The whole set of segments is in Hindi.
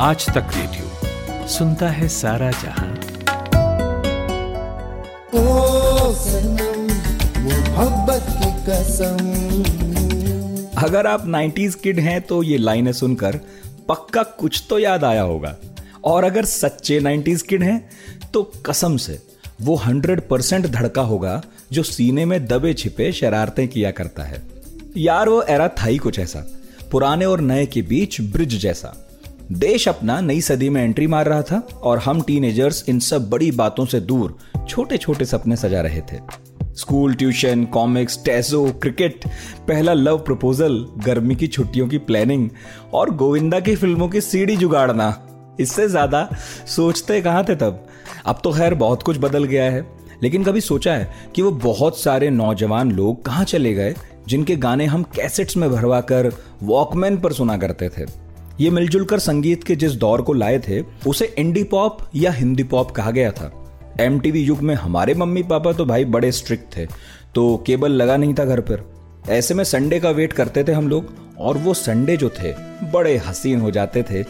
आज तक रेडियो सुनता है सारा जहां। ओ सनम मोहब्बत की कसम। अगर आप 90s किड हैं तो ये लाइनें सुनकर पक्का कुछ तो याद आया होगा, और अगर सच्चे 90s किड हैं तो कसम से वो 100% धड़का होगा जो सीने में दबे छिपे शरारतें किया करता है। यार वो एरा था ही कुछ ऐसा, पुराने और नए के बीच ब्रिज जैसा। देश अपना नई सदी में एंट्री मार रहा था और हम टीनेजर्स इन सब बड़ी बातों से दूर छोटे छोटे सपने सजा रहे थे। स्कूल, ट्यूशन, कॉमिक्स, टेसो, क्रिकेट, पहला लव प्रपोजल, गर्मी की छुट्टियों की प्लानिंग और गोविंदा की फिल्मों की सीडी जुगाड़ना, इससे ज़्यादा सोचते कहाँ थे तब। अब तो खैर बहुत कुछ बदल गया है, लेकिन कभी सोचा है कि वो बहुत सारे नौजवान लोग कहाँ चले गए जिनके गाने हम कैसेट्स में भरवा कर वॉकमैन पर सुना करते थे। ये मिलजुल कर संगीत के जिस दौर को लाए थे उसे इंडी पॉप या हिंदी पॉप कहा गया था। MTV युग में हमारे मम्मी पापा तो भाई बड़े स्ट्रिक्ट थे, तो केबल लगा नहीं था घर पर। ऐसे में संडे का वेट करते थे हम लोग, और वो संडे जो थे बड़े हसीन हो जाते थे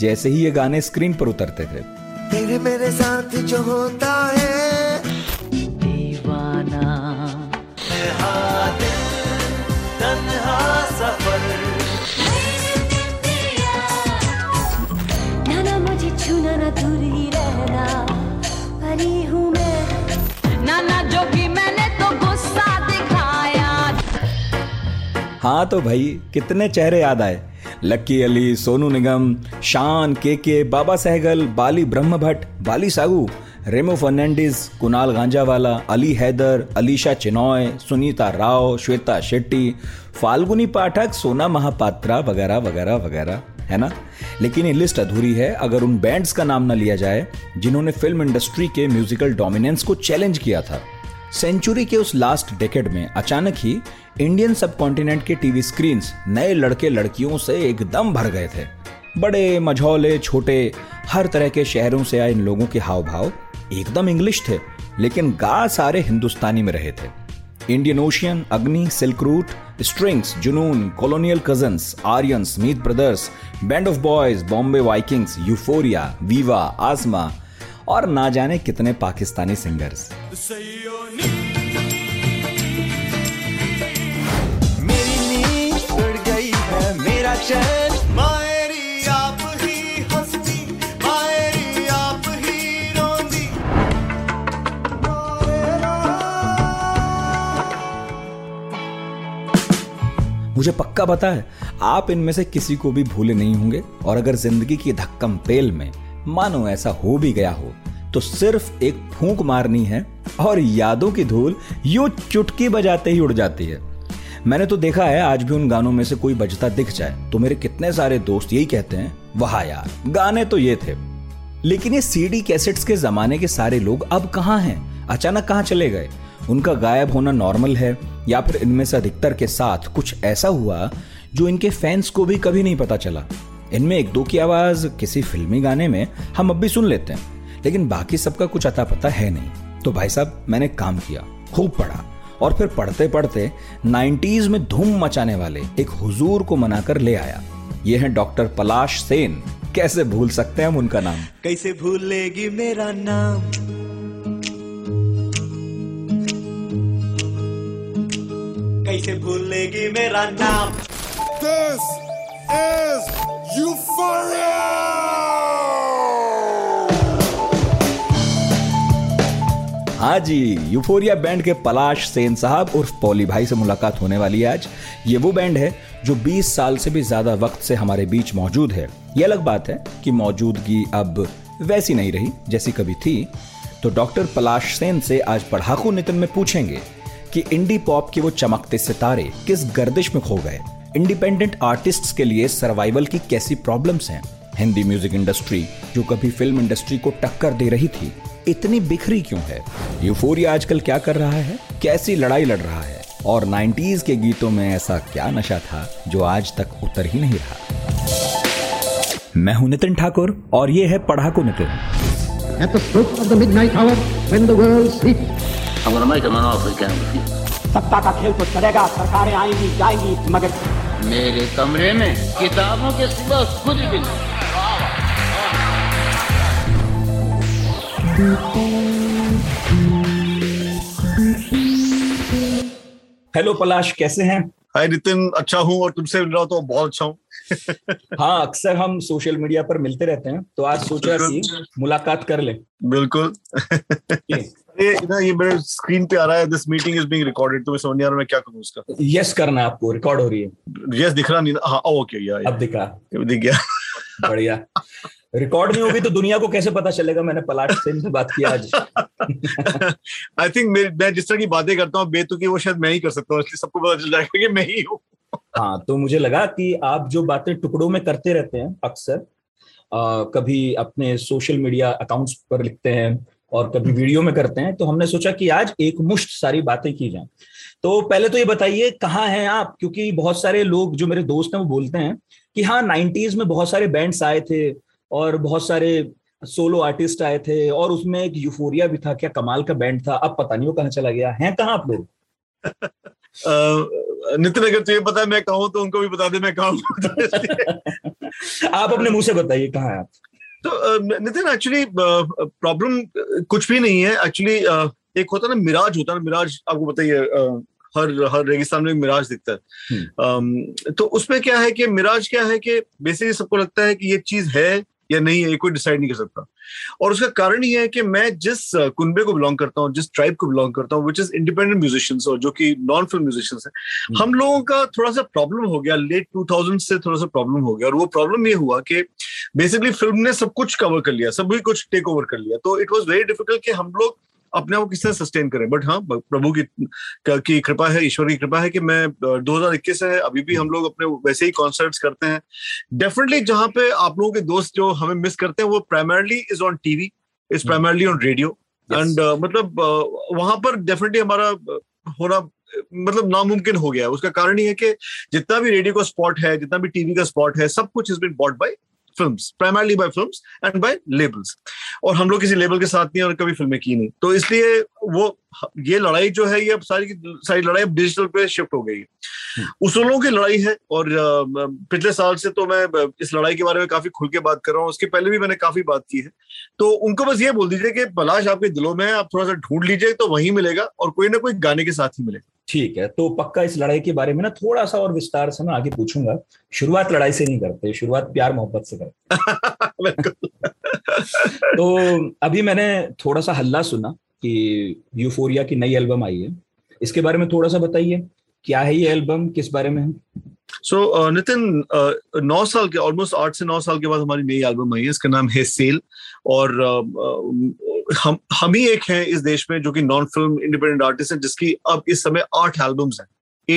जैसे ही ये गाने स्क्रीन पर उतरते थे। तेरे मेरे साथ जो होता है दीवाना हाँ तो भाई कितने चेहरे याद आए। लकी अली, सोनू निगम, शान, केके, बाबा सहगल, बाली ब्रह्मभट्ट, बाली सागू, रेमो फर्नांडिस, कुणाल गांजावाला, अली हैदर, अलीशा चिनॉय, सुनीता राव, श्वेता शेट्टी, फाल्गुनी पाठक, सोना महापात्रा वगैरह वगैरह वगैरह, है ना। लेकिन ये लिस्ट अधूरी है अगर उन बैंड्स का नाम ना लिया जाए जिन्होंने फिल्म इंडस्ट्री के म्यूजिकल डोमिनेंस को चैलेंज किया था। सेंचुरी के उस लास्ट डेकेड में अचानक ही इंडियन सब कॉन्टिनेंट के टीवी स्क्रीन्स नए लड़के लड़कियों से एकदम भर गए थे। बड़े, मझौले, छोटे, हर तरह के शहरों से आए इन लोगों के हाव भाव एकदम इंग्लिश थे, लेकिन गा सारे हिंदुस्तानी में रहे थे। Indian Ocean, Agni, silk route, strings, Junoon, colonial cousins, Aryans, Meet brothers, band of boys, Bombay Vikings, euphoria, Viva, Aasma और ना जाने कितने पाकिस्तानी सिंगर्स। मुझे पक्का पता है आप इनमें से किसी को भी भूले नहीं होंगे, और अगर जिंदगी की धक्कमपेल में मानो ऐसा हो भी गया हो तो सिर्फ एक फूंक मारनी है और यादों की धूल यूं चुटकी बजाते ही उड़ जाती है। मैंने तो देखा है आज भी उन गानों में से कोई बजता दिख जाए तो मेरे कितने सारे दोस्त यही कहते हैं, वाह यार गाने तो ये थे। लेकिन ये सीडी कैसेट्स के जमाने के सारे लोग अब कहाँ हैं, अचानक कहाँ चले गए, उनका गायब होना नॉर्मल है या फिर इनमें से अधिकतर के साथ कुछ ऐसा हुआ जो इनके फैंस को भी कभी नहीं पता चला। इनमें एक दो की आवाज किसी फिल्मी गाने में हम अब भी सुन लेते हैं, लेकिन बाकी सबका कुछ अता पता है नहीं। तो भाई साहब मैंने काम किया, खूब पढ़ा, और फिर पढ़ते पढ़ते 90s में धूम मचाने वाले एक हुजूर को मनाकर ले आया। ये हैं डॉक्टर पलाश सेन। कैसे भूल सकते हैं हम उनका नाम। कैसे भूलेगी मेरा नाम, कैसे भूलेगी मेरा नाम। This is Euphoria! हाँ जी, यूफोरिया बैंड के पलाश सेन साहब उर्फ पॉली भाई से मुलाकात होने वाली है आज। ये वो बैंड है जो 20 साल से भी ज्यादा वक्त से हमारे बीच मौजूद है। ये अलग बात है कि मौजूदगी अब वैसी नहीं रही जैसी कभी थी। तो डॉक्टर पलाश सेन से आज पढ़ाकू नितिन में पूछेंगे कि इंडी पॉप के वो चमकते सितारे किस गर्दिश में खो गए, इंडिपेंडेंट आर्टिस्ट्स के लिए सर्वाइवल की कैसी प्रॉब्लम्स हैं, हिंदी म्यूजिक इंडस्ट्री जो कभी फिल्म इंडस्ट्री को टक्कर दे रही थी इतनी बिखरी क्यों है, यूफोरिया आजकल क्या कर रहा है, कैसी लड़ाई लड़ रहा है, और 90s के गीतों में ऐसा क्या नशा था जो आज तक उतर ही नहीं रहा। मैं हूं नितिन ठाकुर और ये है पढ़ाकू नितिन। सत्ता का खेल तो चलेगा, सरकारें आएंगी जाएंगी, मगर मेरे कमरे में किताबों के सिवा कुछ भी नहीं। हेलो पलाश, कैसे हैं? हाय नितिन, अच्छा हूँ और तुमसे मिल रहा हूँ तो बहुत अच्छा हूँ। हाँ, अक्सर हम सोशल मीडिया पर मिलते रहते हैं तो आज सोचा कि मुलाकात कर ले। बिल्कुल। ये मेरे स्क्रीन पे आ रहा है, this meeting is being recorded, तो मैं समझ नहीं आ रहा मैं क्या करूँ उसका। यस करना है आपको, रिकॉर्ड हो रही है। यस दिख रहा नहीं? हाँ ओके, यार अब दिख गया। बढ़िया। रिकॉर्ड नहीं होगी तो दुनिया को कैसे पता चलेगा मैंने पलाश सेन से बात की आज? आई थिंक मैं जिस तरह की बातें करता हूँ बेतुकी, वो शायद मैं ही कर सकता हूँ, इसलिए सबको पता चल जाएगा कि मैं ही हूँ। हाँ, तो मुझे लगा कि आप जो बातें टुकड़ों में करते रहते हैं अक्सर, कभी अपने सोशल मीडिया अकाउंट्स पर लिखते हैं और कभी वीडियो में करते हैं, तो हमने सोचा कि आज एक मुश्त सारी बातें की जाएं। तो पहले तो ये बताइए कहाँ हैं आप, क्योंकि बहुत सारे लोग जो मेरे दोस्त हैं वो बोलते हैं कि हाँ 90s में बहुत सारे बैंड्स आए थे और बहुत सारे सोलो आर्टिस्ट आए थे और उसमें एक यूफोरिया भी था, क्या कमाल का बैंड था, अब पता नहीं वो कहाँ चला गया। हैं कहाँ आप लोग? नितिन, अगर तुझे पता है मैं कहूँ तो उनको भी बता दे मैं कहूँ। आप अपने मुंह से बताइए कहाँ है आप। तो नितिन, एक्चुअली प्रॉब्लम कुछ भी नहीं है। एक्चुअली एक होता है ना मिराज, होता है ना मिराज, आपको बताइए हर रेगिस्तान में मिराज दिखता है। तो उसमें क्या है कि मिराज क्या है कि बेसिकली सबको लगता है कि ये चीज है या नहीं है, ये कोई डिसाइड नहीं कर सकता। और उसका कारण ये है कि मैं जिस कुनबे को बिलोंग करता हूँ, जिस ट्राइब को बिलोंग करता हूँ, विच इज इंडिपेंडेंट म्यूजिशियंस और जो कि नॉन फिल्म म्यूजिशियंस हैं, हम लोगों का थोड़ा सा प्रॉब्लम हो गया, लेट 2000 से थोड़ा सा प्रॉब्लम हो गया। और वो प्रॉब्लम ये हुआ कि बेसिकली फिल्म ने सब कुछ कवर कर लिया, सब कुछ टेक ओवर कर लिया, तो इट वॉज वेरी डिफिकल्ट कि हम लोग अपने आप किस तरह सस्टेन करें। बट हाँ, प्रभु की कृपा है, ईश्वर की कृपा है कि मैं 2021 है अभी भी हम लोग अपने वैसे ही कॉन्सर्ट्स करते हैं। डेफिनेटली जहाँ पे आप लोगों के दोस्त जो हमें मिस करते हैं वो primarily is on TV, is primarily on radio and मतलब वहां पर डेफिनेटली हमारा होना मतलब नामुमकिन हो गया है। उसका कारण ये है कि जितना भी रेडियो का स्पॉट है, जितना भी टीवी का स्पॉट है, सब कुछ is been bought by films, primarily by films and by labels. और हम लोग किसी लेबल के साथ नहीं और कभी फिल्में की नहीं, तो इसलिए वो ये लड़ाई जो है ये सारी लड़ाई अब डिजिटल पे शिफ्ट हो गई है। उस लोगों की लड़ाई है और पिछले साल से तो मैं इस लड़ाई के बारे में काफी खुल के बात कर रहा हूँ, उसके पहले भी मैंने काफी बात की है। तो उनको बस ये बोल दीजिए कि पलाश आपके दिलों में, आप थोड़ा सा ढूंढ लीजिए तो वहीं मिलेगा और कोई ना कोई गाने के साथ ही मिलेगा। ठीक है, तो पक्का इस लड़ाई के बारे में ना थोड़ा सा और विस्तार से मैं आगे पूछूंगा। शुरुआत लड़ाई से नहीं करते, शुरुआत प्यार मोहब्बत से करते। तो अभी मैंने थोड़ा सा हल्ला सुना कि यूफोरिया की नई एल्बम आई है, इसके बारे में थोड़ा सा बताइए, क्या है ये एल्बम, किस बारे में है? सो नितिन, 9 साल के, ऑलमोस्ट 8 से 9 साल के बाद हमारी नई एल्बम आई है, इसका नाम है सेल। और हम ही एक हैं इस देश में जो कि नॉन फिल्म इंडिपेंडेंट आर्टिस्ट हैं, जिसकी अब इस समय 8 एल्बम्स हैं,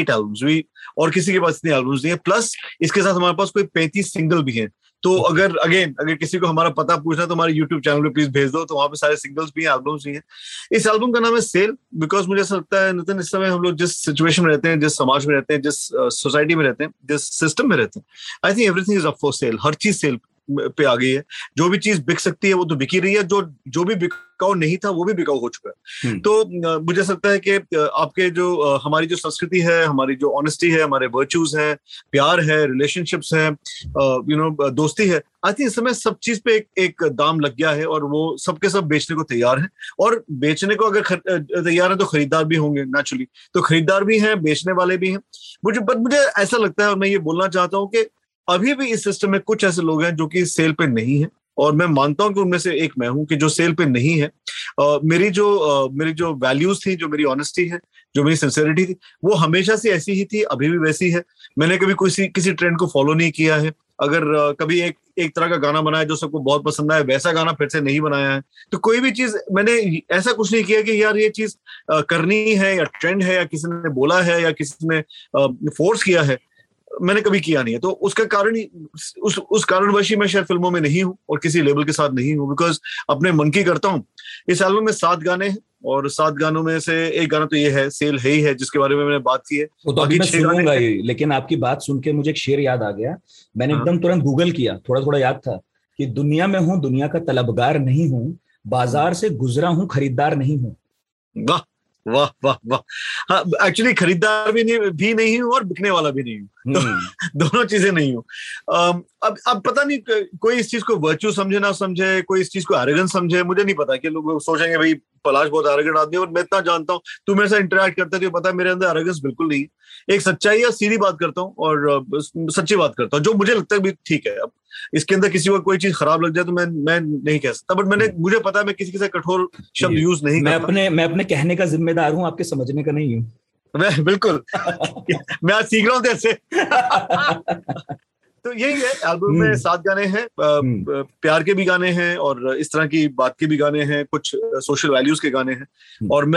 8 एल्बम्स भी, और किसी के पास इतनी एल्बम्स नहीं है। प्लस इसके साथ हमारे पास कोई 35 सिंगल भी हैं। तो अगर किसी को हमारा पता पूछना तो हमारे यूट्यूब चैनल पे प्लीज भेज दो, तो वहाँ पे सारे सिंगल्स भी हैं, एल्बम्स भी हैं। इस एल्बम का नाम है सेल बिकॉज मुझे ऐसा लगता है नितिन, इस समय हम लोग जिस सिचुएशन में रहते हैं, जिस समाज में रहते हैं, जिस सोसाइटी में रहते हैं, जिस सिस्टम में रहते हैं, I think everything is up for sale. हर चीज सेल पे आ गई है, जो भी चीज बिक सकती है वो तो बिकी रही है, जो भी बिकाऊ नहीं था वो भी बिकाऊ हो चुका है। तो मुझे लगता है कि आपके जो हमारी जो संस्कृति है, हमारी जो ऑनेस्टी है, हमारे वर्च्यूज हैं, प्यार है, रिलेशनशिप्स है, दोस्ती है, आई थिंक इस समय सब चीज पे एक दाम लग गया है और वो सबके सब बेचने को तैयार है। और बेचने को अगर तैयार है तो खरीदार भी होंगे नेचुरली, तो खरीदार भी हैं, बेचने वाले भी हैं। मुझे ऐसा लगता है और मैं ये बोलना चाहता हूँ कि अभी भी इस सिस्टम में कुछ ऐसे लोग हैं जो कि सेल पे नहीं है, और मैं मानता हूं कि उनमें से एक मैं हूं कि जो सेल पे नहीं है। मेरी जो वैल्यूज थी, जो मेरी ऑनेस्टी है, जो मेरी सिंसियरिटी थी, वो हमेशा से ऐसी ही थी, अभी भी वैसी है। मैंने कभी किसी ट्रेंड को फॉलो नहीं किया है। अगर कभी एक तरह का गाना बनाया जो सबको बहुत पसंद आया, वैसा गाना फिर से नहीं बनाया है। तो कोई भी चीज मैंने ऐसा कुछ नहीं किया कि यार ये चीज करनी है या ट्रेंड है या किसी ने बोला है या किसी ने फोर्स किया है, मैंने कभी किया नहीं है। तो उसका कारण उस कारणवश ही मैं शायद फिल्मों में नहीं हूँ और किसी लेबल के साथ नहीं हूँ, बिकॉज अपने मन की करता हूँ। इस एल्बम में 7 गाने हैं और 7 गानों में से एक गाना तो ये है, सेल है ही है, जिसके बारे में मैंने बात की है। वो तो अभी मैं सुनूंगा ये, लेकिन आपकी बात सुन के मुझे एक शेर याद आ गया। मैंने एकदम तुरंत गूगल किया, थोड़ा थोड़ा याद था कि दुनिया में हूँ, दुनिया का तलबगार नहीं हूँ, बाजार से गुजरा हूँ, खरीदार नहीं हूँ। वाह वाह वाह वाह। एक्चुअली खरीदार भी नहीं हूँ और बिकने वाला भी नहीं हूँ। दोनों चीजें नहीं हो। अब पता नहीं कोई इस चीज को वर्च्यू समझे ना समझे, कोई इस चीज को एरोगेंस समझे, मुझे नहीं पता कि लोग सोचेंगे भाई पलाश बहुत एरोगेंट आदमी है, और मैं इतना जानता हूँ, तू मेरे साथ इंटरेक्ट करता है तो पता है मेरे अंदर एरोगेंस बिल्कुल नहीं है। एक सच्चाई या सीधी बात करता हूँ और सच्ची बात करता हूँ जो मुझे लगता है भी ठीक है। अब इसके अंदर किसी को कोई चीज खराब लग जाए तो मैं नहीं कह सकता, बट मुझे पता है मैं किसी के साथ कठोर शब्द यूज नहीं करता। मैं अपने कहने का जिम्मेदार हूँ, आपके समझने का नहीं हूँ। मैं बिल्कुल मैं आज सीख रहा हूँ जैसे। तो यही है, एल्बम में 7 गाने हैं, प्यार के भी गाने हैं और इस तरह की बात के भी गाने हैं, कुछ सोशल वैल्यूज के गाने हैं। और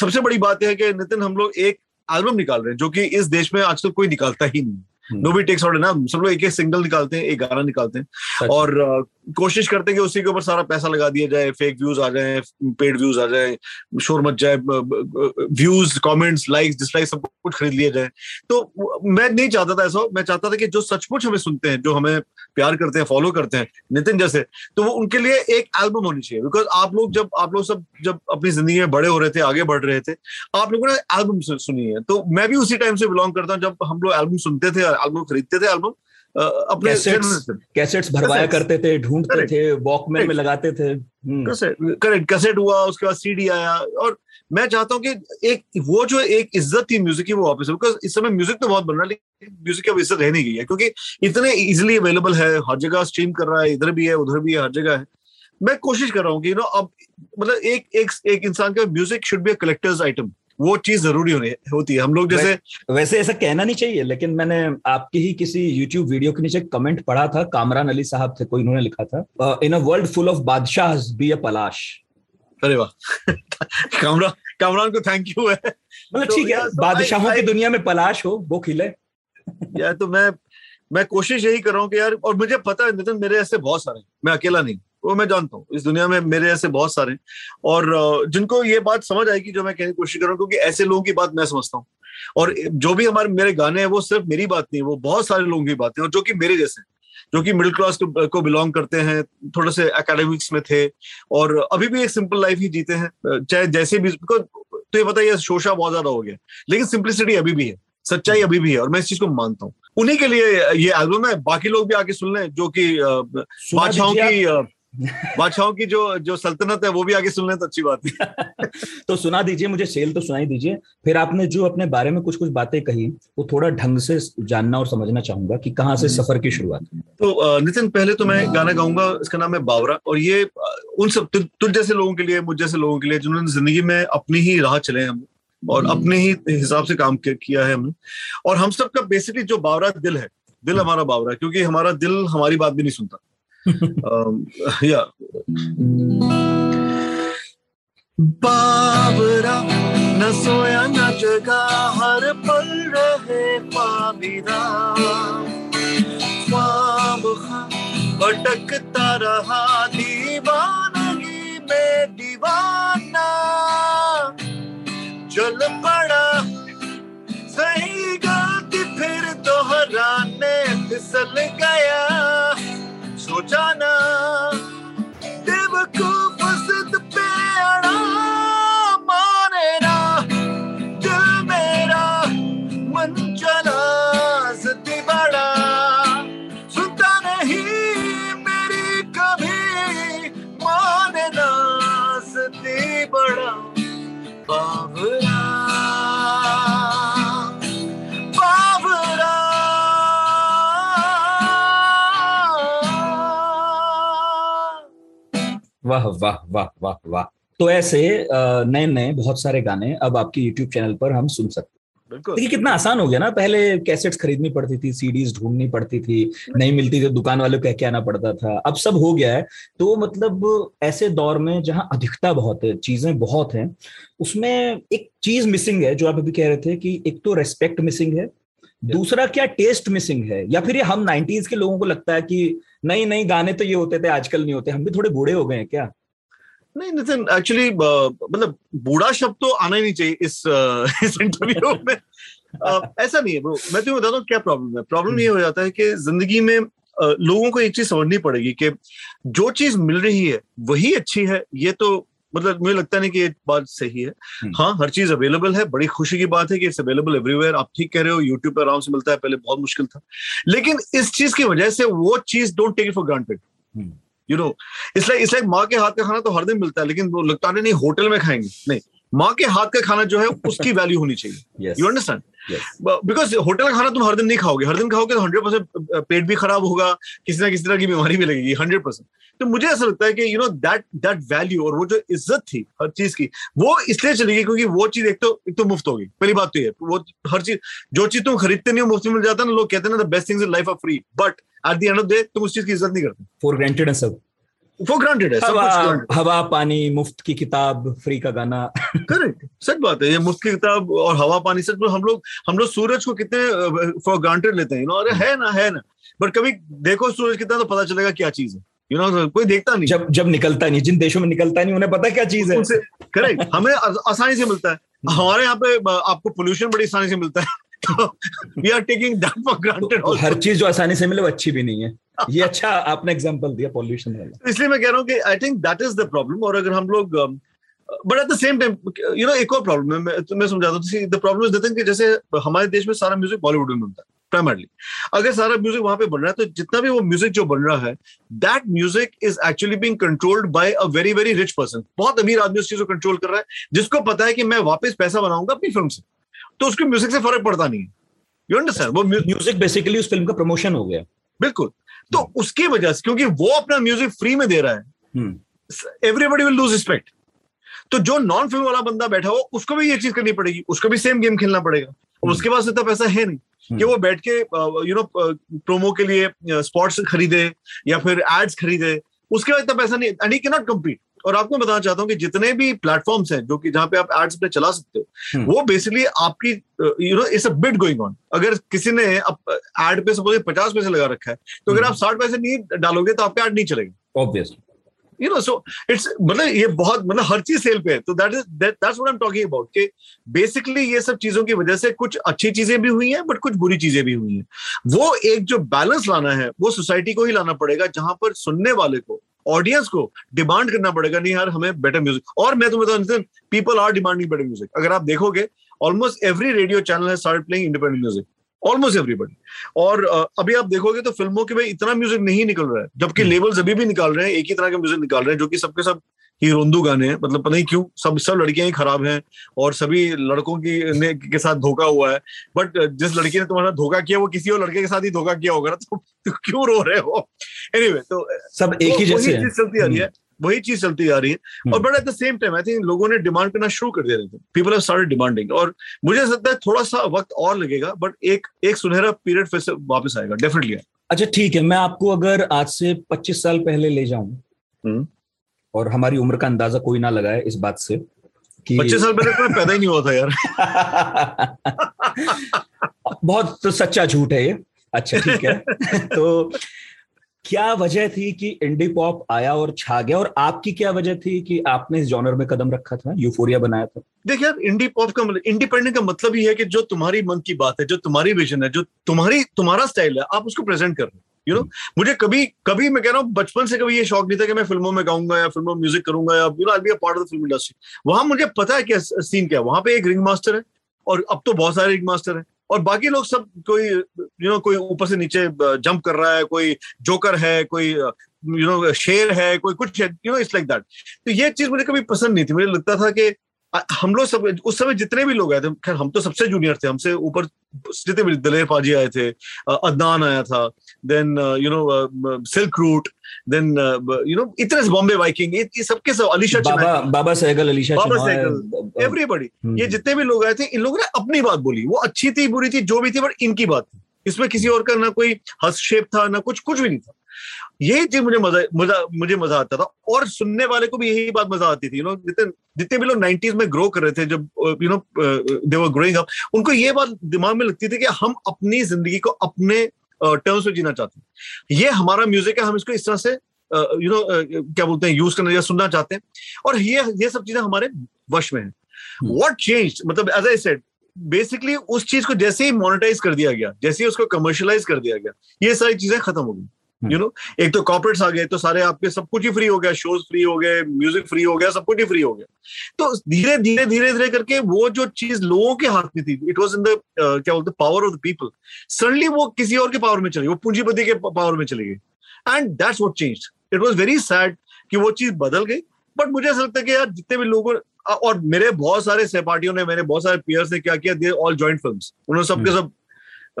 सबसे बड़ी बात यह है कि नितिन, हम लोग एक एल्बम निकाल रहे हैं जो कि इस देश में आजकल कोई निकालता ही नहीं। Nobody takes order ना, सब लोग एक सिंगल निकालते हैं, एक गाना निकालते हैं और कोशिश करते हैं कि उसी के ऊपर सारा पैसा लगा दिया जाए, फेक व्यूज आ जाए, पेड व्यूज आ जाए, शोर मच जाए, व्यूज, कमेंट्स, लाइक्स, डिसलाइक्स सब कुछ खरीद लिया जाए। तो मैं नहीं चाहता था ऐसा, मैं चाहता था कि जो सचमुच हमें सुनते हैं, जो हमें प्यार करते हैं, फॉलो करते हैं, नितिन जैसे, तो वो उनके लिए एक एल्बम होनी चाहिए। बिकॉज आप लोग सब जब अपनी जिंदगी में बड़े हो रहे थे, आगे बढ़ रहे थे, आप लोगों ने एल्बम सुनी है। तो मैं भी उसी टाइम से बिलोंग करता हूँ जब हम लोग एल्बम सुनते थे, एल्बम खरीदते थे, एल्बम अपने कैसेट्स भरवाया करते थे, ढूंढते थे, वॉकमैन में लगाते थे। करेक्ट, कैसेट हुआ, उसके बाद सीडी आया। और मैं चाहता हूँ कि एक वो जो एक इज्जत थी म्यूजिक की वो वापस, बिकॉज इस समय म्यूजिक तो बहुत बन रहा है लेकिन म्यूजिक की अब इज्जत रह नहीं गई है क्योंकि इतने इजिली अवेलेबल है, हर जगह स्ट्रीम कर रहा है, इधर भी है उधर भी है, हर जगह है। मैं कोशिश कर रहा हूँ कि यू नो अब मतलब एक इंसान का music should be a collector's item, वो चीज जरूरी होती है। हम लोग जैसे वैसे ऐसा कहना नहीं चाहिए, लेकिन मैंने आपकी ही किसी YouTube वीडियो के नीचे कमेंट पढ़ा था, कामरान अली साहब थे कोई, इन्होंने लिखा था, in a world full of Badshahs be a पलाश। अरे वाह, कामरान को थैंक यू है। मतलब ठीक है, बादशाहों की दुनिया में पलाश हो, वो खिले। या तो मैं कोशिश यही कर रहा हूँ कि यार, और मुझे पता है नितिन मेरे ऐसे बहुत सारे, मैं अकेला नहीं, वो मैं जानता हूँ इस दुनिया में मेरे ऐसे बहुत सारे, और जिनको ये बात समझ आएगी जो मैं कहने की कोशिश कर रहा हूँ, क्योंकि ऐसे लोगों की बात मैं समझता हूँ। और जो भी मेरे गाने हैं वो सिर्फ मेरी बात नहीं, वो बहुत सारे लोगों की बात है, और जो कि मेरे जैसे, जो कि मिडिल क्लास को बिलोंग करते हैं, थोड़े से एकेडमिक्स में थे और अभी भी एक सिंपल लाइफ ही जीते हैं, चाहे जैसे भी। तो ये पता है शोशा बहुत ज्यादा हो गया, लेकिन सिंपलिसिटी अभी भी है, सच्चाई अभी भी है, और मैं इस चीज को मानता हूँ। उन्हीं के लिए ये एल्बम है, बाकी लोग भी आके सुन लें, जो कि बादशाहों की जो सल्तनत है वो भी आगे सुन लें तो अच्छी बात है। तो सुना दीजिए मुझे, शेल तो सुनाई दीजिए। फिर आपने जो अपने बारे में कुछ बातें कही वो थोड़ा ढंग से जानना और समझना चाहूंगा कि कहाँ से सफर की शुरुआत। तो नितिन, पहले तो मैं गाना गाऊंगा, इसका नाम है बावरा, और ये उन सब तुझ जैसे लोगों के लिए, मुझ जैसे लोगों के लिए जिन्होंने जिंदगी में अपनी ही राह चले हैं हम और अपने ही हिसाब से काम किया है हमने। और हम सबका बेसिकली जो बावरा दिल है, दिल हमारा बावरा है क्योंकि हमारा दिल हमारी बात भी नहीं सुनता। बावरा न सोया न जगा, हर पल रहे पाबीदा, ख्वाबखा भटकता रहा, दीवानगी में दीवाना, जल पड़ा सही गलती फिर दोहराने, फिसल गया जाना बेवकूफ सिद्ध पे अड़ा, मानेरा दिल मेरा मन चला जिद बड़ा, सुनता नहीं मेरी कभी, मानेरा जिद बड़ा, बावरा वाह वाह वाह वाह वाह। तो ऐसे नए नए बहुत सारे गाने अब आपके YouTube चैनल पर हम सुन सकते हैं। बिल्कुल, देखिए कितना आसान हो गया ना, पहले कैसेट्स खरीदनी पड़ती थी, सीडीज ढूंढनी पड़ती थी, नहीं मिलती थी, दुकान वालों को कह के आना पड़ता था, अब सब हो गया है। तो मतलब ऐसे दौर में जहाँ अधिकता बहुत है, चीजें बहुत हैं, उसमें एक चीज मिसिंग है जो आप अभी कह रहे थे कि एक तो रेस्पेक्ट मिसिंग है, दूसरा क्या टेस्ट मिसिंग है, या फिर ये हम 90s के लोगों को लगता है कि नहीं नहीं गाने तो ये होते थे आजकल नहीं होते, हम भी थोड़े बूढ़े हो गए हैं क्या? नहीं नितिन, एक्चुअली मतलब बूढ़ा शब्द तो आना ही नहीं चाहिए इस इंटरव्यू में। ऐसा नहीं है ब्रो, मैं तुम्हें बताता हूँ क्या प्रॉब्लम है। प्रॉब्लम ये हो जाता है कि जिंदगी में लोगों को एक चीज समझनी पड़ेगी कि जो चीज मिल रही है वही अच्छी है, ये तो मतलब मुझे लगता नहीं कि ये बात सही है। हाँ, हर चीज अवेलेबल है, बड़ी खुशी की बात है कि इट्स अवेलेबल एवरीवेयर। आप ठीक कह रहे हो, यूट्यूब पर आराम से मिलता है, पहले बहुत मुश्किल था। लेकिन इस चीज की वजह से वो चीज don't take it for granted, you know. इसलिए माँ के हाथ का खाना तो हर दिन मिलता है, लेकिन वो लगता नहीं होटल में खाएंगे, नहीं, माँ के हाथ का खाना जो है उसकी वैल्यू होनी चाहिए, यू अंडरस्टैंड। बिकॉज होटल का खाना तुम हर दिन नहीं खाओगे, हर दिन खाओगे तो 100% पेट भी खराब होगा, किसी ना किसी तरह की बीमारी भी लगेगी 100%। तो मुझे ऐसा लगता है कि यू नो दैट वैल्यू और वो जो इज्जत थी हर चीज की, वो इसलिए चली गई क्योंकि वो चीज एक तो मुफ्त होगी। पहली बात तो ये, वो हर चीज जो चीज तुम खरीदते नहीं हो मुफ्त मिल जाता है ना। लोग कहते हैं ना the best things in life are free, but at the end of the day तुम उस चीज की इज्जत नहीं करते, फॉर ग्रांटेड है सब। हवा, पानी, मुफ्त की किताब, फ्री का गाना। करेक्ट, सच बात है, ये मुफ्त की किताब और हवा पानी, सच में हम लोग सूरज को कितने फॉर ग्रांटेड लेते हैं, यू नो। अरे है ना, बट कभी देखो सूरज कितना तो पता चलेगा क्या चीज है, यू नो। कोई देखता नहीं, जब निकलता नहीं, जिन देशों में निकलता नहीं उन्हें पता क्या चीज है। करेक्ट, हमें आसानी से मिलता है, हमारे यहाँ पे आपको पोल्यूशन बड़ी आसानी से मिलता है। We are taking that for granted also. हर चीज जो आसानी से मिले वो अच्छी भी नहीं है। ये अच्छा आपने एग्जांपल दिया पॉल्यूशन वाला, इसलिए मैं कह रहा हूँ कि I think that is the problem. और अगर हम लोग but at the same time you know एक और प्रॉब्लम है, मैं समझाता हूँ। The problem is the thing कि जैसे हमारे देश में सारा म्यूजिक बॉलीवुड में बनता है प्राइमरली, अगर सारा म्यूजिक वहां पे बन रहा है तो जितना भी वो म्यूजिक जो बन रहा है that music is actually being controlled by a very very rich person. बहुत अमीर आदमी उस चीज को कंट्रोल कर रहा है, जिसको पता है कि मैं वापस पैसा बनाऊंगा अपनी फिल्म से, तो उसके म्यूजिक से फर्क पड़ता नहीं है, यू अंडरस्टैंड। वो म्यूजिक बेसिकली उस फिल्म का प्रमोशन हो गया, बिल्कुल। तो उसकी वजह से क्योंकि वो अपना म्यूजिक फ्री में दे रहा है, एवरीबॉडी विल लूज रिस्पेक्ट। तो जो नॉन फिल्म वाला बंदा बैठा हो उसको भी ये चीज करनी पड़ेगी, उसको भी सेम गेम खेलना पड़ेगा। और उसके पास इतना पैसा है नहीं कि वो बैठ के यू नो प्रोमो के लिए स्पॉट्स खरीदे या फिर एड्स खरीदे, उसके बाद इतना पैसा नहीं, and he can not compete. और आपको बताना चाहता हूँ कि जितने भी प्लेटफॉर्म्स हैं जो कि जहां पे आप एड्स पे चला सकते हो, वो बेसिकली आपकी you know it's a bit going on. अगर किसी ने एड पे सपोज 50 पैसे लगा रखा है, तो अगर आप 60 पैसे नहीं डालोगे तो आपका एड नहीं चलेगा, obviously, you know. So it's मतलब ये बहुत मतलब हर चीज सेल पे है। तो that's what I am talking about कि बेसिकली ये सब चीजों की वजह से कुछ अच्छी चीजें भी हुई हैं बट कुछ बुरी चीजें भी हुई हैं। वो एक जो बैलेंस लाना है वो सोसाइटी को ही लाना पड़ेगा, जहां पर सुनने वाले को, ऑडियंस को डिमांड करना पड़ेगा, नहीं यार हमें बेटर म्यूजिक। और मैं तुम्हें बताऊं, people are demanding better music. अगर आप देखोगे ऑलमोस्ट एवरी रेडियो चैनल है start playing independent music, almost everybody. और अभी आप देखोगे तो फिल्मों के में इतना म्यूजिक नहीं निकल रहा है, जबकि लेबल्स अभी भी निकाल रहे हैं, एक ही तरह के म्यूजिक निकाल रहे हैं, जो कि सबके सब ही रोंदू गाने हैं। मतलब पता नहीं क्यों सब लड़कियां ही खराब हैं और सभी लड़कों के साथ धोखा हुआ है। बट जिस लड़की ने तुम्हारा धोखा किया वो किसी और लड़के के साथ ही धोखा किया होगा, तो क्यों रो रहे हो? एनीवे, तो सब एक ही जैसे वही चीज चलती जा रही है। और but at the same time I think लोगों ने डिमांड करना शुरू कर दिया था, पीपल हैव स्टार्टेड डिमांडिंग। और मुझे लगता है थोड़ा सा वक्त और लगेगा, बट एक सुनहरा पीरियड फिर से वापस आएगा, डेफिनेटली। अच्छा ठीक है, मैं आपको अगर आज से 25 साल पहले ले जाऊं, और हमारी उम्र का अंदाजा कोई ना लगाए इस बात से कि 25 साल पहले तो पैदा ही नहीं हुआ था यार। बहुत तो सच्चा झूठ है ये। अच्छा ठीक है, तो क्या वजह थी कि इंडी पॉप आया और छा गया, और आपकी क्या वजह थी कि आपने इस जॉनर में कदम रखा था, यूफोरिया बनाया था? देखिए यार, इंडी पॉप का मतलब, इंडिपेंडेंट का मतलब ही है कि जो तुम्हारी मन की बात है, जो तुम्हारी विजन है, जो तुम्हारा स्टाइल है, आप उसको प्रेजेंट कर रहे हो, यू नो। मुझे कभी मैं कह रहा हूँ बचपन से कभी ये शौक नहीं था कि मैं फिल्मों में गाऊंगा या फिल्मों में म्यूजिक करूंगा या you know I be a part of the film industry. वहां मुझे पता है क्या सीन क्या है, वहां पे एक रिंग मास्टर है और अब तो बहुत सारे रिंग मास्टर हैं, और बाकी लोग सब कोई यू नो कोई ऊपर से नीचे जंप कर रहा है, कोई जोकर है, कोई यू नो शेर है, कोई कुछ है, you know it's like that. तो ये चीज मुझे कभी पसंद नहीं थी। मुझे लगता था कि हम लोग सब उस समय जितने भी लोग आए थे, खैर हम तो सबसे जूनियर थे, हमसे ऊपर जितने भी दलेर पाजी आए थे, अदनान आया था, then you know silk route, then you know इतने से बॉम्बे वाइकिंग, ये सबके सब, अलीशा चिनॉय, बाबा सहगल, अलीशा चिनॉय, एवरीबॉडी, ये जितने भी लोग आए थे, इन लोगों ने अपनी बात बोली। वो अच्छी थी, बुरी थी, जो भी थी, बट इनकी बात थी। इसमें किसी और का ना कोई हस्तक्षेप था, ना कुछ भी नहीं था। यही चीज मुझे मजा आता था, और सुनने वाले को भी यही बात मजा आती थी, यू नो। जितने भी लोग 90s में ग्रो कर रहे थे, जब you know they were growing up, उनको ये बात दिमाग में लगती थी कि हम अपनी जिंदगी को अपने टर्म्स में जीना चाहते हैं, ये हमारा म्यूजिक है, हम इसको इस तरह से यू नो क्या बोलते हैं, यूज करना या सुनना चाहते हैं, और ये सब चीजें हमारे वश में है। व्हाट चेंज्ड, मतलब एज आई सेड, बेसिकली उस चीज को जैसे ही मोनेटाइज कर दिया गया, जैसे ही उसको कमर्शियलाइज कर दिया गया, ये सारी चीजें खत्म हो गई। यू नो, एक तो कॉर्पोरेट्स आ गए तो सारे आपके सब कुछ ही फ्री हो गया, शोज फ्री हो गए, म्यूजिक फ्री हो गया, सब कुछ ही फ्री हो गया. तो धीरे धीरे धीरे धीरे करके वो जो चीज लोगों के हाथ में थी, इट वाज इन द क्या बोलते power of the people, suddenly वो किसी और के पावर में चली, वो पूंजीपति के पावर में चली गई. And that's what changed. It was very sad कि वो चीज बदल गई. बट मुझे ऐसा लगता है कि यार जितने भी लोगों और मेरे बहुत सारे सहपाठियों ने, मेरे बहुत सारे पीयर्स ने क्या किया, दे ऑल जॉइंट फिल्म्स. उन्होंने सबके सब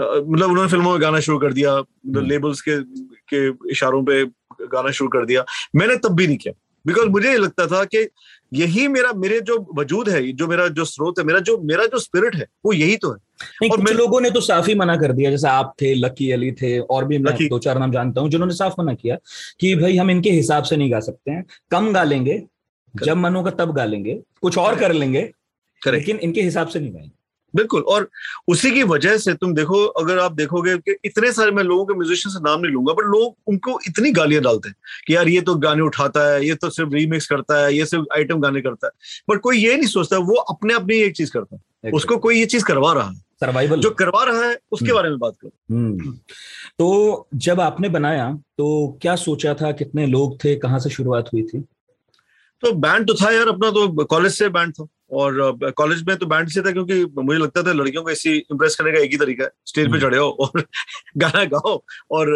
मतलब उन्होंने फिल्मों में गाना शुरू कर दिया, लेबल्स के इशारों पे गाना शुरू कर दिया. मैंने तब भी नहीं किया, बिकॉज मुझे ये लगता था कि यही मेरे जो वजूद है, जो मेरा जो स्रोत है, मेरा जो स्पिरिट है, वो यही तो है. और मेरे लोगों ने तो साफ ही मना कर दिया, जैसे आप थे, लकी अली थे, और भी मैं दो चार नाम जानता हूँ जिन्होंने साफ मना किया कि भाई हम इनके हिसाब से नहीं गा सकते हैं, कम गा लेंगे, जब मन होगा तब गा लेंगे, कुछ और कर लेंगे, लेकिन इनके हिसाब से नहीं गाएंगे. बिल्कुल. और उसी की वजह से तुम देखो, अगर आप देखोगे कि इतने सारे, मैं लोगों के म्यूजिशियंस से नाम नहीं लूंगा, पर लोग उनको इतनी गालियां डालते हैं कि यार ये तो गाने उठाता है, ये तो सिर्फ रीमिक्स करता है, ये सिर्फ आइटम गाने करता है. बट कोई ये नहीं सोचता, वो अपने अपने एक चीज करता है, उसको कोई ये चीज करवा रहा है, सर्वाइवल जो करवा रहा है, उसके बारे में बात करो. तो जब आपने बनाया तो क्या सोचा था, कितने लोग थे, कहाँ से शुरुआत हुई थी? तो बैंड तो था यार अपना, तो कॉलेज से बैंड था, और कॉलेज में तो बैंड से था क्योंकि मुझे लगता था लड़कियों को ऐसी इंप्रेस करने का एक ही तरीका है, स्टेज पे चढ़े हो और गाना गाओ और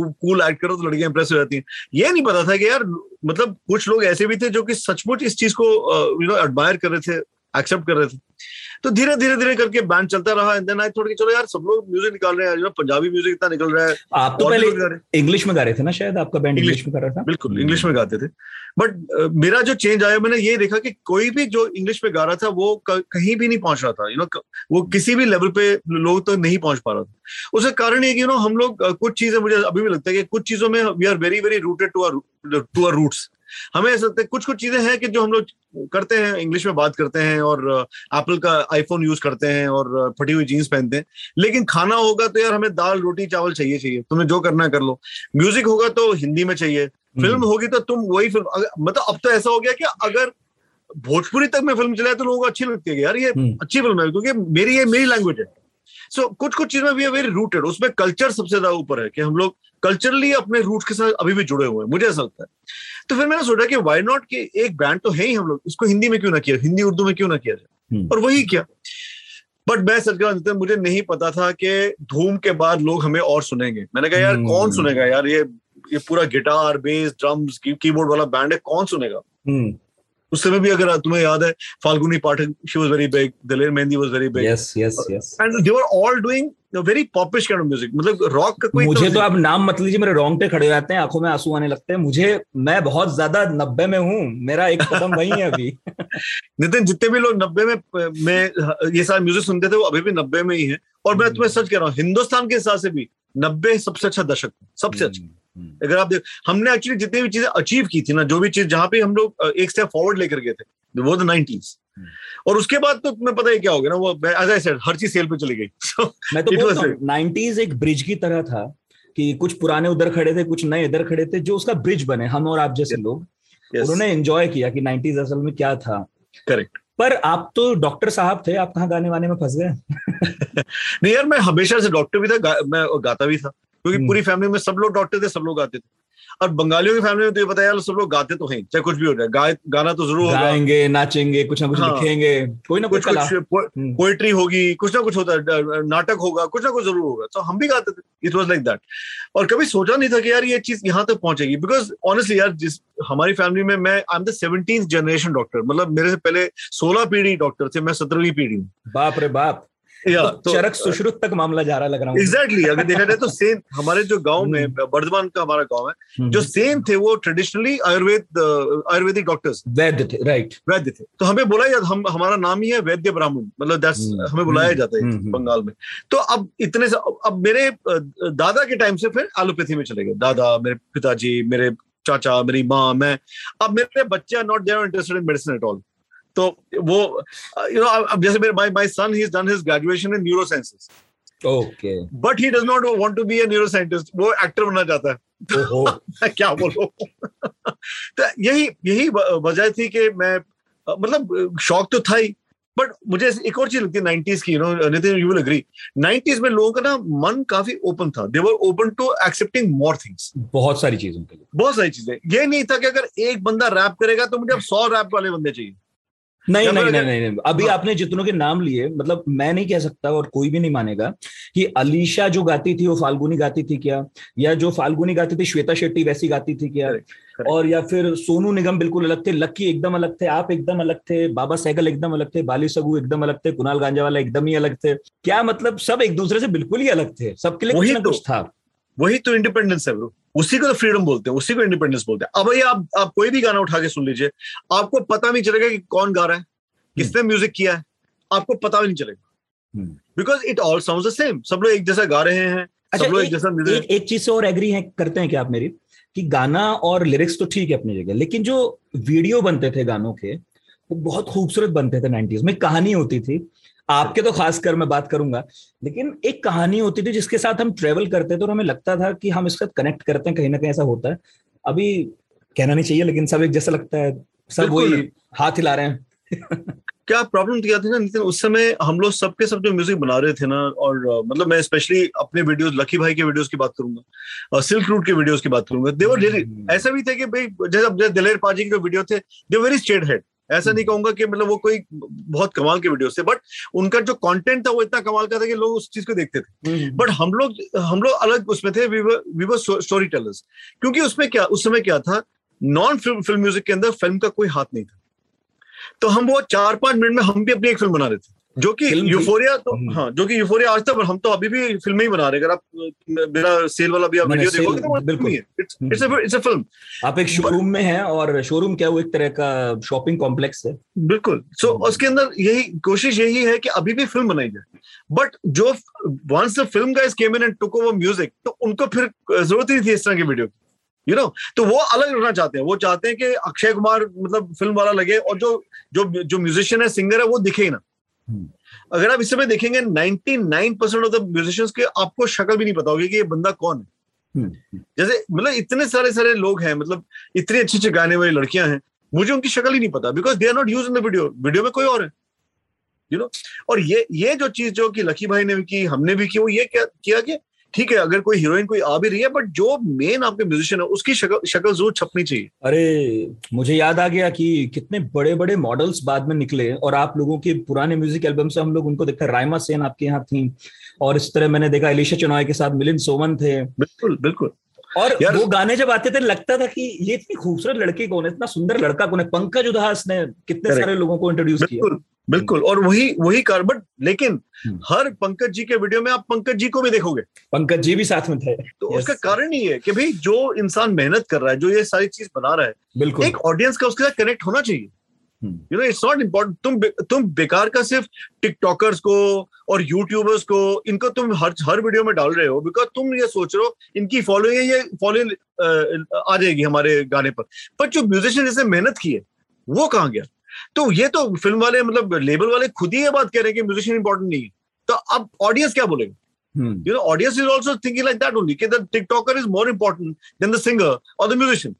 कूल एक्ट करो तो लड़कियां इंप्रेस हो जाती हैं. ये नहीं पता था कि यार मतलब कुछ लोग ऐसे भी थे जो कि सचमुच इस चीज को यू नो एडमायर कर रहे थे, एक्सेप्ट कर रहे थे. तो धीरे धीरे धीरे करके बैंड चलता रहा. एंड देन आई थॉट कि चलो यार सब लोग म्यूजिक निकाल रहे हैं, जो पंजाबी म्यूजिक इतना निकल रहा है. आप तो पहले इंग्लिश में गा रहे थे ना, शायद आपका बैंड इंग्लिश में कर रहा था? बिल्कुल, इंग्लिश में गाते थे. बट मेरा जो चेंज आया, मैंने ये देखा कि कोई भी जो इंग्लिश में गा रहा था वो कहीं भी नहीं पहुंच रहा था, यू नो, वो किसी भी लेवल पे लोग तक नहीं पहुंच पा रहा था. उसका कारण ये कि यू नो हम लोग कुछ चीजें, मुझे अभी भी लगता है कि कुछ चीजों में we are very very rooted to our roots. हमें ऐसा लगता है कुछ कुछ चीजें हैं कि जो हम लोग करते हैं, इंग्लिश में बात करते हैं और एप्पल का आईफोन यूज करते हैं और फटी हुई जीन्स पहनते हैं, लेकिन खाना होगा तो यार हमें दाल रोटी चावल चाहिए, तुम्हें जो करना कर लो. म्यूजिक होगा तो हिंदी में चाहिए, फिल्म होगी तो तुम वही फिल्म, मतलब अब तो ऐसा हो गया कि अगर भोजपुरी तक में फिल्म चलाए तो लोगों को अच्छी लगती है, यार ये अच्छी फिल्म है क्योंकि मेरी लैंग्वेज है. सो कुछ कुछ चीजों में वी आर वेरी रूटेड, उसमें कल्चर सबसे ज्यादा ऊपर है कि हम लोग कल्चरली अपने रूट्स के साथ अभी भी जुड़े हुए हैं, मुझे ऐसा लगता है. तो फिर मैंने सोचा कि व्हाई नॉट, कि एक ब्रांड तो है ही हम लोग, इसको हिंदी में क्यों ना किया, हिंदी उर्दू में क्यों ना किया जाए, और वही किया. बट मैं सच कहता हूं, मुझे नहीं पता था कि धूम के बाद लोग हमें और सुनेंगे. मैंने कहा यार कौन सुनेगा यार, ये पूरा गिटार बेस ड्रम्स कीबोर्ड वाला बैंड है, कौन सुनेगा? उस समय भी अगर तुम्हें याद है, Falguni Pathak, she was very big, Daler Mehndi was very big, yes yes yes, and they were all doing very poppish kind of music, मतलब रॉक का कोई. मुझे तो आप नाम मत लीजिए, मेरे रोंगटे खड़े हो जाते हैं, आंखों में आंसू आने लगते हैं मुझे. मैं बहुत ज्यादा 90 में हूँ, मेरा एक कदम वही है अभी. नितिन, जितने भी लोग 90 में ये सारे म्यूजिक सुनते थे वो अभी भी 90 में ही है. और मैं तुम्हें सच कह रहा हूँ, हिंदुस्तान के हिसाब से भी 90 सबसे अच्छा दशक, सबसे अच्छा. अगर आप देख, हमने एक्चुअली जितनी भी चीजें अचीव की थी ना, जो भी चीज जहां पे हम लोग एक स्टेप फॉरवर्ड लेकर गए थे, वो 90s. और उसके बाद तो तुम्हें पता है क्या हो गया ना, वो as I said, हर चीज सेल पे चली गई. मैं तो बोलता हूं 90s एक ब्रिज की तरह था कि कुछ पुराने उधर खड़े थे, कुछ नए इधर खड़े थे, जो उसका ब्रिज बने. हम और आप जैसे लोग उन्होंने एंजॉय किया कि 90s असल में क्या था. करेक्ट. पर आप तो डॉक्टर साहब थे, आप कहाँ गाने वाने में फंस गए? नहीं यार, मैं हमेशा से डॉक्टर भी था, मैं गाता भी था, क्योंकि पूरी फैमिली में सब लोग डॉक्टर थे, सब लोग गाते थे. और बंगालियों की फैमिली में तो ये पता है यार, सब लोग गाते तो हैं, चाहे कुछ भी हो जाए, गाना तो जरूर होगा, गाएंगे, नाचेंगे, कुछ ना कुछ लिखेंगे, कोई ना कुछ पोएट्री होगी, कुछ ना कुछ होता है, नाटक होगा, कुछ ना कुछ जरूर होगा. तो हम भी गाते थे, इट वाज लाइक दैट. और कभी सोचा नहीं था कि यार ये चीज यहाँ तक पहुंचेगी, बिकॉज ऑनेस्टली यार जिस हमारी फैमिली में, मैं I am the 17th generation doctor, मतलब मेरे से पहले 16 पीढ़ी डॉक्टर थे, मैं 17वीं पीढ़ी हूँ. बाप रे बाप. तो चरक सुश्रुत तक मामला जा रहा लग रहा है. एग्जैक्टली. अगर देखा जाए तो सेम हमारे जो गांव में, बर्धमान का हमारा गांव है, जो सेम थे वो ट्रेडिशनली आयुर्वेदिक डॉक्टर्स, वैद्य थे. राइट, वैद्य थे. तो हमें बुलाया, हमारा नाम ही है वैद्य ब्राह्मण, मतलब दैट्स हमें बुलाया जाता है बंगाल में. तो अब इतने अब मेरे दादा के टाइम से फिर एलोपैथी में चले गए, दादा, मेरे पिताजी, मेरे चाचा, मेरी माँ, मैं. अब मेरे बच्चे are not they are interested in medicine at all. तो वो यू नो, अब जैसे my son, he's done his graduation in neurosciences. Okay. But he does not want to be a neuroscientist. वो एक्टर बनना चाहता है. Oh. क्या बोलो. तो यही वजह थी कि मैं, मतलब शौक तो था ही, बट मुझे एक और चीज लगती है 90s की, Nitin you will agree, 90s में लोगों का ना मन काफी ओपन था, they were open to accepting more things, बहुत सारी चीजों के लिए, बहुत सारी चीजें। ये नहीं था कि अगर एक बंदा रैप करेगा तो मुझे अब 100 रैप वाले बंदे चाहिए। नहीं नहीं, नहीं नहीं नहीं नहीं अभी आपने जितनों के नाम लिए, मतलब मैं नहीं कह सकता और कोई भी नहीं मानेगा कि अलीशा जो गाती थी वो फाल्गुनी गाती थी क्या, या जो फाल्गुनी गाती थी श्वेता शेट्टी वैसी गाती थी क्या, और या फिर सोनू निगम बिल्कुल अलग थे, लक्की एकदम अलग थे, आप एकदम अलग थे, बाबा सहगल एकदम अलग थे, बाली सगू एकदम अलग थे, कुणाल गांजावाला एकदम ही अलग थे क्या, मतलब सब एक दूसरे से बिल्कुल ही अलग थे, सबके लिए वही कुछ था। वही तो इंडिपेंडेंस है ब्रो, उसी को तो फ्रीडम बोलते हैं, उसी को इंडिपेंडेंस बोलते हैं। अब ये आप कोई भी गाना उठा के सुन लीजिए, आपको पता नहीं चलेगा कि कौन गा रहा है, किसने म्यूजिक किया है, आपको पता भी नहीं चलेगा, because it all sounds the same, सब लोग एक जैसा गा रहे हैं। अच्छा, सब लोग एक जैसा म्यूजिक। एक चीज से और एग्री करते हैं क्या आप मेरी, कि गाना और लिरिक्स तो ठीक है अपनी जगह, लेकिन जो वीडियो बनते थे गानों के वो बहुत खूबसूरत बनते थे 90s में, कहानी होती थी, आपके तो खासकर मैं बात करूंगा, लेकिन एक कहानी होती थी जिसके साथ हम ट्रेवल करते थे और हमें लगता था कि हम इसका कनेक्ट करते हैं, कहीं ना कहीं ऐसा होता है। अभी कहना नहीं चाहिए लेकिन सब एक जैसा लगता है, सब वही हाथ हिला रहे हैं। क्या प्रॉब्लम क्या थी ना नितिन, उस समय हम लोग सबके सब जो म्यूजिक बना रहे थे ना, और मतलब मैं स्पेशली अपने वीडियोस, लकी भाई के वीडियोस की बात करूंगा, सिल्क रूट के वीडियोस की बात करूंगा, दे वर रियली, ऐसा भी थे कि भाई जैसे दिलेर पाजी के वीडियो थे, they were very straight head, ऐसा नहीं कहूंगा कि मतलब वो कोई बहुत कमाल के वीडियोस थे, बट उनका जो कंटेंट था वो इतना कमाल का था कि लोग उस चीज को देखते थे। बट हम लोग अलग उसमें थे, वी वर स्टोरी टेलर्स, क्योंकि उसमें क्या, उस समय क्या था, नॉन फिल्म म्यूजिक के अंदर फिल्म का कोई हाथ नहीं था, तो हम वो 4-5 मिनट में हम भी अपनी एक फिल्म बना रहे थे, जो कि यूफोरिया, तो हाँ, जो कि यूफोरिया आज तक, हम तो अभी भी फिल्में ही बना रहे हैं। अगर आप मेरा सेल वाला भी आप वीडियो देखोगे तो बिल्कुल इट्स अ फिल्म, आप एक शोरूम में हैं, और शोरूम क्या, वो एक तरह का शॉपिंग कॉम्प्लेक्स है बिल्कुल। सो उसके अंदर यही कोशिश यही है कि अभी भी फिल्म बनाई जाए, बट जो once the film guys came in and took over music, तो उनको फिर जरूरत ही नहीं थी इस तरह की वीडियो की, यू नो, तो वो अलग रहना चाहते हैं, वो चाहते हैं कि अक्षय कुमार मतलब फिल्म वाला लगे, और जो जो जो म्यूजिशियन है, सिंगर है, वो दिखे ही ना। अगर आप इस समय देखेंगे 99% ऑफ द म्यूजिशियंस के आपको शक्ल भी नहीं पता होगी कि ये बंदा कौन है। जैसे मतलब इतने सारे सारे लोग हैं, मतलब इतने अच्छे अच्छे गाने वाली लड़कियां हैं, मुझे उनकी शक्ल ही नहीं पता, because they are not use in the video, video में कोई और है, यू नो। और ये जो चीज जो कि लकी भाई ने भी की, हमने भी की, वो ये क्या किया कि ठीक है अगर कोई हीरोइन कोई आ भी रही है, बट जो मेन आपके म्यूजिशियन है उसकी शक्ल जरूर छपनी चाहिए। अरे मुझे याद आ गया कि कितने बड़े बड़े मॉडल्स बाद में निकले, और आप लोगों के पुराने म्यूजिक एल्बम से हम लोग उनको देखते हैं, रायमा सेन आपके यहाँ थी, और इस तरह मैंने देखा अलीशा चिनॉय के साथ मिलिंद सोमन थे, बिल्कुल बिल्कुल। और वो गाने जब आते थे लगता था कि ये इतनी खूबसूरत लड़की कौन है, इतना सुंदर लड़का कौन है, पंकज उधास ने कितने सारे लोगों को इंट्रोड्यूस किया, बिल्कुल। और वही कार, बट लेकिन हर पंकज जी के वीडियो में आप पंकज जी को भी देखोगे, पंकज जी भी साथ में थे, तो उसका कारण ही है कि भाई जो इंसान मेहनत कर रहा है, जो ये सारी चीज बना रहा है, बिल्कुल एक ऑडियंस का उसके साथ कनेक्ट होना चाहिए, you know. It's not important, तुम बेकार का सिर्फ टिकटॉकर्स को और यूट्यूबर्स को, इनको तुम हर वीडियो में डाल रहे हो, बिकॉज तुम ये सोच रहे हो इनकी फॉलोइंग है, ये फॉलोइंग आ जाएगी हमारे गाने पर जो म्यूजिशियन जिसने मेहनत की है वो कहाँ गया? तो ये तो फिल्म वाले मतलब लेबल वाले खुद ही ये बात कह रहे हैं कि म्यूजिशियन इंपॉर्टेंट नहीं है, तो अब ऑडियंस क्या बोलेगा? You know, audience is also thinking like that only, कि the TikToker is more important than the singer और the musician,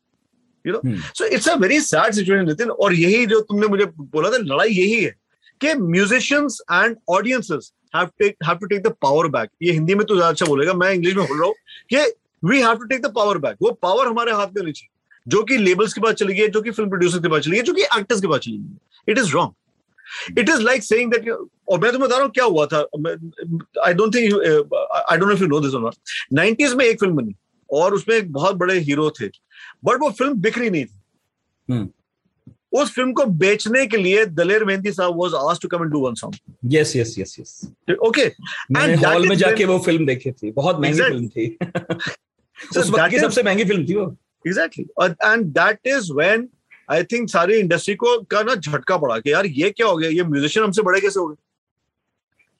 you know. So it's a very sad situation Nitin, और यही जो तुमने मुझे बोला था, लड़ाई यही है कि musicians and audiences have to take the power back. ये हिंदी में तो ज्यादा अच्छा बोलेगा, मैं इंग्लिश में बोल रहा हूँ कि we have to take the power back. वो पावर हमारे हाथ में होनी चाहिए, जो कि लेबल्स के पास चली गई, जो कि फिल्म प्रोड्यूसर के पास चली गई, जो कि एक्टर्स के पास चली गई। It is wrong, it is like saying that. और मैं तुम्हें बता रहा हूँ क्या हुआ था, I don't know if you know this और नॉट। 90s में एक फिल्म बनी और उसमें एक बहुत बड़े हीरो थे, बट वो फिल्म बिक्री नहीं थी। उस फिल्म को बेचने के लिए दलेर मेहंदी साहब was asked to come and do one song. Yes yes yes yes, okay. मैंने हॉल में जाके वो फिल्म देखी थी, बहुत महंगी फिल्म थी, उस वक्त की सबसे महंगी फिल्म थी वो। Exactly. And that is when I think सारी इंडस्ट्री को का ना झटका पड़ा कि यार ये क्या हो गया, ये म्यूजिशियन हमसे बड़े कैसे हो गए,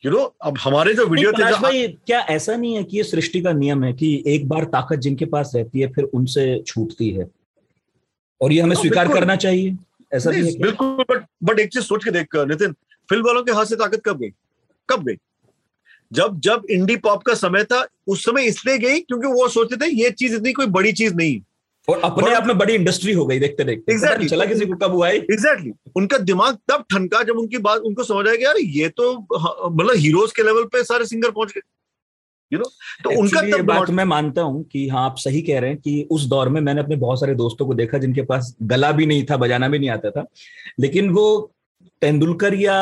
you know, अब हमारे जो वीडियो थे भाई। क्या ऐसा नहीं है कि ये सृष्टि का नियम है कि एक बार ताकत जिनके पास रहती है फिर उनसे छूटती है, और ये हमें स्वीकार करना चाहिए, ऐसा नहीं है? बिल्कुल, बट एक चीज सोच के देख नितिन, फिल्म वालों के हाथ से ताकत कब गई? जब इंडी पॉप का समय था उस समय इसलिए गई क्योंकि वो सोचते थे ये चीज इतनी कोई बड़ी चीज नहीं, और अपने आप में बड़ी इंडस्ट्री हो गई देखते देखते. एग्जैक्टली चला किसी को कब हुआ है. एग्जैक्टली उनका दिमाग तब ठनका जब उनकी बात उनको समझ आया कि यार ये तो मतलब हीरोज के लेवल पे सारे सिंगर पहुंच गए. You know? तो उनका ये बात मैं मानता हूँ कि हाँ आप सही कह रहे हैं कि उस दौर में मैंने अपने बहुत सारे दोस्तों को देखा जिनके पास गला भी नहीं था, बजाना भी नहीं आता था, लेकिन वो तेंदुलकर या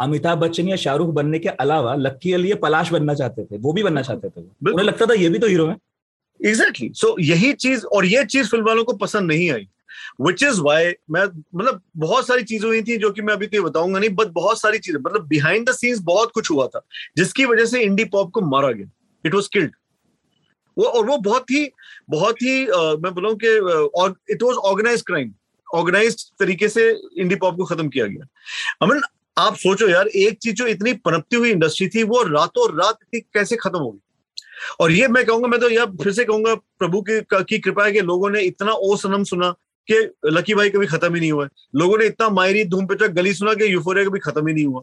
अमिताभ बच्चन या शाहरुख बनने के अलावा लक्की अली या पलाश बनना चाहते थे, वो भी बनना चाहते थे. उन्हें लगता था ये भी तो हीरो है. एग्जैक्टली सो यही चीज, और ये चीज फिल्म वालों को पसंद नहीं आई, विच इज वाई मैं मतलब बहुत सारी चीजें हुई थी जो कि मैं अभी तो बताऊंगा नहीं, बट बहुत सारी चीजें मतलब बिहाइंड द सीन्स बहुत कुछ हुआ था जिसकी वजह से इंडी पॉप को मारा गया. It was killed. वो और वो बहुत ही मैं बोलूं कि it was organised crime, organised तरीके से इंडी पॉप को खत्म किया गया. अमन आप सोचो यार, एक चीज जो इतनी पनपती हुई इंडस्ट्री थी वो रातों रात कैसे खत्म हो गई. और ये मैं कहूंगा, मैं तो यार फिर से कहूंगा प्रभु की कृपा है कि लोगों ने इतना ओ सनम सुना कि लकी भाई कभी खत्म ही नहीं हुआ है, लोगों ने इतना मायरी धूम पे गली सुना कि यूफोरिया कभी खत्म ही नहीं हुआ.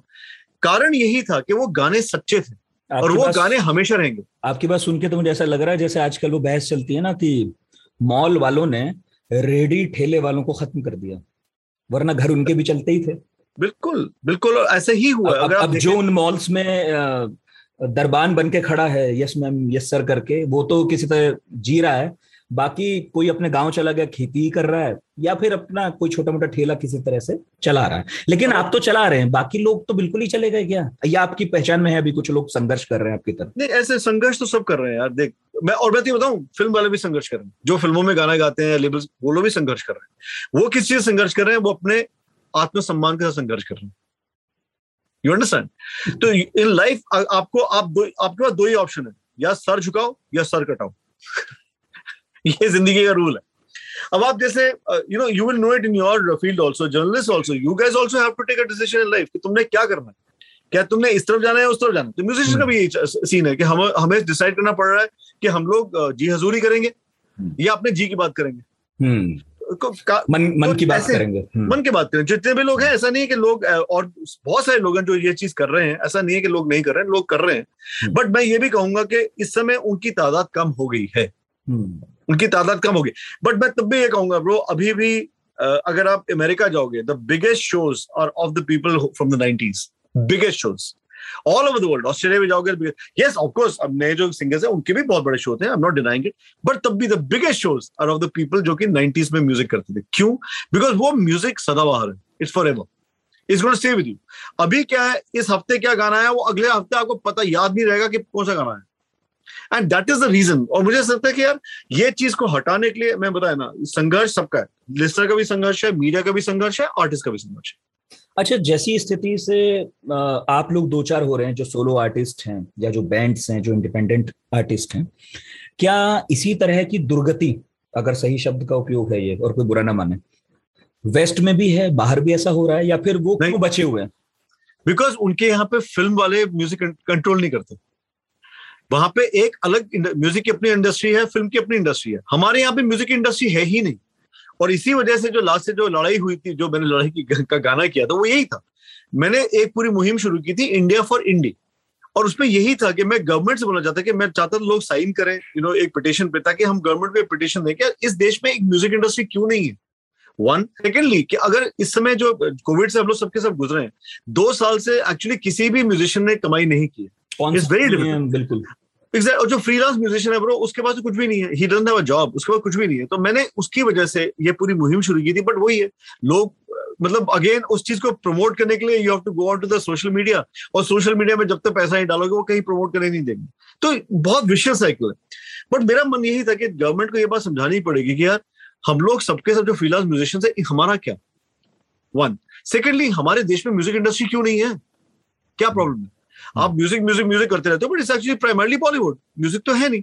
कारण यही था कि वो गाने सच्चे थे और वो गाने हमेशा रहेंगे. आपकी बात सुन के तो मुझे ऐसा लग रहा है जैसे आजकल वो बहस चलती है ना कि मॉल वालों ने रेडी ठेले वालों को खत्म कर दिया, वरना घर उनके भी चलते ही थे. बिल्कुल बिल्कुल ऐसे ही हुआ. अब जो उन मॉल्स में दरबान बन के खड़ा है यस मैम यस सर करके, वो तो किसी तरह जी रहा है, बाकी कोई अपने गांव चला गया खेती ही कर रहा है या फिर अपना कोई छोटा मोटा ठेला किसी तरह से चला रहा है. लेकिन आप तो चला रहे हैं, बाकी लोग तो बिल्कुल ही चले गए क्या, या आपकी पहचान में है अभी कुछ लोग संघर्ष कर रहे हैं आपकी तरफ? नहीं, ऐसे संघर्ष तो सब कर रहे हैं यार. देख मैं ये बताऊं, फिल्म वाले भी संघर्ष कर रहे हैं, जो फिल्मों में गाना गाते हैं, लेबल्स वो लोग भी संघर्ष कर रहे हैं. वो किस चीज से संघर्ष कर रहे हैं? वो अपने आत्मसम्मान के साथ संघर्ष कर रहे हैं. You understand? तो इन लाइफ आपको आपके पास दो ही ऑप्शन है, या सर झुकाओ या सर कटाओ. ये जिंदगी का रूल है. अब आप जैसे you know you will know it in your field also, journalist also, you guys also have to take a decision in life कि तुमने क्या करना है. क्या तुमने इस तरफ जाना है, उस तरफ जाना है? तो म्यूजिशियन का भी यही सीन है कि हमें डिसाइड करना पड़ रहा है कि हम लोग जी हजूरी करेंगे या अपने जी की बात करेंगे. मन की बात करें जितने भी लोग हैं. ऐसा नहीं है कि लोग, और बहुत सारे लोग हैं जो ये चीज कर रहे हैं, ऐसा नहीं है कि लोग नहीं कर रहे हैं, लोग कर रहे हैं, बट मैं ये भी कहूंगा कि इस समय उनकी तादाद कम हो गई है. उनकी तादाद कम होगी, बट मैं तब भी ये कहूंगा ब्रो, अभी भी अगर आप अमेरिका जाओगे, the biggest shows are of the people from the 90s. Biggest shows all over the world. Australia में जाओगे, यस ऑफ कोर्स अब नए जो सिंगर्स हैं उनके भी बहुत बड़े शो थे, I am not denying it, but तब भी the biggest shows are of the people जो कि 90s में म्यूजिक करते थे. क्यों? बिकॉज वो म्यूजिक सदाबहार है. It's forever, it's gonna stay with you. अभी क्या है, इस हफ्ते क्या गाना आया वो अगले हफ्ते आपको पता याद नहीं रहेगा कि कौन सा गाना है. And that is the reason. और मुझे लगता है कि यार ये चीज को हटाने के लिए, मैं बताया ना, संघर्ष सबका है. लिस्टर का भी संघर्ष है, मीडिया का भी संघर्ष है, आर्टिस्ट का भी संघर्ष है. अच्छा, जैसी स्थिति से आप लोग दो चार हो रहे हैं जो सोलो आर्टिस्ट हैं या जो बैंड्स हैं, जो इंडिपेंडेंट आर्टिस्ट हैं, क्या इसी तरह की दुर्गति, अगर सही शब्द का उपयोग है ये और कोई बुरा ना माने, वेस्ट में भी है, बाहर भी ऐसा हो रहा है, या फिर वो क्यों बचे हुए हैं? बिकॉज उनके यहाँ पे फिल्म वाले म्यूजिक कंट्रोल नहीं करते. वहां पे एक अलग म्यूजिक की अपनी इंडस्ट्री है, फिल्म की अपनी इंडस्ट्री है. हमारे यहाँ पे म्यूजिक इंडस्ट्री है ही नहीं, और इसी वजह से जो लास्ट से जो लड़ाई हुई थी, जो मैंने लड़ाई का गाना किया था, वो यही था. मैंने एक पूरी मुहिम शुरू की थी, इंडिया फॉर इंडी, और उसमें यही था कि मैं गवर्नमेंट से बोलना चाहता कि मैं चाहता लोग साइन करें यू नो एक पिटिशन पे, ताकि हम गवर्नमेंट पे पिटिशन दें कि इस देश में एक म्यूजिक इंडस्ट्री क्यों नहीं है. वन सेकेंडली कि अगर इस समय जो कोविड से हम लोग सबके सब गुजरे हैं, 2 साल से एक्चुअली किसी भी म्यूजिशियन ने कमाई नहीं की. It's very difficult. बिल्कुल exactly. और जो फ्रीलांस म्यूजिशियन है ब्रो, उसके पास तो कुछ भी नहीं है. He doesn't have a job. उसके पास कुछ भी नहीं है. तो मैंने उसकी वजह से ये पूरी मुहिम शुरू की थी, बट वही है, लोग मतलब अगेन उस चीज को प्रमोट करने के लिए you have to go on to the social media, और सोशल मीडिया में जब तक पैसा नहीं डालोगे वो कहीं प्रमोट करने नहीं देंगे. तो बहुत विशियस साइकिल है. बट मेरा मन यही था कि गवर्नमेंट को ये बात समझानी पड़ेगी कि यार हम लोग सबके सब जो फ्रीलांस म्यूजिशियंस है, हमारा क्या. वन सेकेंडली, हमारे देश में म्यूजिक इंडस्ट्री क्यों नहीं है, क्या प्रॉब्लम है? आप म्यूजिक करते रहते हो, but it's actually primarily Bollywood, music तो है नहीं.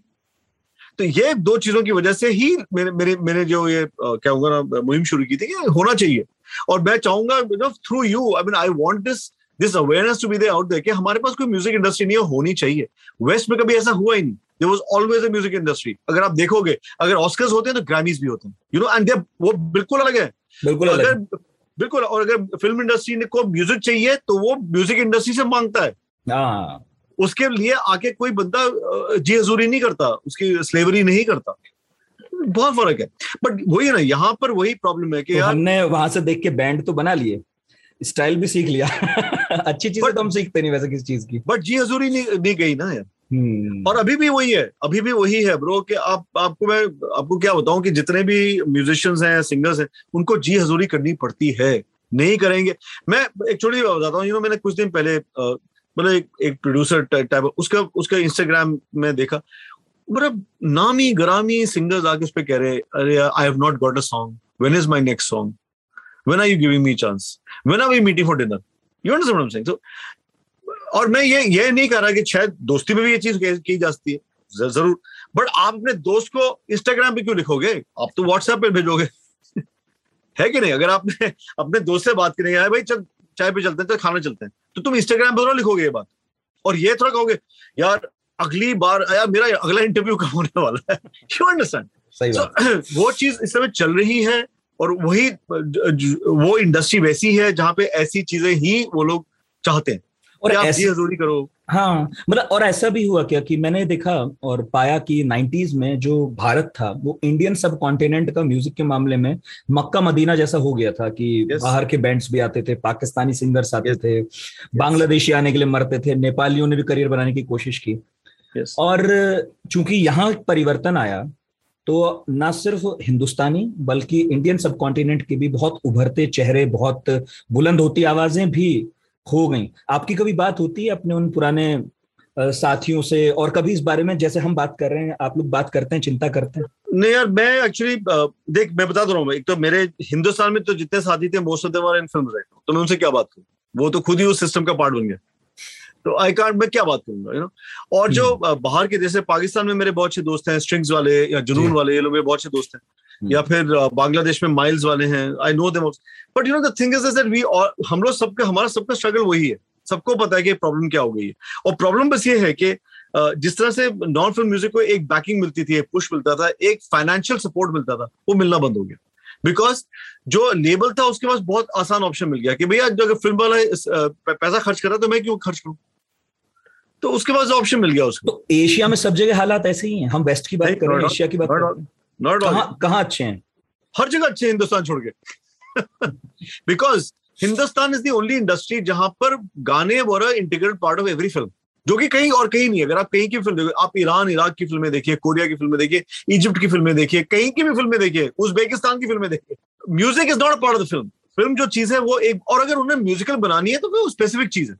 तो ये दो चीजों की वजह से ही मैंने जो ये क्या होगा ना मुहिम शुरू की थी कि होना चाहिए. और मैं चाहूंगा through you, I mean I want this awareness to be there out there कि हमारे पास कोई म्यूजिक इंडस्ट्री नहीं होनी चाहिए. वेस्ट में कभी ऐसा हुआ ही नहीं, there was always a music industry. अगर आप देखोगे, अगर ऑस्कर्स होते हैं तो ग्रैमीज भी होते हैं, यू नो, एंड वो बिल्कुल अलग है, बिल्कुल अलग, बिल्कुल. और अगर फिल्म इंडस्ट्री को म्यूजिक चाहिए तो वो म्यूजिक इंडस्ट्री से मांगता है. उसके लिए आके कोई बंदा जी हजूरी नहीं करता, उसकी स्लेवरी नहीं करता. बहुत फर्क है। बट वही है ना, यहाँ पर वही प्रॉब्लम है कि तो यार हमने वहां से देख के बैंड तो बना लिए, स्टाइल भी सीख लिया अच्छी चीज तो हम सीखते नहीं वैसे किसी चीज की, बट जी हजूरी नहीं गई ना यार। और अभी भी वही है ब्रो कि आपको क्या बताऊं कि जितने भी म्यूजिशियंस हैं, सिंगर्स हैं, उनको जी हजूरी करनी पड़ती है, नहीं करेंगे। मैं एक छोटी बात बताता हूँ, मैंने कुछ दिन पहले मतलब एक प्रोड्यूसर टाइप उसका इंस्टाग्राम में देखा, मतलब नामी गरामी सिंगर्स आके उस पर कह रहे अरे I have not got a song, when is my next song, when are you giving me chance, when are we meeting for dinner, you understand what I am saying. So और मैं ये नहीं कह रहा कि शायद दोस्ती में भी ये चीज की जाती है जरूर, बट आप अपने दोस्त को इंस्टाग्राम पे क्यों लिखोगे, आप तो व्हाट्सएप पे भेजोगे है कि नहीं। अगर आपने अपने दोस्त से बात करें यार भाई चल चाय पे चलते हैं, चल खाना चलते हैं, तो तुम इंस्टाग्राम पे थोड़ा लिखोगे ये बात, और ये थोड़ा कहोगे यार अगली बार यार मेरा अगला इंटरव्यू कब होने वाला है, यू अंडरस्टैंड। सही बात, वो चीज इस समय चल रही है, और वही वो इंडस्ट्री वैसी है जहाँ पे ऐसी चीजें ही वो लोग चाहते हैं, और ऐसी जरूरी करो। हाँ मतलब, और ऐसा भी हुआ क्या कि मैंने देखा और पाया कि 90s में जो भारत था वो इंडियन सब कॉन्टिनेंट का म्यूजिक के मामले में मक्का मदीना जैसा हो गया था कि बाहर के बैंड्स भी आते थे, पाकिस्तानी सिंगर्स आते थे, बांग्लादेशी आने के लिए मरते थे, नेपालियों ने भी करियर बनाने की कोशिश की। और चूंकि यहाँ परिवर्तन आया तो ना सिर्फ हिंदुस्तानी बल्कि इंडियन सब कॉन्टिनेंट के भी बहुत उभरते चेहरे, बहुत बुलंद होती आवाजें भी हो गई। आपकी कभी बात होती है अपने उन पुराने साथियों से, और कभी इस बारे में जैसे हम बात कर रहे हैं आप लोग बात करते हैं, चिंता करते हैं? नहीं यार, मैं एक्चुअली देख मैं बता दे रहा हूँ, एक तो मेरे हिंदुस्तान में तो जितने साथी थे most of them are in films right now, तो मैं उनसे क्या बात करूँ, वो तो खुद ही उस सिस्टम का पार्ट बन गया, तो आई कांट, मैं क्या बात करूंगा यू नो। और जो बाहर के जैसे पाकिस्तान में मेरे बहुत अच्छे दोस्त हैं, स्ट्रिंग्स वाले या जुनून वाले, ये लोग मेरे बहुत अच्छे दोस्त हैं, या फिर बांग्लादेश में माइल्स वाले हैं, I know them also, but you know the thing is that we all, हम लोग सबका, हमारा सबका स्ट्रगल वही है, सबको पता है कि प्रॉब्लम क्या हो गई है। और प्रॉब्लम बस ये है कि जिस तरह से नॉन फिल्म म्यूजिक को एक बैकिंग मिलती थी, एक पुश मिलता था, एक फाइनेंशियल सपोर्ट मिलता था, वो मिलना बंद हो गया, बिकॉज जो लेबल था उसके पास बहुत आसान ऑप्शन मिल गया कि भैया अगर फिल्म वाला पैसा खर्च कर रहा है तो मैं क्यों खर्च करूं, तो उसके पास ऑप्शन मिल गया उसको। तो एशिया में सब जगह हालात ऐसे ही हैं, हम वेस्ट की बात कर रहे हैं, एशिया की बात कर रहे हैं, कहाँ अच्छे हैं, हर जगह अच्छे हैं हिंदुस्तान छोड़ के, because Hindustan is the only industry जहां पर गाने were a integral part of every film, जो कि कहीं और कहीं नहीं। अगर आप कहीं की फिल्म देखो, आप ईरान इराक की फिल्में देखिए, कोरिया की फिल्में देखिए, इजिप्ट की फिल्में देखिए, कहीं की भी फिल्में देखिए, उज्बेकिस्तान की फिल्में देखिए, music is not a part of the film. Film जो चीज है वो एक, और अगर उन्हें म्यूजिकल बनानी है तो वो स्पेसिफिक चीज है,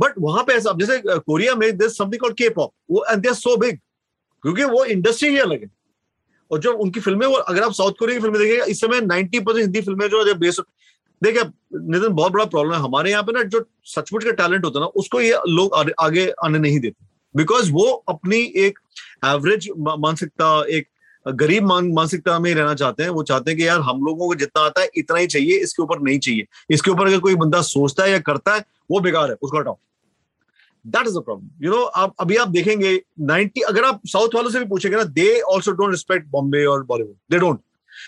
बट वहां पे ऐसा, जैसे कोरिया में there is something called K-pop, वो and they are so big क्योंकि वो इंडस्ट्री ही अलग है। और जो उनकी फिल्में, वो अगर आप साउथ कोरिया की फिल्में देखिएगा, इस समय 90% हिंदी फिल्में जो है बेस्ड। देखिए नितिन, बहुत बड़ा प्रॉब्लम है हमारे यहाँ पे ना, जो सचमुच का टैलेंट होता है ना, उसको ये लोग आगे आने नहीं देते, बिकॉज वो अपनी एक एवरेज मानसिकता, एक गरीब मानसिकता में रहना चाहते हैं। वो चाहते हैं कि यार हम लोगों को जितना आता है इतना ही चाहिए, इसके ऊपर नहीं चाहिए। इसके ऊपर अगर कोई बंदा सोचता है या करता है वो बेकार है, उसको हटाओ। That is the problem, you know. आप अभी आप देखेंगे 90, अगर आप साउथ वालों से भी पूछेंगे ना, they also don't respect Bombay और बॉलीवुड, दे डोंट।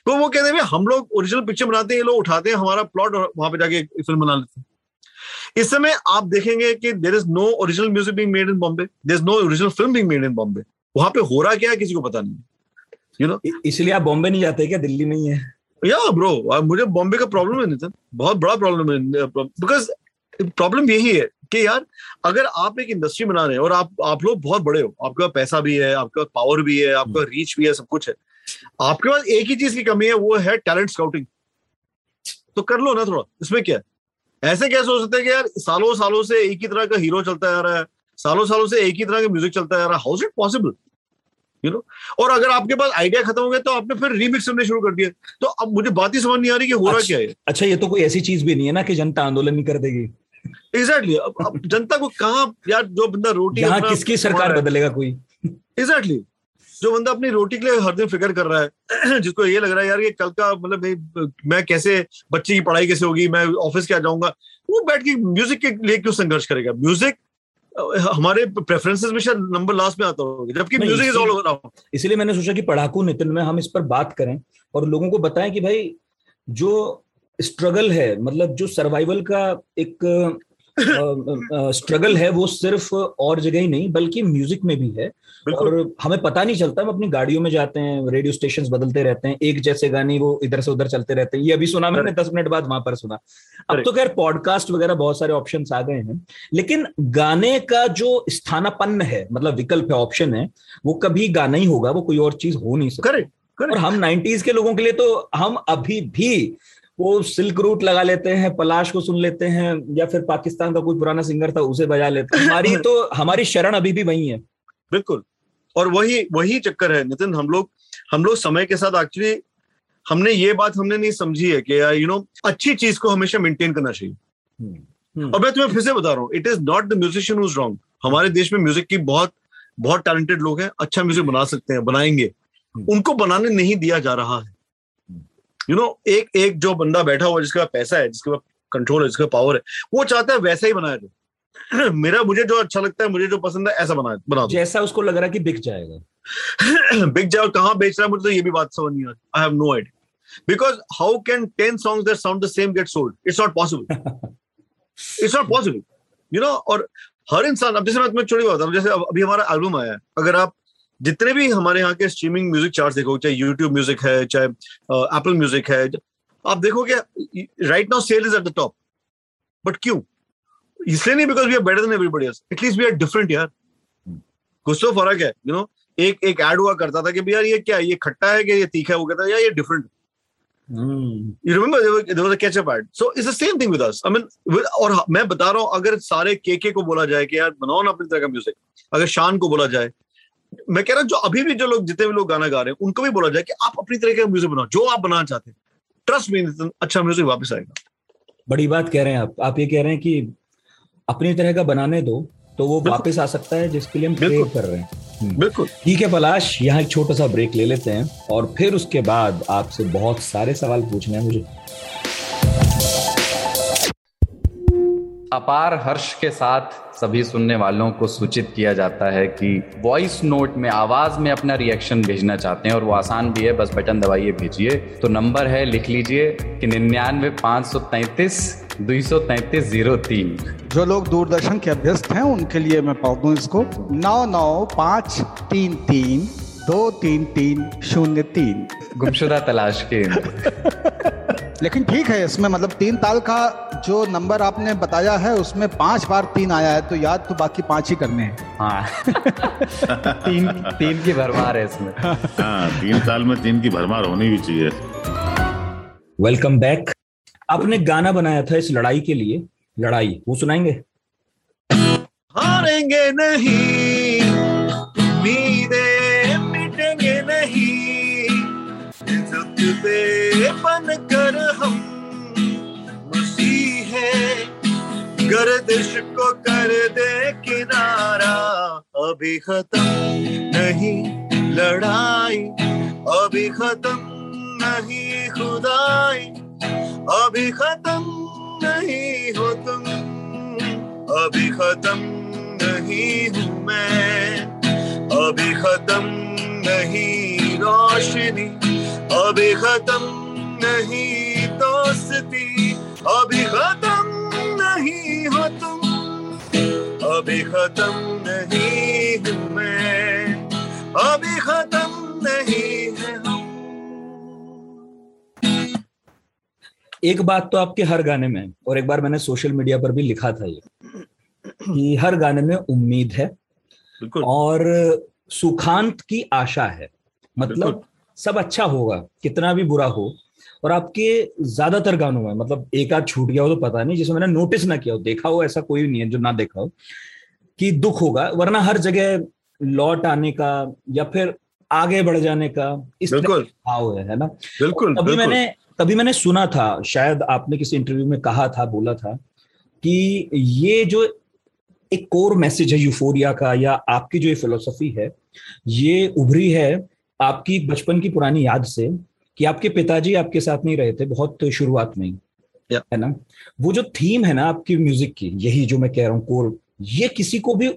तो वो कहते हैं हम लोग ओरिजिनल पिक्चर बनाते हैं, ये लोग उठाते हैं हमारा प्लॉट और वहां पे जाके फिल्म बना लेते हैं। इस समय आप देखेंगे कि there is no original music being made in Bombay, there is no original film being made in Bombay. वहां पे हो रहा क्या है किसी को पता नहीं, यू नो। इसलिए आप बॉम्बे नहीं जाते क्या, दिल्ली में ही है? या ब्रो, मुझे बॉम्बे का प्रॉब्लम है नितिन, बहुत बड़ा प्रॉब्लम है। बिकॉज प्रॉब्लम यही है कि यार अगर आप एक इंडस्ट्री बना रहे हैं और आप लोग बहुत बड़े हो, आपका पैसा भी है, आपका पावर भी है, आपका रीच भी है, सब कुछ है, आपके पास एक ही चीज की कमी है, वो है टैलेंट स्काउटिंग। तो कर लो ना थोड़ा, इसमें क्या है? ऐसे क्या सोचते हैं कि यार सालों सालों से एक ही तरह का हीरो चलता आ रहा है, सालों सालों से एक ही तरह का म्यूजिक चलता आ रहा है, how is it possible, you know. और अगर आपके पास आइडिया खत्म हो गया तो आपने फिर रीमिक्स करने शुरू कर दिया, तो अब मुझे बात ही समझ नहीं आ रही कि हो रहा क्या है। अच्छा, ये तो कोई ऐसी चीज भी नहीं है ना कि जनता आंदोलन ही कर देगी। एग्जैक्टली, अब जनता को कहाँ यार, जो बंदा रोटी, किसकी सरकार बदलेगा कोई? एग्जैक्टली, जो बंदा अपनी रोटी के लिए हर दिन फिक्र कर रहा है, जिसको ये लग रहा है यार ये कल का, मतलब मैं कैसे, बच्चे की पढ़ाई कैसे होगी, मैं ऑफिस क्या जाऊंगा, वो बैठ के म्यूजिक के लिए क्यों संघर्ष करेगा? म्यूजिक हमारे प्रेफरेंसेस में शायद नंबर लास्ट में आता होगा, जबकि music is all over now. इसलिए मैंने सोचा कि पढ़ाकू नितिन में हम इस पर बात करें और लोगों को बताएं कि भाई जो स्ट्रगल है, मतलब जो सर्वाइवल का एक स्ट्रगल है वो सिर्फ और जगह ही नहीं बल्कि म्यूजिक में भी है, और हमें पता नहीं चलता, हम अपनी गाड़ियों में जाते हैं, रेडियो स्टेशंस बदलते रहते हैं, एक जैसे गाने वो इधर से उधर चलते रहते हैं, ये अभी सुना मैंने 10 मिनट बाद वहां पर सुना। अब तो खैर पॉडकास्ट वगैरह बहुत सारे ऑप्शंस आ गए हैं, लेकिन गाने का जो स्थानापन्न है, मतलब विकल्प है, ऑप्शन है, वो कभी गाना ही होगा, वो कोई और चीज हो नहीं सकती। करेक्ट। और हम 90s के लोगों के लिए तो हम अभी भी वो सिल्क रूट लगा लेते हैं, पलाश को सुन लेते हैं, या फिर पाकिस्तान का कोई पुराना सिंगर था उसे बजा लेते हैं, हमारी तो हमारी शरण अभी भी वही है। बिल्कुल, और वही चक्कर है नितिन, हम लोग समय के साथ एक्चुअली हमने ये बात हमने नहीं समझी है कि यार अच्छी चीज को हमेशा मेंटेन करना चाहिए। और मैं तुम्हें फिर से बता रहा हूँ, it is not the musician who is wrong. हमारे देश में म्यूजिक की बहुत बहुत टैलेंटेड लोग हैं, अच्छा म्यूजिक बना सकते हैं, बनाएंगे, उनको बनाने नहीं दिया जा रहा है। एक जो बंदा बैठा हुआ जिसका पैसा है, जिसके पास कंट्रोल है, जिसका पावर है, वो चाहता है वैसा ही बनाया जाए। मुझे जो अच्छा लगता है, मुझे जो पसंद है, ऐसा बना दो, जैसा उसको लग रहा है कि बिक जाएगा। बिक जाए, और कहाँ बेच रहा है मुझे तो ये भी बात समझ नहीं आ रही। I have no idea, because how can 10 songs that sound the same get sold? It's not possible, it's not possible, और हर इंसान, अब जैसे मैं छोटी बात, जैसे अभी हमारा एल्बम आया है, अगर आप जितने भी हमारे यहाँ के स्ट्रीमिंग म्यूजिक चार्ट देखो, चाहे यूट्यूब म्यूजिक है, चाहे एप्पल म्यूजिक है, आप देखोगे right now sale is at the top. But क्यों? इसलिए नहीं because we are better than everybody else, at least we are different यार, कुछ तो फर्क है। एक ऐड हुआ करता था कि यार ये क्या, ये खट्टा है कि ये तीखा है, वो कहता है यार ये different. You remember there was a ketchup ad. So it's the same thing with us. I mean, और मैं बता रहा हूँ, अगर सारे केके को बोला जाए कि यार बनाओ ना अपनी तरह का म्यूजिक, अगर शान को बोला जाए, मैं कह रहा हूँ जो अभी भी जो लोग जितने भी लोग गाना गा रहे हैं उनको भी बोला जाए कि आप अपनी तरह का म्यूजिक बनाओ, जो आप बनाना चाहते हैं, ट्रस्ट में अच्छा म्यूजिक वापस आएगा। बड़ी बात कह रहे हैं आप ये कह रहे हैं कि अपनी तरह का बनाने दो तो वो वापस आ सकता है, जिसके लिए हम क्रेव कर रहे हैं। बिल्कुल ठीक है पलाश, यहाँ एक छोटा सा ब्रेक ले लेते हैं और फिर उसके बाद आपसे बहुत सारे सवाल पूछने हैं मुझे। अपार हर्ष के साथ सभी सुनने वालों को सूचित किया जाता है कि वॉइस नोट में, आवाज में अपना रिएक्शन भेजना चाहते हैं, और वो आसान भी है, बस बटन दबाइए, भेजिए। तो नंबर है, लिख लीजिए कि 99533233 03। जो लोग दूरदर्शन के अभ्यस्त हैं उनके लिए मैं पढ़ दूं इसको, 9953323303। गुमशुदा तलाश के। लेकिन ठीक है, इसमें मतलब 3 ताल का जो नंबर आपने बताया है उसमें 5 बार 3 आया है, तो याद तो बाकी 5 ही करने हैं। हाँ। 3 की भरमार है इसमें। हाँ, 3 ताल में 3 की भरमार होनी भी चाहिए। Welcome back. आपने गाना बनाया था इस लड़ाई के लिए, लड़ाई वो सुनाएंगे? हारेंगे नहीं, उम्मीदें मिटेंगे नहीं, बनकर हम मसीह है, गर्दिश को कर दे किनारा, अभी खत्म नहीं लड़ाई, अभी खत्म नहीं खुदाई, अभी खत्म नहीं हो तुम, अभी खत्म नहीं हूँ मैं, अभी खत्म नहीं रोशनी, अभी खत्म नहीं दोस्ती, अभी खत्म नहीं हो तुम, अभी खत्म नहीं हूँ मैं, अभी खत्म नहीं है हम। एक बात तो आपके हर गाने में, और एक बार मैंने सोशल मीडिया पर भी लिखा था ये, कि हर गाने में उम्मीद है और सुखांत की आशा है, मतलब सब अच्छा होगा कितना भी बुरा हो। और आपके ज्यादातर गानों में, मतलब एक आध छूट गया हो तो पता नहीं, जिसमें मैंने नोटिस ना किया हो, देखा हो, ऐसा कोई नहीं है जो ना देखा हो कि दुख होगा, वरना हर जगह लौट आने का या फिर आगे बढ़ जाने का इस तरह भाव है ना। बिल्कुल। कभी मैंने सुना था, शायद आपने किसी इंटरव्यू में कहा था, बोला था कि ये जो एक कोर मैसेज है यूफोरिया का, या आपकी जो ये फिलोसफी है, ये उभरी है आपकी बचपन की पुरानी याद से, कि आपके पिताजी आपके साथ नहीं रहे थे बहुत शुरुआत में, है ना। वो जो थीम है ना आपकी म्यूजिक की, यही जो मैं कह रहा हूँ कोर, ये किसी को भी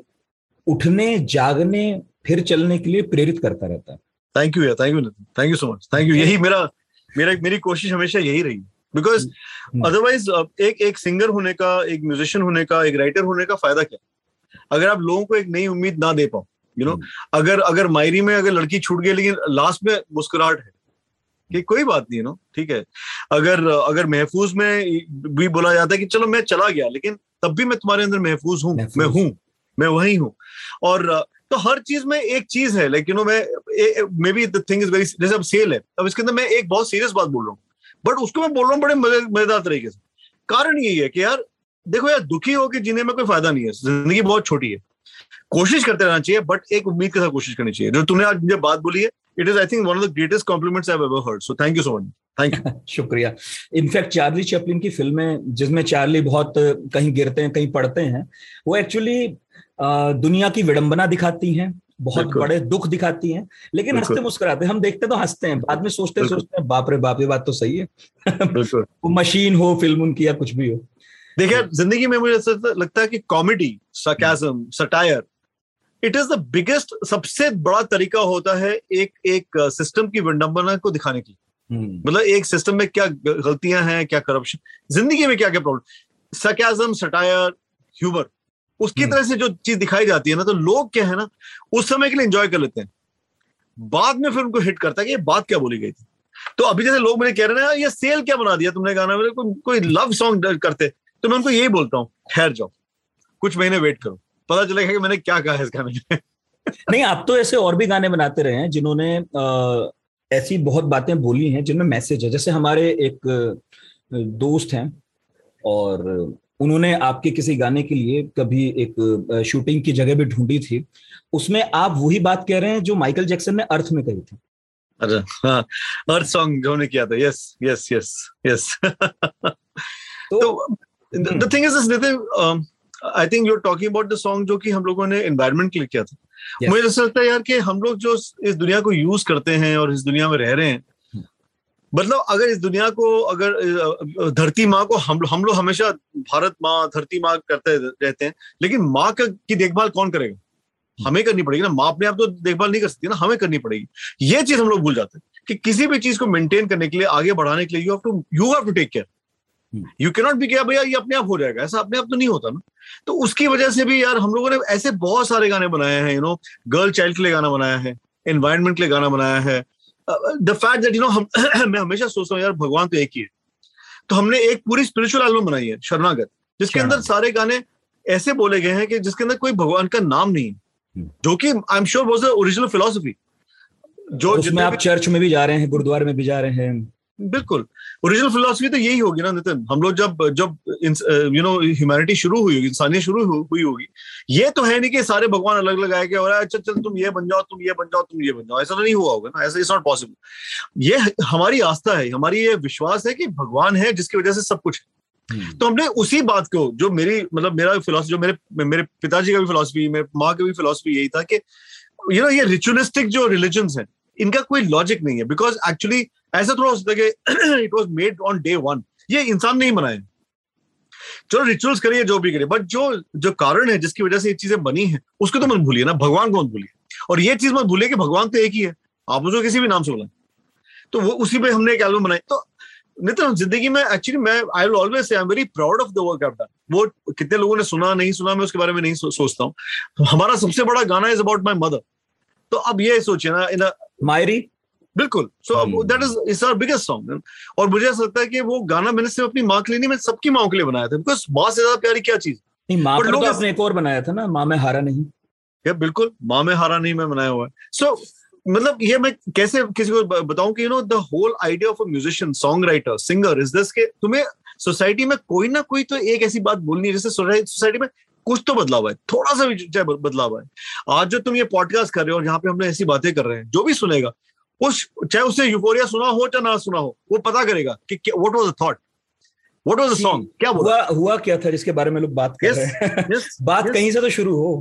उठने, जागने, फिर चलने के लिए प्रेरित करता रहता है। थैंक यू यार, thank you so much, thank you. यही मेरी कोशिश हमेशा यही रही बिकॉज अदरवाइज एक सिंगर होने का, एक म्यूजिशियन होने का, एक राइटर होने का फायदा क्या अगर आप लोगों को एक नई उम्मीद ना दे पाओ, यू नो। अगर मायरी में अगर लड़की छूट गई लेकिन लास्ट में मुस्कुराहट है कि कोई बात नहीं, नो ठीक है। अगर महफूज में भी बोला जाता है कि चलो मैं चला गया लेकिन तब भी मैं तुम्हारे अंदर महफूज हूँ, मैं वही हूँ। और तो हर चीज में एक चीज है, लाइक यू नो, मैं maybe the thing is very, जैसे अब सेल है, अब इसके अंदर मैं एक बहुत सीरियस बात बोल रहा हूँ बट उसको मैं बोल रहा हूँ बड़े मजेदार तरीके से। कारण यही है कि यार देखो यार, दुखी होकर जीने में कोई फायदा नहीं है, जिंदगी बहुत छोटी है, कोशिश करते रहना चाहिए बट एक उम्मीद के साथ कोशिश करनी चाहिए। जो तुमने आज मुझे बात बोली है, it is I think one of the greatest compliments I've ever heard, so thank you so much, thank you। शुक्रिया। इनफैक्ट चार्ली चैपलिन की फिल्में जिसमें चार्ली बहुत कहीं गिरते हैं कहीं पड़ते हैं, वो एक्चुअली दुनिया की विडंबना दिखाती हैं, बहुत बड़े दुख दिखाती हैं, लेकिन हंसते मुस्कुराते हैं। हम देखते तो हंसते हैं, बाद में सोचते हैं बाप रे बाप, ये बात तो सही है। वो मशीन हो फिल्म उनकी या कुछ भी हो। देखिए जिंदगी में मुझे लगता है कि comedy, sarcasm, satire, it is the biggest, सबसे बड़ा तरीका होता है एक सिस्टम की विडंबना को दिखाने की। मतलब एक सिस्टम में क्या गलतियां हैं, क्या करप्शन, जिंदगी में क्या क्या प्रॉब्लम। सरकाज़म, सटायर, ह्यूमर, उसकी तरह से जो चीज दिखाई जाती है ना, तो लोग क्या है ना उस समय के लिए एंजॉय कर लेते हैं, बाद में फिर उनको हिट करता है कि ये बात क्या बोली गई थी। तो अभी जैसे लोग मेरे कह रहे हैं ये सेल क्या बना दिया तुमने गाना, मेरे कोई लव सॉन्ग करते, तो मैं उनको यही बोलता हूँ ठहर जाओ, कुछ महीने वेट करो, पता चलेगा कि मैंने क्या कहा इस गाने में। नहीं, आप तो ऐसे और भी गाने बनाते रहे हैं जिन्होंने ऐसी बहुत बातें बोली हैं जिनमें मैसेज है। जैसे हमारे एक दोस्त हैं और उन्होंने आपके किसी गाने के लिए कभी एक शूटिंग की जगह भी ढूंढी थी, उसमें आप वही बात कह रहे हैं जो माइकल जैक्सन ने अर्थ में कही थी। अरे हाँ, अर्थ सॉन्ग जो ने किया था, यस यस यस यस। तो the thing is Nitin, I think you're talking about the song जो कि हम लोगों ने एनवायरमेंट के लिए किया था। yes. मुझे ऐसा लगता है यार कि हम लोग जो इस दुनिया को यूज करते हैं और इस दुनिया में रह रहे हैं, मतलब अगर इस दुनिया को, अगर धरती माँ को हम लोग हमेशा भारत माँ, धरती माँ करते रहते हैं, लेकिन माँ की देखभाल कौन करेगा? हमें करनी पड़ेगी ना, माँ अपने आप तो देखभाल नहीं कर सकती ना, हमें करनी पड़ेगी। ये चीज हम लोग भूल जाते हैं कि किसी भी चीज को मेंटेन करने के लिए, आगे बढ़ाने के लिए you have to take care. You cannot भी क्या भैया ये अपने आप हो जाएगा, ऐसा अपने आप तो नहीं होता ना। तो उसकी वजह से भी यार हम लोगों ने ऐसे बहुत सारे गाने बनाए हैं, यू नो, गर्ल चाइल्ड के लिए गाना बनाया है, एनवायरमेंट के लिए गाना बनाया है। The fact that you know, मैं हमेशा सोचता हूँ यार भगवान तो एक ही है, तो हमने एक पूरी स्पिरिचुअल एल्बम बनाई है शरणागत, जिसके अंदर सारे गाने ऐसे बोले गए हैं कि जिसके अंदर कोई भगवान का नाम नहीं है, जो कि I am sure was the original philosophy. जो जिसमें आप चर्च में भी जा रहे हैं, गुरुद्वारे में भी जा रहे हैं, बिल्कुल ओरिजिनल फिलॉसफी तो यही होगी ना नितिन। हम लोग जब यू नो ह्यूमैनिटी शुरू हुई होगी, इंसानियत शुरू हुई होगी, ये तो है नहीं कि सारे भगवान अलग अलग आए और अच्छा चल तुम ये बन जाओ, तुम ये बन जाओ, तुम ये बन जाओ, ऐसा तो नहीं हुआ होगा ना, ऐसा इट्स नॉट पॉसिबल। ये हमारी आस्था है, हमारी ये विश्वास है कि भगवान है जिसकी वजह से सब कुछ है। तो हमने उसी बात को, जो मेरी मतलब मेरा फिलॉसफी, जो मेरे पिताजी का भी फिलॉसफी, मेरे माँ का भी फिलॉसफी यही था कि यू नो ये रिचुअलिस्टिक जो रिलीजन्स हैं इनका कोई लॉजिक नहीं है, बिकॉज एक्चुअली ऐसा थोड़ा हो सकता है कि it was made on day one, ये इंसान नहीं बनाए। चलो रिचुअल्स करिए, जो भी करिए, बट जो कारण है जिसकी वजह से ये चीजें बनी है उसको तो मत भूलिए ना, भगवान को मत भूलिए। और ये चीज मत भूलिए कि भगवान तो एक ही है, आप उसको किसी भी नाम से बुलाएं। तो वो उसी पे हमने एक एल्बम बनाई। तो नितिन जिंदगी में एक्चुअली मैं आई will always say I am very proud of the work I have done. वो कितने लोगों ने सुना नहीं सुना, मैं उसके बारे में नहीं सोचता हूँ। हमारा सबसे बड़ा गाना इज अबाउट माई मदर। तो अब ये सोचिए ना, इन मायरी, बिल्कुल, so that is our biggest song. और मुझे ऐसा लगता है कि वो गाना मैंने सिर्फ अपनी माँ के लिए नहीं, मैं सबकी माँ के लिए बनाया था, बिकॉज माँ से ज्यादा प्यारी क्या चीज। माँ पर लोग आपने एक और बनाया था ना, माँ में हारा नहीं, ये बिल्कुल माँ में हारा नहीं मैं बनाया हुआ है। सो मतलब ये मैं कैसे किसी को बताऊं कि you know the whole idea of a musician, song writer, singer is this के तुम्हें सोसाइटी में कोई ना कोई तो एक ऐसी बात बोलनी है जैसे सोसाइटी में कुछ तो बदलाव है, थोड़ा सा भी चाहे बदलाव है। आज जो तुम ये पॉडकास्ट कर रहे हो और यहाँ पे हमने ऐसी बातें कर रहे हैं, जो भी सुनेगा चाहे उसने यूफोरिया सुना हो चाहे ना सुना हो, वो पता करेगा कि what was the thought, what was the song, क्या हुआ क्या था जिसके बारे में लोग बात कर रहे हैं। बात कहीं से तो शुरू हो।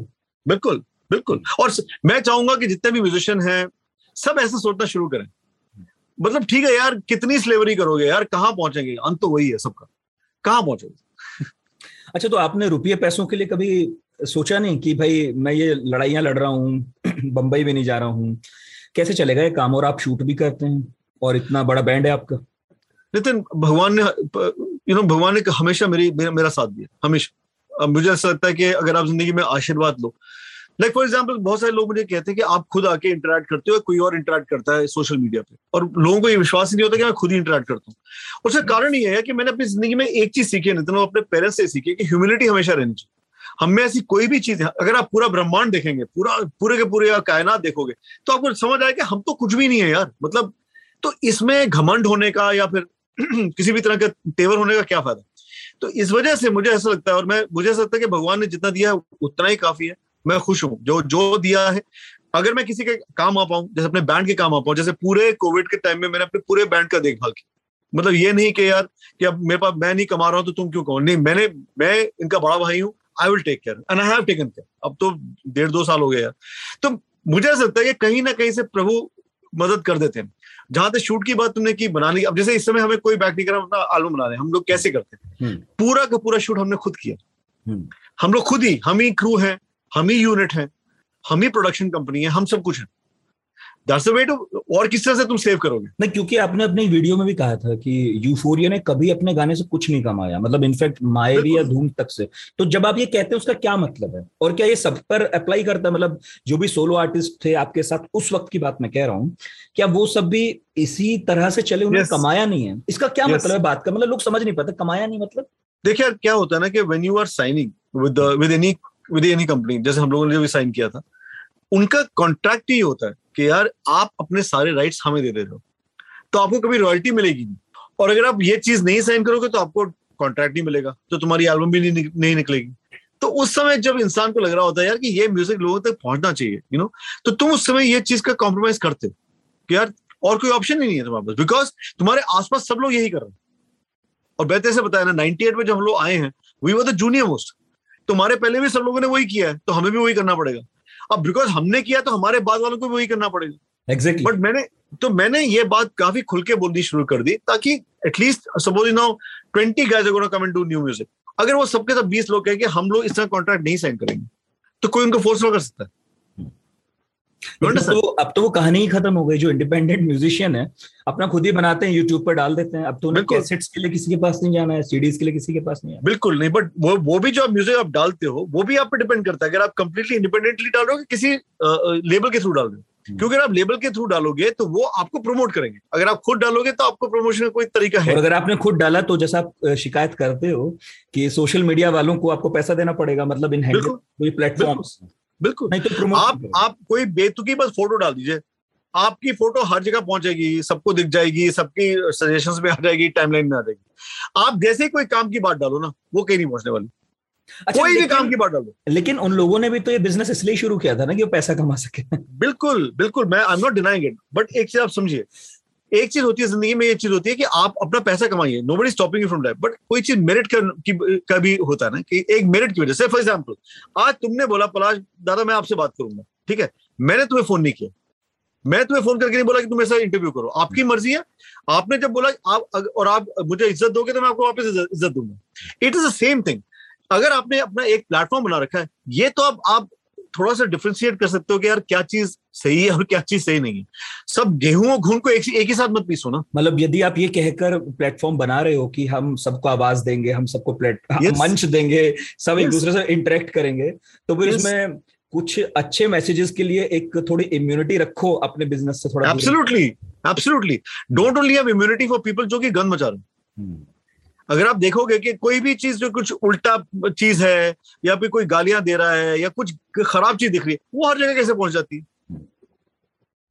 बिल्कुल बिल्कुल। और मैं चाहूंगा कि जितने भी म्यूजिशियन हैं सब ऐसा सोचना शुरू करें। मतलब ठीक है यार, कितनी स्लेवरी करोगे यार, कहाँ पहुंचेंगे, अंत तो वही है सबका, कहाँ पहुंचेंगे। अच्छा, तो आपने रुपये पैसों के लिए कभी सोचा नहीं कि भाई मैं ये लड़ाइयां लड़ रहा हूँ, बंबई में नहीं जा रहा हूँ, कैसे चलेगा ये काम, और आप शूट भी करते हैं और इतना बड़ा बैंड है आपका? नितिन, भगवान ने भगवान ने हमेशा मेरा साथ दिया, हमेशा। मुझे ऐसा लगता है कि अगर आप जिंदगी में आशीर्वाद लो, लाइक फॉर एग्जाम्पल बहुत सारे लोग मुझे कहते हैं कि आप खुद आके इंटरेक्ट करते हो, कोई और इंटरेक्ट करता है सोशल मीडिया पे, और लोगों को ये विश्वास ही नहीं होता कि मैं खुद ही इंटरेक्ट करता हूँ। और उसका कारण ये है कि मैंने अपनी जिंदगी में एक चीज सीखी है नितिन, अपने पेरेंट्स से सीखी कि ह्यूमिलिटी हमेशा रहनी चाहिए। हमें ऐसी कोई भी चीज, अगर आप पूरा ब्रह्मांड देखेंगे, पूरे के पूरे कायनात देखोगे, तो आपको समझ आएगा कि हम तो कुछ भी नहीं है यार, मतलब। तो इसमें घमंड होने का या फिर किसी भी तरह का तेवर होने का क्या फायदा। तो इस वजह से मुझे ऐसा लगता है, और मुझे ऐसा लगता है कि भगवान ने जितना दिया है उतना ही काफी है। मैं खुश हूँ जो दिया है। अगर मैं किसी के काम आ पाऊँ, जैसे अपने बैंड के काम आ पाऊँ, जैसे पूरे कोविड के टाइम में मैंने अपने पूरे बैंड का देखभाल की। मतलब ये नहीं कि यार कि अब मेरे पास, मैं नहीं कमा रहा हूँ तो तुम क्यों कहो, नहीं, मैं इनका बड़ा भाई हूँ, I will take care, and I have taken care. अब तो 1.5-2 साल हो गए यार। तो मुझे ऐसा लगता है कि कहीं ना कहीं से प्रभु मदद कर देते हैं। जहां तक शूट की बात तुमने की, बनाने की, अब जैसे इस समय हमें कोई बैक नहीं कर रहा, अपना आलबम बना रहे हम लोग, कैसे करते हैं पूरा का पूरा शूट हमने खुद किया। हम लोग खुद ही, हम ही क्रू है, हम ही यूनिट है, हम ही प्रोडक्शन कंपनी है, हम सब कुछ है। That's the way to, और किस तरह से तुम सेव करोगे? नहीं, क्योंकि आपने अपने वीडियो में भी कहा था कि यूफोरिया ने कभी अपने गाने से कुछ नहीं कमाया, मतलब इनफैक्ट मायरी या धूम तक से। तो जब आप ये कहते हैं उसका क्या मतलब है, और क्या ये सब पर अप्लाई करता है? मतलब जो भी सोलो आर्टिस्ट थे आपके साथ उस वक्त की बात मैं कह रहा हूँ, क्या वो सब भी इसी तरह से चले, उन्होंने कमाया नहीं है? इसका क्या मतलब है बात का? मतलब लोग समझ नहीं पाते, कमाया नहीं मतलब। देखिए क्या होता है ना कि when you are signing with any company, जैसे हम लोगों ने जो भी साइन किया था, उनका कॉन्ट्रैक्ट ही होता है कि यार आप अपने सारे राइट्स हमें दे रहे हो, तो आपको कभी रॉयल्टी मिलेगी नहीं। और अगर आप ये चीज नहीं साइन करोगे तो आपको कॉन्ट्रैक्ट नहीं मिलेगा, तो तुम्हारी एल्बम भी नहीं निकलेगी। तो उस समय जब इंसान को लग रहा होता है यार कि ये म्यूजिक लोगों तक पहुंचना चाहिए, यू नो, तो तुम उस समय ये चीज का कॉम्प्रोमाइज करते हो कि यार और कोई ऑप्शन ही नहीं है तुम्हारे पास, बिकॉज तुम्हारे आसपास सब लोग यही कर रहे हैं। और बेहतर से बताया ना, 98 में जब हम लोग आए हैं, we were the junior most, तुम्हारे पहले भी सब लोगों ने वही किया है, तो हमें भी वही करना पड़ेगा। अब बिकॉज हमने किया तो हमारे बाद वालों को वही करना पड़ेगा। एग्जैक्टली। बट मैंने ये बात काफी खुल के बोलनी शुरू कर दी, ताकि at least suppose now 20 guys are gonna come and do new music, अगर वो सबके सब 20 लोग कहेंगे हम लोग इस तरह कॉन्ट्रैक्ट नहीं साइन करेंगे, तो कोई उनको फोर्स ना कर सकता है। तो अब तो वो कहानी ही खत्म हो गई। जो इंडिपेंडेंट म्यूजिशियन है अपना खुद ही बनाते हैं, यूट्यूब पर डाल देते हैं। अब तो उन्हें कैसेट्स के लिए किसी के पास नहीं जाना है, सीडीज के लिए किसी के पास नहीं है, बिल्कुल नहीं। बट वो भी जो म्यूजिक आप डालते हो वो भी आप पे डिपेंड करता है। अगर आप कंप्लीटली इंडिपेंडेंटली डालोगे, किसी लेबल के थ्रू डाल दो, क्योंकि आप लेबल के थ्रू डालोगे तो वो आपको प्रमोट करेंगे। अगर आप खुद डालोगे तो आपको प्रमोशन का कोई तरीका है। और अगर आपने खुद डाला तो जैसा आप शिकायत करते हो कि सोशल मीडिया वालों को आपको पैसा देना पड़ेगा, मतलब इन हैंडल प्लेटफॉर्म्स, बिल्कुल नहीं तो आप कोई बेतुकी बस फोटो डाल दीजिए, आपकी फोटो हर जगह पहुंचेगी, सबको दिख जाएगी, सबकी सजेशंस में आ जाएगी, टाइमलाइन में आ जाएगी। आप जैसे ही कोई काम की बात डालो ना, वो कहीं नहीं पहुंचने वाली। अच्छा, कोई भी काम की बात डालो। लेकिन उन लोगों ने भी तो ये बिजनेस इसलिए शुरू किया था ना कि वो पैसा कमा सके। बिल्कुल बिल्कुल, मैं I am not denying it, but एक चीज आप समझिए, एक चीज होती है जिंदगी में, ये चीज होती है कि आप अपना पैसा कमाइए, nobody stopping you from that, but कोई चीज मेरिट का भी होता है ना, कि एक मेरिट की वजह से। फॉर एग्जांपल, आज तुमने बोला पलाश दादा मैं आपसे बात करूंगा, ठीक है, मैंने तुम्हें फोन नहीं किया, मैं तुम्हें फोन करके नहीं बोला कि तुम ऐसा इंटरव्यू करो, आपकी मर्जी है। आपने जब बोला आप मुझे इज्जत दोगे तो मैं आपको वापस इज्जत दूंगा। It is the same thing. अगर आपने अपना एक प्लेटफॉर्म बना रखा है, ये तो आप थोड़ा सा डिफ्रेंशिएट कर सकते हो कि यार क्या चीज सही है और क्या चीज सही नहीं है। सब गेहूं और घून को एक ही साथ मत पीसो ना। मतलब यदि आप ये कहकर प्लेटफॉर्म बना रहे हो कि हम सबको आवाज देंगे, हम सबको मंच देंगे, सब एक दूसरे से इंटरेक्ट करेंगे, तो फिर इसमें कुछ अच्छे मैसेजेस के लिए एक थोड़ी इम्यूनिटी रखो अपने बिजनेस से थोड़ा। Absolutely absolutely, don't only have immunity for people जो कि गंद मचा रहे हैं। अगर आप देखोगे कि कोई भी चीज जो कुछ उल्टा चीज है, या फिर कोई गालियां दे रहा है, या कुछ खराब चीज दिख रही है, वो हर जगह कैसे पहुंच जाती है?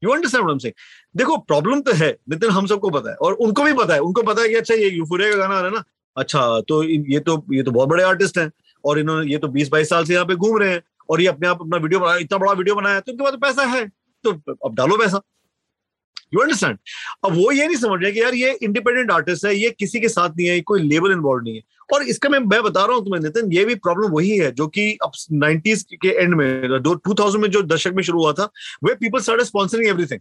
You understand what I am saying? देखो प्रॉब्लम तो है नितिन, हम सबको पता है, और उनको भी पता है। उनको पता है कि अच्छा ये यूफोरिया का गाना आ रहा है ना, अच्छा तो ये तो बहुत बड़े आर्टिस्ट हैं, और इन्होंने ये तो 20-22 साल से यहाँ पे घूम रहे हैं, और ये अपने आप अपना वीडियो बनाया, इतना बड़ा वीडियो बनाया, तो इनके पास पैसा है, तो अब डालो पैसा। You understand? अब वो ये नहीं समझ रहे कि यार ये इंडिपेंडेंट आर्टिस्ट है, ये किसी के साथ नहीं है, कोई लेबल इन्वॉल्व नहीं है। और इसका मैं बता रहा हूँ तुम्हें नितिन, ये भी प्रॉब्लम वही है जो कि अब 90s के एंड में 2000 में जो दशक में शुरू हुआ था, वे people started sponsoring everything.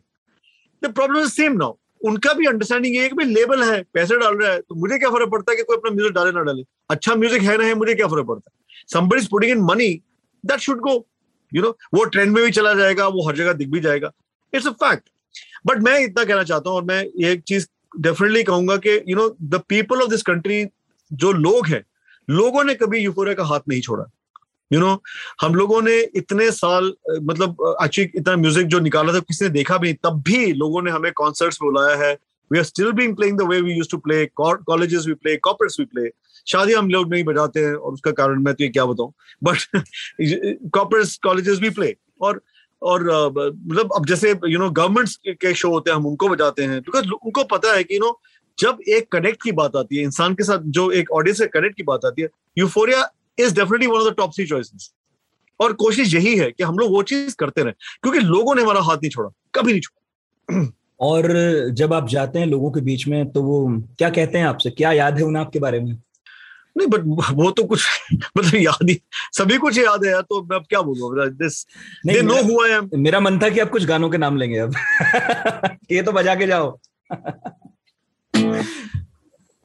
The problem is same now. उनका भी अंडरस्टैंडिंग ये है कि लेबल है, पैसे डाल रहा है, तो मुझे क्या फर्क पड़ता है कि कोई अपना म्यूजिक डाले ना डाले, अच्छा म्यूजिक है ना है, मुझे क्या फर्क पड़ता है। Somebody is putting in money, that should go, you know. वो ट्रेंड में भी चला जाएगा, वो हर जगह दिख भी जाएगा, इट्स अ फैक्ट। बट मैं इतना कहना चाहता हूँ, और मैं ये चीज डेफिनेटली कहूंगा कि you know the people of this country, जो लोग हैं, लोगों ने कभी यूफोरिया का हाथ नहीं छोड़ा। यू नो हम लोगों ने इतने साल मतलब एक्चुअली इतना म्यूजिक जो निकाला था किसी ने देखा भी नहीं, तब भी लोगों ने हमें कॉन्सर्ट्स में बुलाया है। We are still being playing the way we used to play, colleges we play, corporates we play. शादी हम लोग नहीं बजाते हैं और उसका कारण मैं तो ये क्या बताऊं, but corporates colleges we play. और मतलब अब जैसे यू नो गवर्नमेंट्स के शो होते हैं हम उनको बजाते हैं, बिकॉज उनको पता है कि यू नो जब एक कनेक्ट की बात आती है इंसान के साथ, जो एक ऑडियंस से कनेक्ट की बात आती है, euphoria is definitely one of the top 3 choices. और कोशिश यही है कि हम लोग वो चीज करते रहे क्योंकि लोगों ने हमारा हाथ नहीं छोड़ा, कभी नहीं छोड़ा। और जब आप जाते हैं लोगों के बीच में तो वो क्या कहते हैं आपसे, क्या याद है उन्हें आपके बारे में? नहीं, बट वो तो कुछ मतलब याद ही, सभी कुछ याद है यार, तो मैं अब क्या बोलूंगा। They know who I am. मेरा मन था कि आप कुछ गानों के नाम लेंगे अब ये तो बजा के जाओ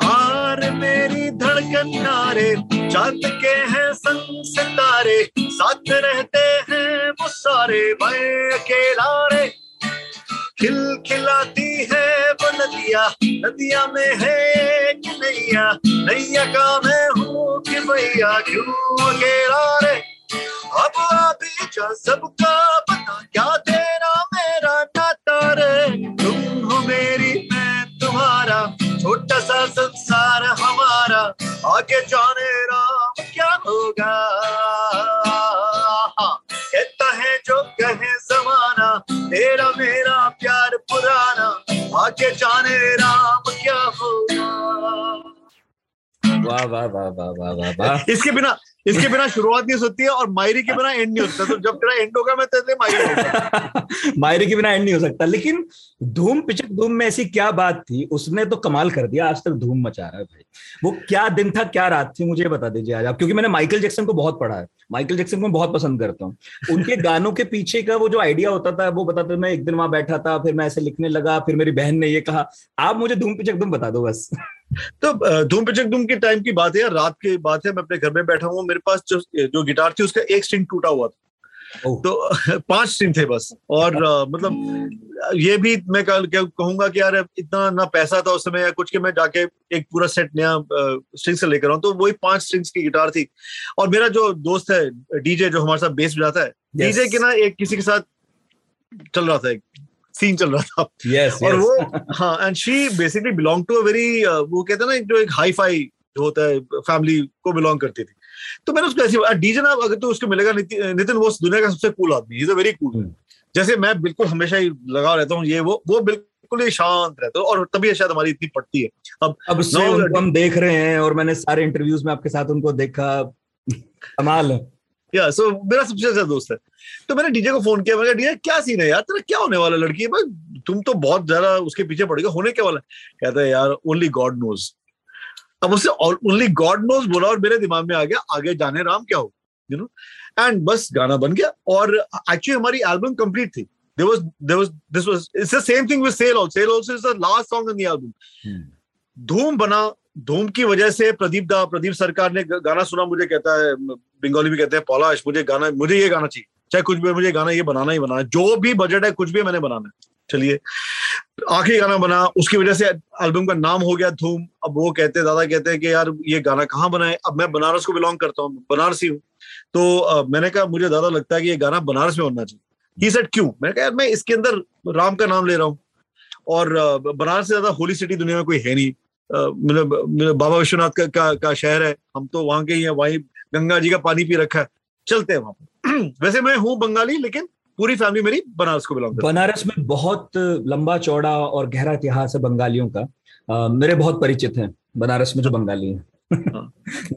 आर मेरी धड़कन नारे, चांद के हैं संग सितारे, साथ रहते हैं वो सारे, मैं अकेला रे। खिल खिलाती है वो नदिया, नदिया में है कि नैया, नैया का मैं हूँ कि भैया, क्यों अकेला रे। अब अभी जा सबका पता, क्या तेरा मेरा नाता रे। तुम हो मेरी मैं तुम्हारा, छोटा सा संसार हमारा, आगे जाने राम क्या होगा। कहता है जो कहे जमाना, तेरा मेरा प्यार पुराना, आगे जाने राम क्या होगा। वाह वाह वाह वाह वाह वाह। इसके बिना शुरुआत नहीं होती है और मायरी के बिना एंड नहीं होता। तो जब तेरा एंड होगा मैं तेरे मायरी मायरी के बिना एंड नहीं हो सकता। लेकिन धूम पिचक धूम में ऐसी क्या बात थी, उसने तो कमाल कर दिया, आज तक धूम मचा रहा है भाई। वो क्या दिन था, क्या रात थी, मुझे बता दीजिए आज आप, क्योंकि मैंने माइकल जैक्सन को बहुत पढ़ा है, माइकल जैक्सन को मैं बहुत पसंद करता हूँ। उनके गानों के पीछे का वो जो आइडिया होता था वो बताते, मैं एक दिन वहां बैठा था, फिर मैं ऐसे लिखने लगा, फिर मेरी बहन ने ये कहा। आप मुझे धूम पिचक धूम बता दो बस। तो धूम पिचक धूम के टाइम की बात है या रात की बात है, मैं अपने घर में बैठा हूँ, मेरे पास जो गिटार थी उसका एक स्ट्रिंग टूटा हुआ था। तो 5 स्ट्रिंग थे बस। और मतलब ये भी मैं कहूंगा कि यार इतना ना पैसा था उस समय या कुछ, के मैं जाके एक पूरा सेट नया स्ट्रिंग से लेकर आऊं। तो वही 5 स्ट्रिंग्स की गिटार थी। और मेरा जो दोस्त है डीजे, जो हमारे साथ बेस बजाता है, डीजे के ना एक किसी के साथ चल रहा था, एक सीन चल रहा था। और वो हाँ, and she basically belong to a very, वो कहते हैं ना जो एक हाई फाई होता है, फैमिली को बिलोंग करती थी। तो मैंने उसको ऐसे, डीजे ना अगर तो उसको मिलेगा नितिन, वो दुनिया का सबसे कूल आदमी, इज अ वेरी कूल। जैसे मैं बिल्कुल हमेशा ही लगा रहता हूँ ये वो बिल्कुल ही शांत रहता है, और तभी शायद हमारी इतनी पटती है। अब हम देख रहे हैं और मैंने सारे इंटरव्यूज में आपके साथ उनको देखा, कमाल है। या सो मेरा सबसे अच्छा दोस्त है। तो मैंने डीजे को फोन किया, मैंने कहा डीजे क्या सीन है यार, तेरा क्या होने वाला, लड़की है भाई तुम तो बहुत ज्यादा उसके पीछे पड़ गए, होने क्या वाला है? कहता है यार ओनली गॉड नोज। अब उससे ओनली गॉड नोज बोला और मेरे दिमाग में आ गया आगे जाने राम क्या हो, यू नो। एंड बस गाना बन गया। और एक्चुअली हमारी एल्बम कंप्लीट थी। This was it's the same thing with sale also is the last song in the album. धूम बना, धूम की वजह से प्रदीप सरकार ने गाना सुना, मुझे कहता है, बंगाली भी कहते हैं पलाश, मुझे ये गाना चाहिए, चाहे कुछ भी, मुझे गाना ये बनाना ही बनाना, जो भी बजट है कुछ भी मैंने बनाना है। चलिए आखिरी गाना बना, उसकी वजह से एल्बम का नाम हो गया धूम। अब वो दादा कहते हैं कि यार ये गाना कहाँ बनाए। अब मैं बनारस को बिलोंग करता हूँ, बनारसी हूँ, तो मैंने कहा मुझे दादा लगता है कि ये गाना बनारस में होना चाहिए। ही सेड क्यों? मैंने कहा यार मैं इसके अंदर राम का नाम ले रहा हूँ और बनारस से ज्यादा होली सिटी दुनिया में कोई है नहीं। मतलब बाबा विश्वनाथ का शहर है, हम तो वहां के ही है, वहीं गंगा जी का पानी पी रखा है, चलते हैं वहां। वैसे मैं हूँ बंगाली लेकिन पूरी फैमिली मेरी बनारस को बिलोंग करती है। बनारस में बहुत लंबा चौड़ा और गहरा इतिहास है बंगालियों का। मेरे बहुत परिचित हैं बनारस में जो बंगाली हैं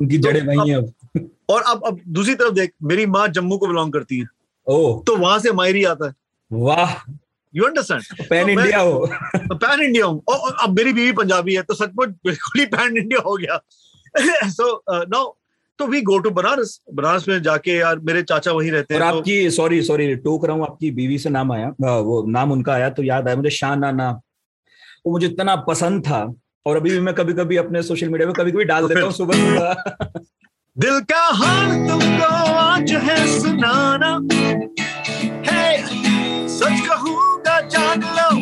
उनकी जड़ें वहीं हैं। और अब दूसरी तरफ देख, मेरी माँ जम्मू को बिलोंग करती है, तो वहां से मायरी आता है। वाह, यू अंडरस्टैंड, पैन इंडिया हो। और अब मेरी बीवी पंजाबी है, तो सचमुच बिल्कुल ही पैन इंडिया हो गया। सो नाउ तो वी गो टू बनारस में जाके, यार मेरे चाचा वहीं रहते हैं। और आपकी सॉरी टोक रहा हूँ, आपकी बीवी से नाम आया, वो नाम उनका आया तो याद आया मुझे, शान, वो मुझे इतना पसंद था और अभी भी मैं कभी-कभी अपने सोशल मीडिया में कभी-कभी डाल देता हूँ सुबह। दिल का हाल तुमको आज है सुनाना है, सच कहूँगा जान लो,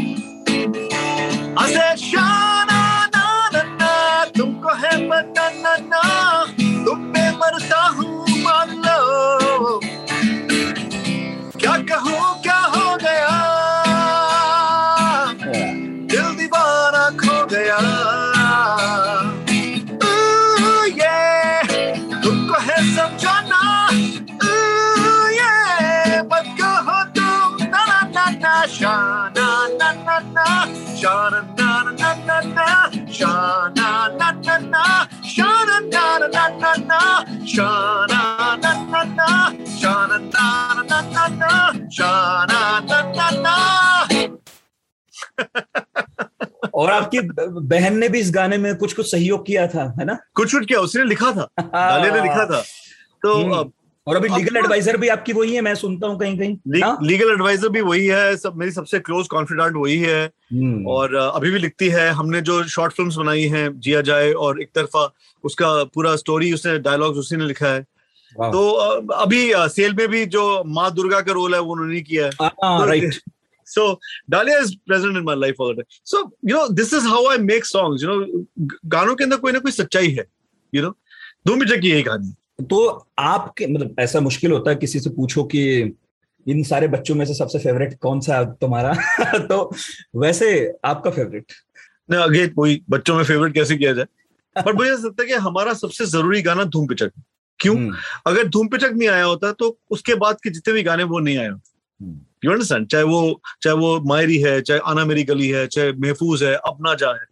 शान Shana na na na na, Shana na na na, Shana na na na na, Shana na na na, Shana na na na na, Shana na na na। और आपकी बहन ने भी इस गाने में कुछ कुछ सहयोग किया था, है ना? कुछ कुछ क्या, उसने लिखा था, डाले ने लिखा था। तो और अभी लीगल एडवाइजर भी आपकी वही है, मैं सुनता हूँ कहीं कहीं। लीगल एडवाइजर भी वही है, सब मेरी सबसे क्लोज कॉन्फिडेंट वही है, और अभी भी लिखती है। हमने जो शॉर्ट फिल्म्स बनाई हैं, जिया जाए और एक तरफा, उसका पूरा स्टोरी उसने, डायलॉग्स उसी ने लिखा है। तो अभी सेल में भी जो माँ दुर्गा का रोल है वो उन्होंने किया है। So Dahlia is present in my life all the time. So you know, this is how I make songs. You know, गानों के अंदर कोई ना कोई सच्चाई है। You know, 2 मिनट की यही कहानी। तो आपके मतलब ऐसा मुश्किल होता है किसी से पूछो कि इन सारे बच्चों में से सबसे फेवरेट कौन सा है तुम्हारा? तो वैसे आपका फेवरेट ना, अगेन कोई बच्चों में फेवरेट कैसे किया जाए, पर मुझे लगता है कि हमारा सबसे जरूरी गाना धूम पिचक। क्यों? अगर धूम पिचक नहीं आया होता तो उसके बाद के जितने भी गाने वो नहीं आए होते। You understand? चाहे वो मायरी है, चाहे आना मेरी गली है, चाहे महफूज है, अपना जा है,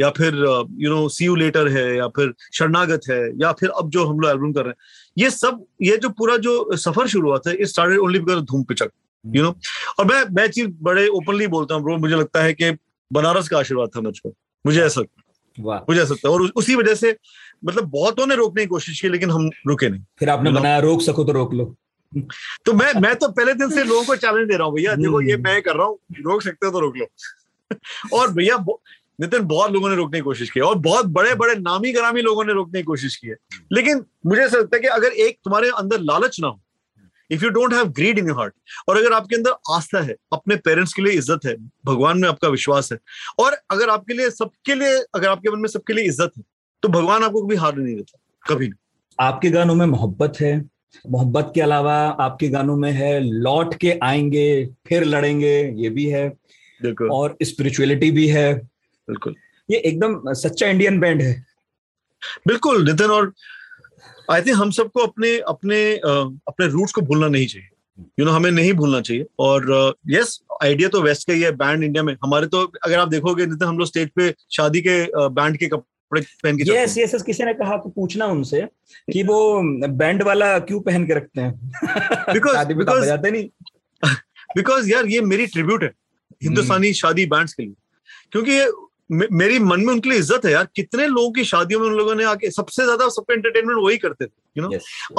या फिर you know see you later है, या फिर शरणागत है, या फिर अब जो हम लोग एल्बम कर रहे हैं, ये सब, ये जो पूरा जो सफर शुरू हुआ था, इट स्टार्टेड ओनली बिकॉज़ धूम पिचक, यू नो। और मैं चीज बड़े ओपनली बोलता हूँ, मुझे लगता है कि बनारस का आशीर्वाद था मुझको, मुझे ऐसा लगता है। और उसी वजह से मतलब बहुतों ने रोकने की कोशिश की, लेकिन हम रुके नहीं। फिर आपने बनाया, रोक सको तो रोक लो। तो मैं तो पहले दिन से लोगों को चैलेंज दे रहा हूँ, भैया देखो ये मैं कर रहा हूँ, रोक सकते हो तो रोक लो। और भैया नितिन, बहुत लोगों ने रोकने की कोशिश की है, और बहुत बड़े बड़े नामी गरामी लोगों ने रोकने की कोशिश की है, लेकिन मुझे ऐसा लगता है कि अगर एक तुम्हारे अंदर लालच ना हो, if you don't have greed in your heart, और अगर आपके अंदर आस्था है, अपने पेरेंट्स के लिए इज्जत है, भगवान में आपका विश्वास है, और अगर आपके लिए सबके लिए, अगर आपके मन में सबके लिए इज्जत है, तो भगवान आपको कभी हार नहीं देता, कभी नहीं। आपके गानों में मोहब्बत है, मोहब्बत के अलावा आपके गानों में है लौट के आएंगे फिर लड़ेंगे, ये भी है, और स्पिरिचुअलिटी भी है। बिल्कुल, ये एकदम सच्चा इंडियन बैंड है। बिल्कुल नितिन, और आई थिंक हम सबको अपने अपने रूट्स को भूलना नहीं चाहिए, यू नो, हमें नहीं भूलना चाहिए। और यस, आइडिया तो वेस्ट का ही है, बैंड इंडिया में हमारे। तो अगर आप देखोगे नितिन, हम लोग स्टेज पे शादी के बैंड के कपड़े पहन के, यस किसी ने कहा, तो पूछना उनसे कि वो बैंड वाला क्यों पहन के रखते हैं। बिकॉज यार ये मेरी ट्रिब्यूट है हिंदुस्तानी शादी बैंड्स के लिए, क्योंकि ये मेरी मन में उनके लिए इज्जत है यार। कितने लोगों की शादियों में उन लोगों ने आके, सबसे ज्यादा सबका एंटरटेनमेंट वही करते थे, यू नो।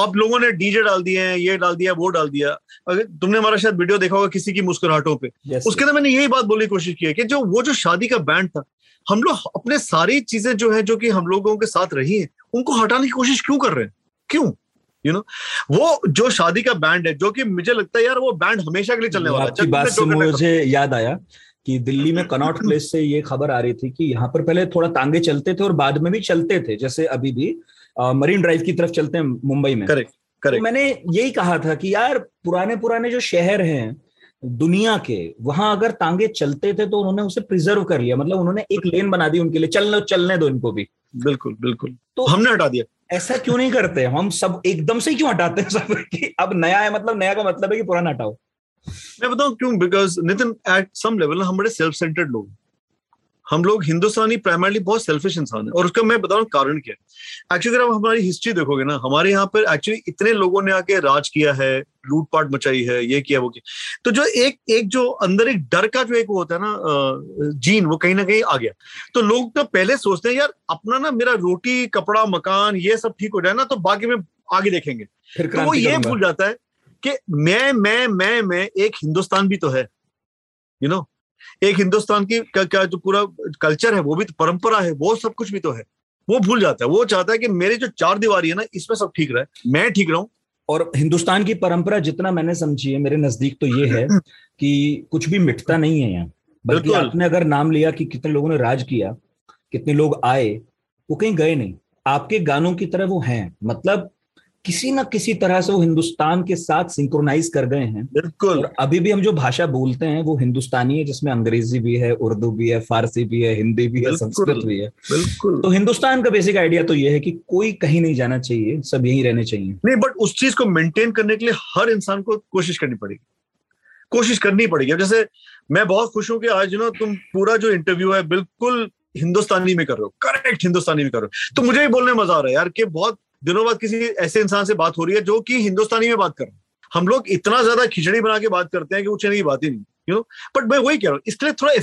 अब लोगों ने डीजे डाल दिए हैं, ये डाल दिया, वो डाल दिया। अगर तुमने हमारा शायद वीडियो देखा होगा किसी की मुस्कुराहटों पे, उसके अंदर मैंने यही बात बोलने की कोशिश की है कि जो शादी का बैंड था, हम लोग अपने सारी चीजें जो कि हम लोगों के साथ रही है, उनको हटाने की कोशिश क्यों कर रहे हैं, क्यों? यू नो, वो जो शादी का बैंड है, जो कि मुझे लगता है यार वो बैंड हमेशा के लिए चलने वाला है। मुझे याद आया कि दिल्ली में कनॉट प्लेस से ये खबर आ रही थी कि यहाँ पर पहले थोड़ा तांगे चलते थे और बाद में भी चलते थे, जैसे अभी भी मरीन ड्राइव की तरफ चलते हैं मुंबई में। करेक्ट। तो मैंने यही कहा था कि यार पुराने जो शहर हैं दुनिया के, वहां अगर तांगे चलते थे तो उन्होंने उसे प्रिजर्व कर लिया, मतलब उन्होंने एक लेन बना दी उनके लिए, चलने दो इनको भी। बिल्कुल। तो हमने हटा दिया। ऐसा क्यों नहीं करते हम सब, एकदम से क्यों हटाते हैं सब? अब नया है, मतलब नया का मतलब है कि पुराना हटाओ। मैं बताऊं क्यों, because Nitin at some level हम बड़े सेल्फ सेंटर्ड लोग, हम लोग हिंदुस्तानी प्राइमरली बहुत सेल्फिश इंसान है। और उसका मैं बताऊं कारण क्या है। एक्चुअली अगर आप हमारी हिस्ट्री देखोगे ना, हमारे यहाँ पर एक्चुअली इतने लोगों ने आके राज किया है, लूटपाट मचाई है, ये किया वो किया, तो जो एक जो अंदर एक डर का जो एक वो होता है ना जीन, वो कहीं ना कहीं आ गया। तो लोग तो पहले सोचते हैं यार अपना ना, मेरा रोटी कपड़ा मकान ये सब ठीक हो जाए ना, तो बाकी में आगे देखेंगे। तो वो ये भूल जाता है कि मैं एक हिंदुस्तान भी तो है, यू नो, एक हिंदुस्तान की क्या जो पूरा कल्चर है, वो भी तो परंपरा है, वो सब कुछ भी तो है। वो भूल जाता है, वो चाहता है कि मेरे जो चार दीवारी है ना, इसमें सब ठीक रहा है, मैं ठीक रहा हूँ। और हिंदुस्तान की परंपरा जितना मैंने समझी है, मेरे नजदीक तो ये है कि कुछ भी मिटता नहीं है यहाँ। बल्कि आपने अगर नाम लिया कि कितने लोगों ने राज किया, कितने लोग आए, वो कहीं गए नहीं। आपके गानों की तरह वो हैं, मतलब किसी ना किसी तरह से वो हिंदुस्तान के साथ सिंक्रोनाइज कर गए हैं। बिल्कुल। और अभी भी हम जो भाषा बोलते हैं वो हिंदुस्तानी है, जिसमें अंग्रेजी भी है, उर्दू भी है, फारसी भी है, हिंदी भी है, संस्कृत भी है। बिल्कुल। तो हिंदुस्तान का बेसिक आइडिया तो ये है कि कोई कहीं नहीं जाना चाहिए, सब यहीं रहने चाहिए। नहीं, बट उस चीज को मेंटेन करने के लिए हर इंसान को कोशिश करनी पड़ेगी। अब जैसे मैं बहुत खुश हूँ कि आज ना तुम पूरा जो इंटरव्यू है बिल्कुल हिंदुस्तानी में कर रहे हो, करेक्ट हिंदुस्तानी में कर रहे हो। तो मुझे ही बोलने में मजा आ रहा है यार कि बहुत दिनों बाद किसी ऐसे इंसान से बात हो रही है जो कि हिंदुस्तानी में बात कर रहे हैं। हम लोग इतना ज्यादा खिचड़ी बना के बात करते हैं कि वो चने की बात ही नहीं, यू नो। बट मैं वही कह रहा हूँ, इसके लिए थोड़ा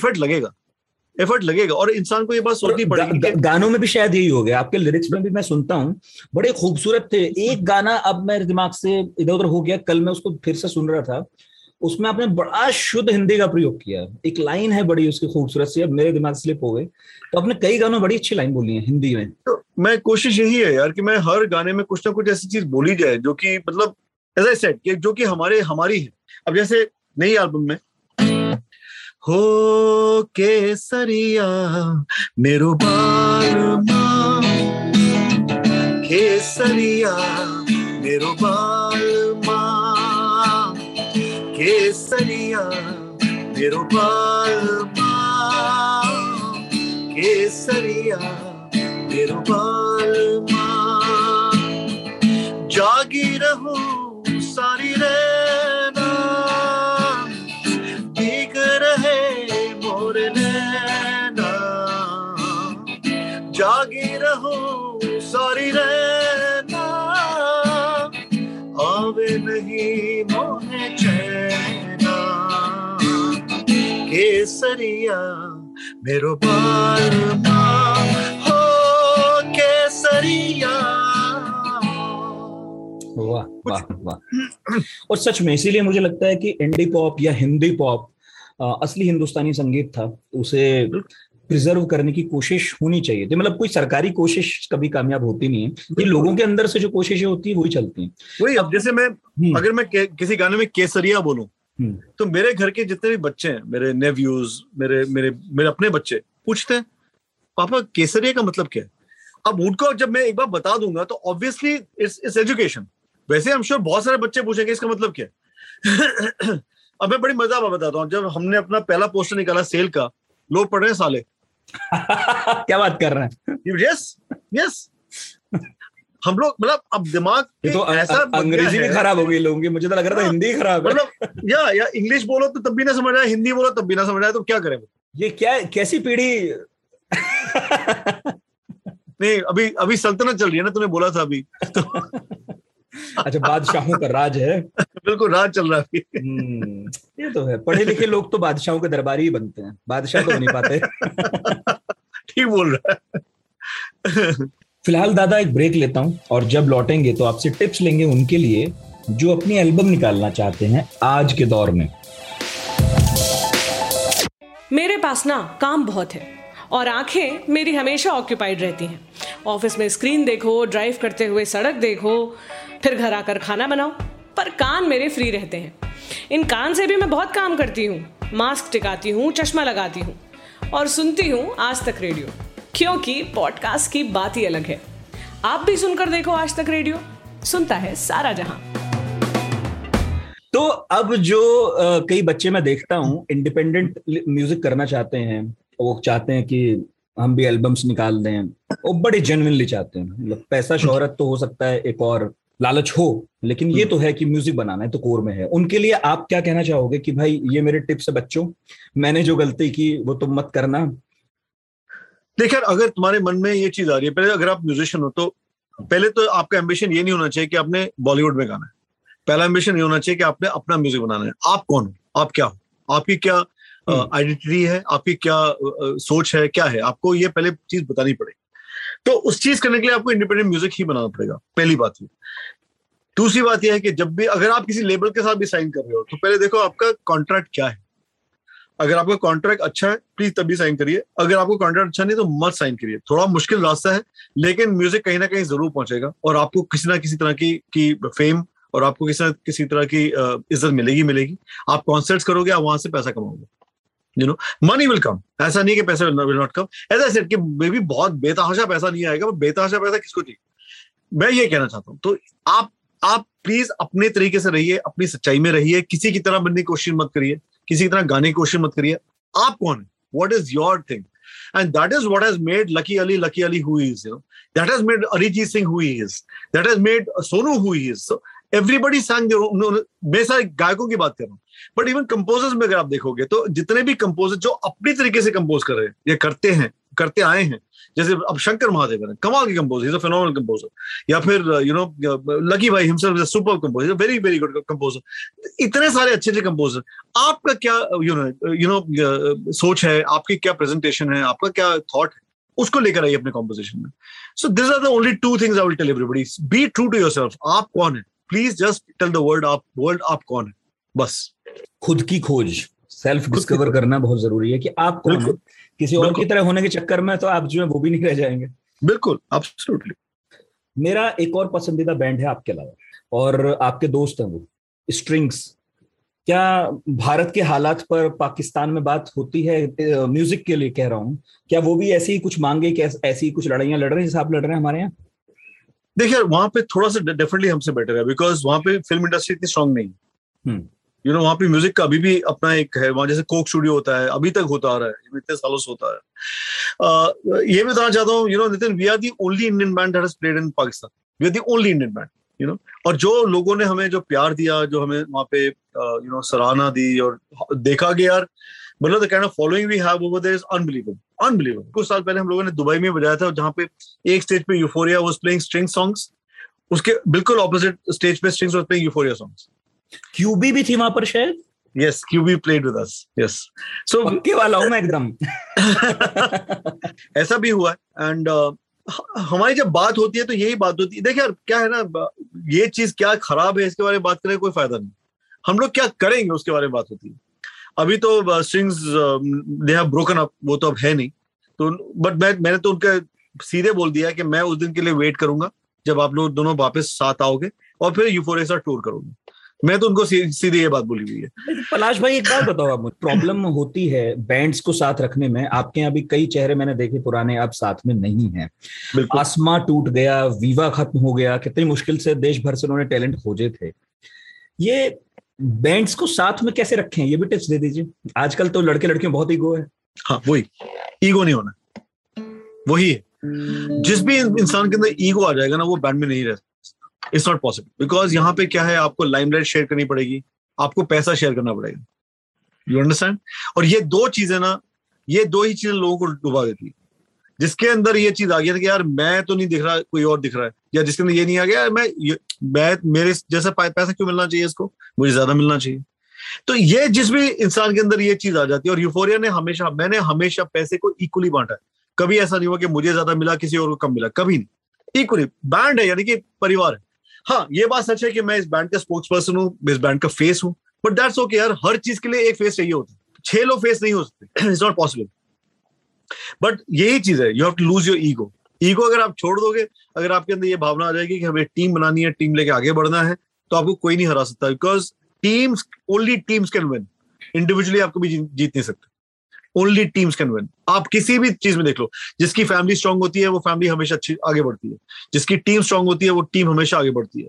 एफर्ट लगेगा और इंसान को ये बात सोचनी पड़ेगी। गानों में भी शायद यही हो गया, आपके लिरिक्स में भी मैं सुनता हूँ, बड़े खूबसूरत थे। एक गाना अब मेरे दिमाग से इधर उधर हो गया, कल मैं उसको फिर से सुन रहा था, उसमें आपने बड़ा शुद्ध हिंदी का प्रयोग किया। एक लाइन है बड़ी उसकी खूबसूरत सी, अब मेरे दिमाग से स्लिप हो गई। तो आपने कई गानों बड़ी अच्छी लाइन बोली है हिंदी में। तो मैं कोशिश यही है यार कि मैं हर गाने में कुछ ना कुछ ऐसी चीज बोली जाए जो कि मतलब एज आई सेड कि जो कि हमारी है। अब जैसे नई एल्बम में हो के सरिया मेरो बालमा, के सरिया मेरो बालमा, के सरिया मेरो बालमा, के सरिया मेरो बालमा, जागी रहो सारी रहना, भीग रहे मोर नैना, जागी रहो सारी रहना, आवे नहीं मोहे चैना, केसरिया मेरो बालमा, हो केसरिया। वाह वाह वाह। और सच में इसीलिए मुझे लगता है कि इंडी पॉप या हिंदी पॉप असली हिंदुस्तानी संगीत था, उसे प्रिजर्व करने की कोशिश होनी चाहिए। तो मतलब कोई सरकारी कोशिश कभी कामयाब होती नहीं है, ये लोगों के अंदर से जो कोशिशें होती है वही चलती हैं। वही अब जैसे मैं अगर मैं किसी गाने में केसरिया बोलूं तो मेरे घर के जितने भी बच्चे हैं, मेरे नेव्यूज, मेरे अपने बच्चे पूछते हैं पापा केसरिया का मतलब क्या है। अब उनको जब मैं एक बार बता दूंगा तो ऑब्वियसली इट्स एजुकेशन। वैसे हम श्योर बहुत सारे बच्चे पूछेंगे इसका मतलब क्या है। अब मैं बड़ी मजा में बताता हूँ, जब हमने अपना पहला पोस्टर निकाला सेल का, लोग पढ़ रहे हैं साले क्या बात कर रहे हैं। यस हम लोग मतलब अब दिमाग तो ऐसा अंग्रेजी भी खराब हो गई लोगों की, मुझे तो लग रहा था हिंदी खराब है। मतलब या इंग्लिश बोलो तो तब भी ना समझ आए, हिंदी बोलो तब भी ना समझ आए, तो क्या करें। ये क्या कैसी पीढ़ी। नहीं अभी सल्तनत चल रही है ना, तूने बोला था अभी। अच्छा बादशाहों का राज है, बिल्कुल राज चल रहा है। ये तो है, पढ़े लिखे लोग तो बादशाहों के दरबारी ही बनते हैं, बादशाह तो नहीं पाते। ठीक बोल रहा है। फिलहाल दादा एक ब्रेक लेता हूँ और जब लौटेंगे तो आपसे टिप्स लेंगे उनके लिए जो अपनी एल्बम निकालना चाहते हैं आज के दौर में। मेरे पास ना काम बहुत है और आंखें मेरी हमेशा ऑक्यूपाइड रहती हैं। ऑफिस में स्क्रीन देखो, ड्राइव करते हुए सड़क देखो, फिर घर आकर खाना बनाओ, पर कान मेरे फ्री रहते हैं। इन कान से भी मैं बहुत काम करती हूँ, मास्क टिकाती हूँ, चश्मा लगाती हूँ और सुनती हूँ आज तक रेडियो, क्योंकि पॉडकास्ट की बात ही अलग है। आप भी सुनकर देखो आज तक रेडियो, सुनता है सारा जहां। तो अब जो कई बच्चे मैं देखता हूँ इंडिपेंडेंट म्यूजिक करना चाहते हैं, वो चाहते हैं कि हम भी एल्बम्स निकाल दें, वो बड़े जेन्युइनली चाहते हैं। मतलब पैसा शोहरत तो हो सकता है, एक और लालच हो, लेकिन ये तो है कि म्यूजिक बनाना है तो कोर में है। उनके लिए आप क्या कहना चाहोगे कि भाई ये मेरे टिप्स है बच्चों, मैंने जो गलती की वो तुम मत करना। देखिए अगर तुम्हारे मन में ये चीज आ रही है, पहले अगर आप म्यूजिशियन हो तो पहले तो आपका एम्बिशन ये नहीं होना चाहिए कि आपने बॉलीवुड में गाना है। पहला एम्बिशन ये होना चाहिए कि आपने अपना म्यूजिक बनाना है। आप कौन हो, आप क्या हो, आपकी क्या आइडेंटिटी है, आपकी क्या सोच है, क्या है, आपको ये पहले चीज बतानी पड़ेगी। तो उस चीज करने के लिए आपको इंडिपेंडेंट म्यूजिक ही बनाना पड़ेगा, पहली बात ये। दूसरी बात यह है कि जब भी अगर आप किसी लेबल के साथ भी साइन कर रहे हो तो पहले देखो आपका कॉन्ट्रैक्ट क्या है। अगर आपका कॉन्ट्रैक्ट अच्छा है प्लीज तभी साइन करिए, अगर आपको कॉन्ट्रैक्ट अच्छा नहीं तो मत साइन करिए। थोड़ा मुश्किल रास्ता है, लेकिन म्यूजिक कहीं ना कहीं जरूर पहुंचेगा और आपको किसी ना किसी तरह की फेम और आपको किसी तरह की इज्जत मिलेगी। आप कॉन्सर्ट्स करोगे, आप वहां से पैसा कमाओगे, you know, money will come. ऐसा नहीं कि पैसा विल नॉट कम। ऐसा ऐसे कि मे बी बहुत बेतहाशा पैसा नहीं आएगा, पर बेतहाशा पैसा किसको चाहिए, मैं ये कहना चाहता हूँ। तो आप प्लीज अपने तरीके से रहिए, अपनी सच्चाई में रहिए, किसी की तरह बनने की कोशिश मत करिए, किसी की तरह गाने की कोशिश मत करिए। आप कौन है, what is your thing, and that is what has made Lucky Ali who he is, that has made Arijit Singh who he is, that has made Sonu who he is. Everybody sang their own. मैं सारे गायकों की बात कर रहा हूँ, बट इवन कंपोजर्स में अगर आप देखोगे तो जितने भी कंपोजर जो अपने तरीके से कंपोज कर रहे हैं या करते हैं, करते आए हैं, जैसे अब शंकर महादेवन है, कमाल के composer, is a phenomenal composer, या फिर यू नो लकी भाई himself is a super composer, very very good composer, इतने सारे अच्छे अच्छे कंपोजर. आपका क्या यू नो सोच है, आपकी क्या प्रेजेंटेशन है, आपका क्या थॉट है, उसको लेकर आइए अपने कंपोजिशन में. So this are the only two things I will tell everybody. Be true to yourself. आप कौन है, please just tell the world आप कौन है. बस खुद की खोज, सेल्फ डिस्कवर करना बहुत जरूरी है कि आप कौन है. किसी और की तरह होने के चक्कर में तो आप जो है वो भी नहीं रह जाएंगे. बिल्कुल, एब्सोल्युटली. मेरा एक और पसंदीदा बैंड है आपके अलावा, और आपके दोस्त हैं वो, स्ट्रिंग्स. क्या भारत के हालात पर पाकिस्तान में बात होती है, म्यूजिक के लिए कह रहा हूँ, क्या वो भी ऐसी ही कुछ मांगे, ऐसी कुछ लड़ाइयां लड़ रहे हैं जैसे आप लड़ रहे हैं हमारे यहाँ? देखिए, वहां पे थोड़ा सा डेफिनेटली हमसे बेटर है, बिकॉज वहां पे फिल्म इंडस्ट्री इतनी स्ट्रांग नहीं है. यू नो, वहाँ पे म्यूजिक का अभी भी अपना एक है. वहाँ जैसे कोक स्टूडियो होता है, अभी तक होता आ रहा है, इतने सालों से होता है. ये मैं बताना चाहता हूँ, you know Nitin, we are the only Indian band that has played in Pakistan. We are the only Indian band, you know. और जो लोगों ने हमें जो प्यार दिया, जो हमें वहाँ पे यू नो सराहना दी और देखा गया, यार मतलब the kind of following we have over there is unbelievable, unbelievable. कुछ साल पहले हम लोगों ने दुबई में बजाया था, जहाँ पे एक स्टेज पे euphoria was playing string songs, उसके बिल्कुल ऑपोजिट स्टेज पे strings was playing euphoria songs. QB भी थी वहां पर शायद. Yes, QB played with us. Yes, so पक्के वाला हूं मैं एकदम. ऐसा भी हुआ है. एंड हमारी जब बात होती है तो यही बात होती है. देखिए यार, क्या है ना, ये चीज क्या खराब है इसके बारे में बात करें कोई फायदा नहीं. हम लोग क्या करेंगे उसके बारे में बात होती है. अभी तो strings they have broken up, वो तो अब है नहीं तो, बट मैंने तो उनका सीधे बोल दिया कि मैं उस दिन के लिए वेट करूंगा जब आप लोग दोनों वापस साथ आओगे और फिर यूफोरिया से टूर करूंगा. मैं तो उनको सीधी ये बात बोली हुई है. पलाश भाई, एक बात बताओ, आप प्रॉब्लम होती है बैंड्स को साथ रखने में. आपके यहाँ भी कई चेहरे मैंने देखे पुराने, आप साथ में नहीं हैं. आसमा टूट गया, वीवा खत्म हो गया, कितनी मुश्किल से देश भर से उन्होंने टैलेंट खोजे थे. ये बैंड्स को साथ में कैसे रखें, ये भी टिप्स दे दीजिए. आजकल तो लड़के लड़कियों बहुत ईगो है. हाँ, वही ईगो नहीं होना, वही है. जिस भी इंसान के अंदर ईगो आ जाएगा ना, वो बैंड में नहीं रहता. इट्स नॉट पॉसिबल, बिकॉज यहाँ पे क्या है, आपको लाइमलाइट शेयर करनी पड़ेगी, आपको पैसा शेयर करना पड़ेगा. You understand? और ये दो चीजें ना, ये दो ही चीजें लोगों को डुबा देती है. जिसके अंदर ये चीज आ गया था कि यार मैं तो नहीं दिख रहा, कोई और दिख रहा है, या जिसके अंदर ये नहीं आ गया मैं मेरे जैसा पैसा क्यों मिलना चाहिए इसको, मुझे ज्यादा मिलना चाहिए. तो ये जिस भी इंसान के अंदर ये चीज आ जाती है, और यूफोरिया ने हमेशा, मैंने हमेशा पैसे को इक्वली बांटा है. कभी ऐसा नहीं हुआ कि मुझे ज्यादा मिला किसी और को कम मिला, कभी नहीं. इक्वली बैंड है, यानी कि परिवार है. हाँ, ये बात सच है कि मैं इस बैंड का स्पोक्स पर्सन हूँ, इस बैंड का फेस हूँ, बट दैट्स ओके यार. हर चीज के लिए एक फेस चाहिए होता है, 6 लोग फेस नहीं हो सकते, इट्स नॉट पॉसिबल. बट यही चीज है, you have to lose your ego. Ego अगर आप छोड़ दोगे, अगर आपके अंदर ये भावना आ जाएगी कि हमें टीम बनानी है, टीम लेके आगे बढ़ना है, तो आपको कोई नहीं हरा सकता, because teams, only teams can win. Individually आप कभी जीत नहीं सकते. Only teams can win. आप किसी भी चीज में देख लो, जिसकी फैमिली स्ट्रांग होती है वो फैमिली हमेशा अच्छी आगे बढ़ती है, जिसकी टीम स्ट्रांग होती है वो टीम हमेशा आगे बढ़ती है.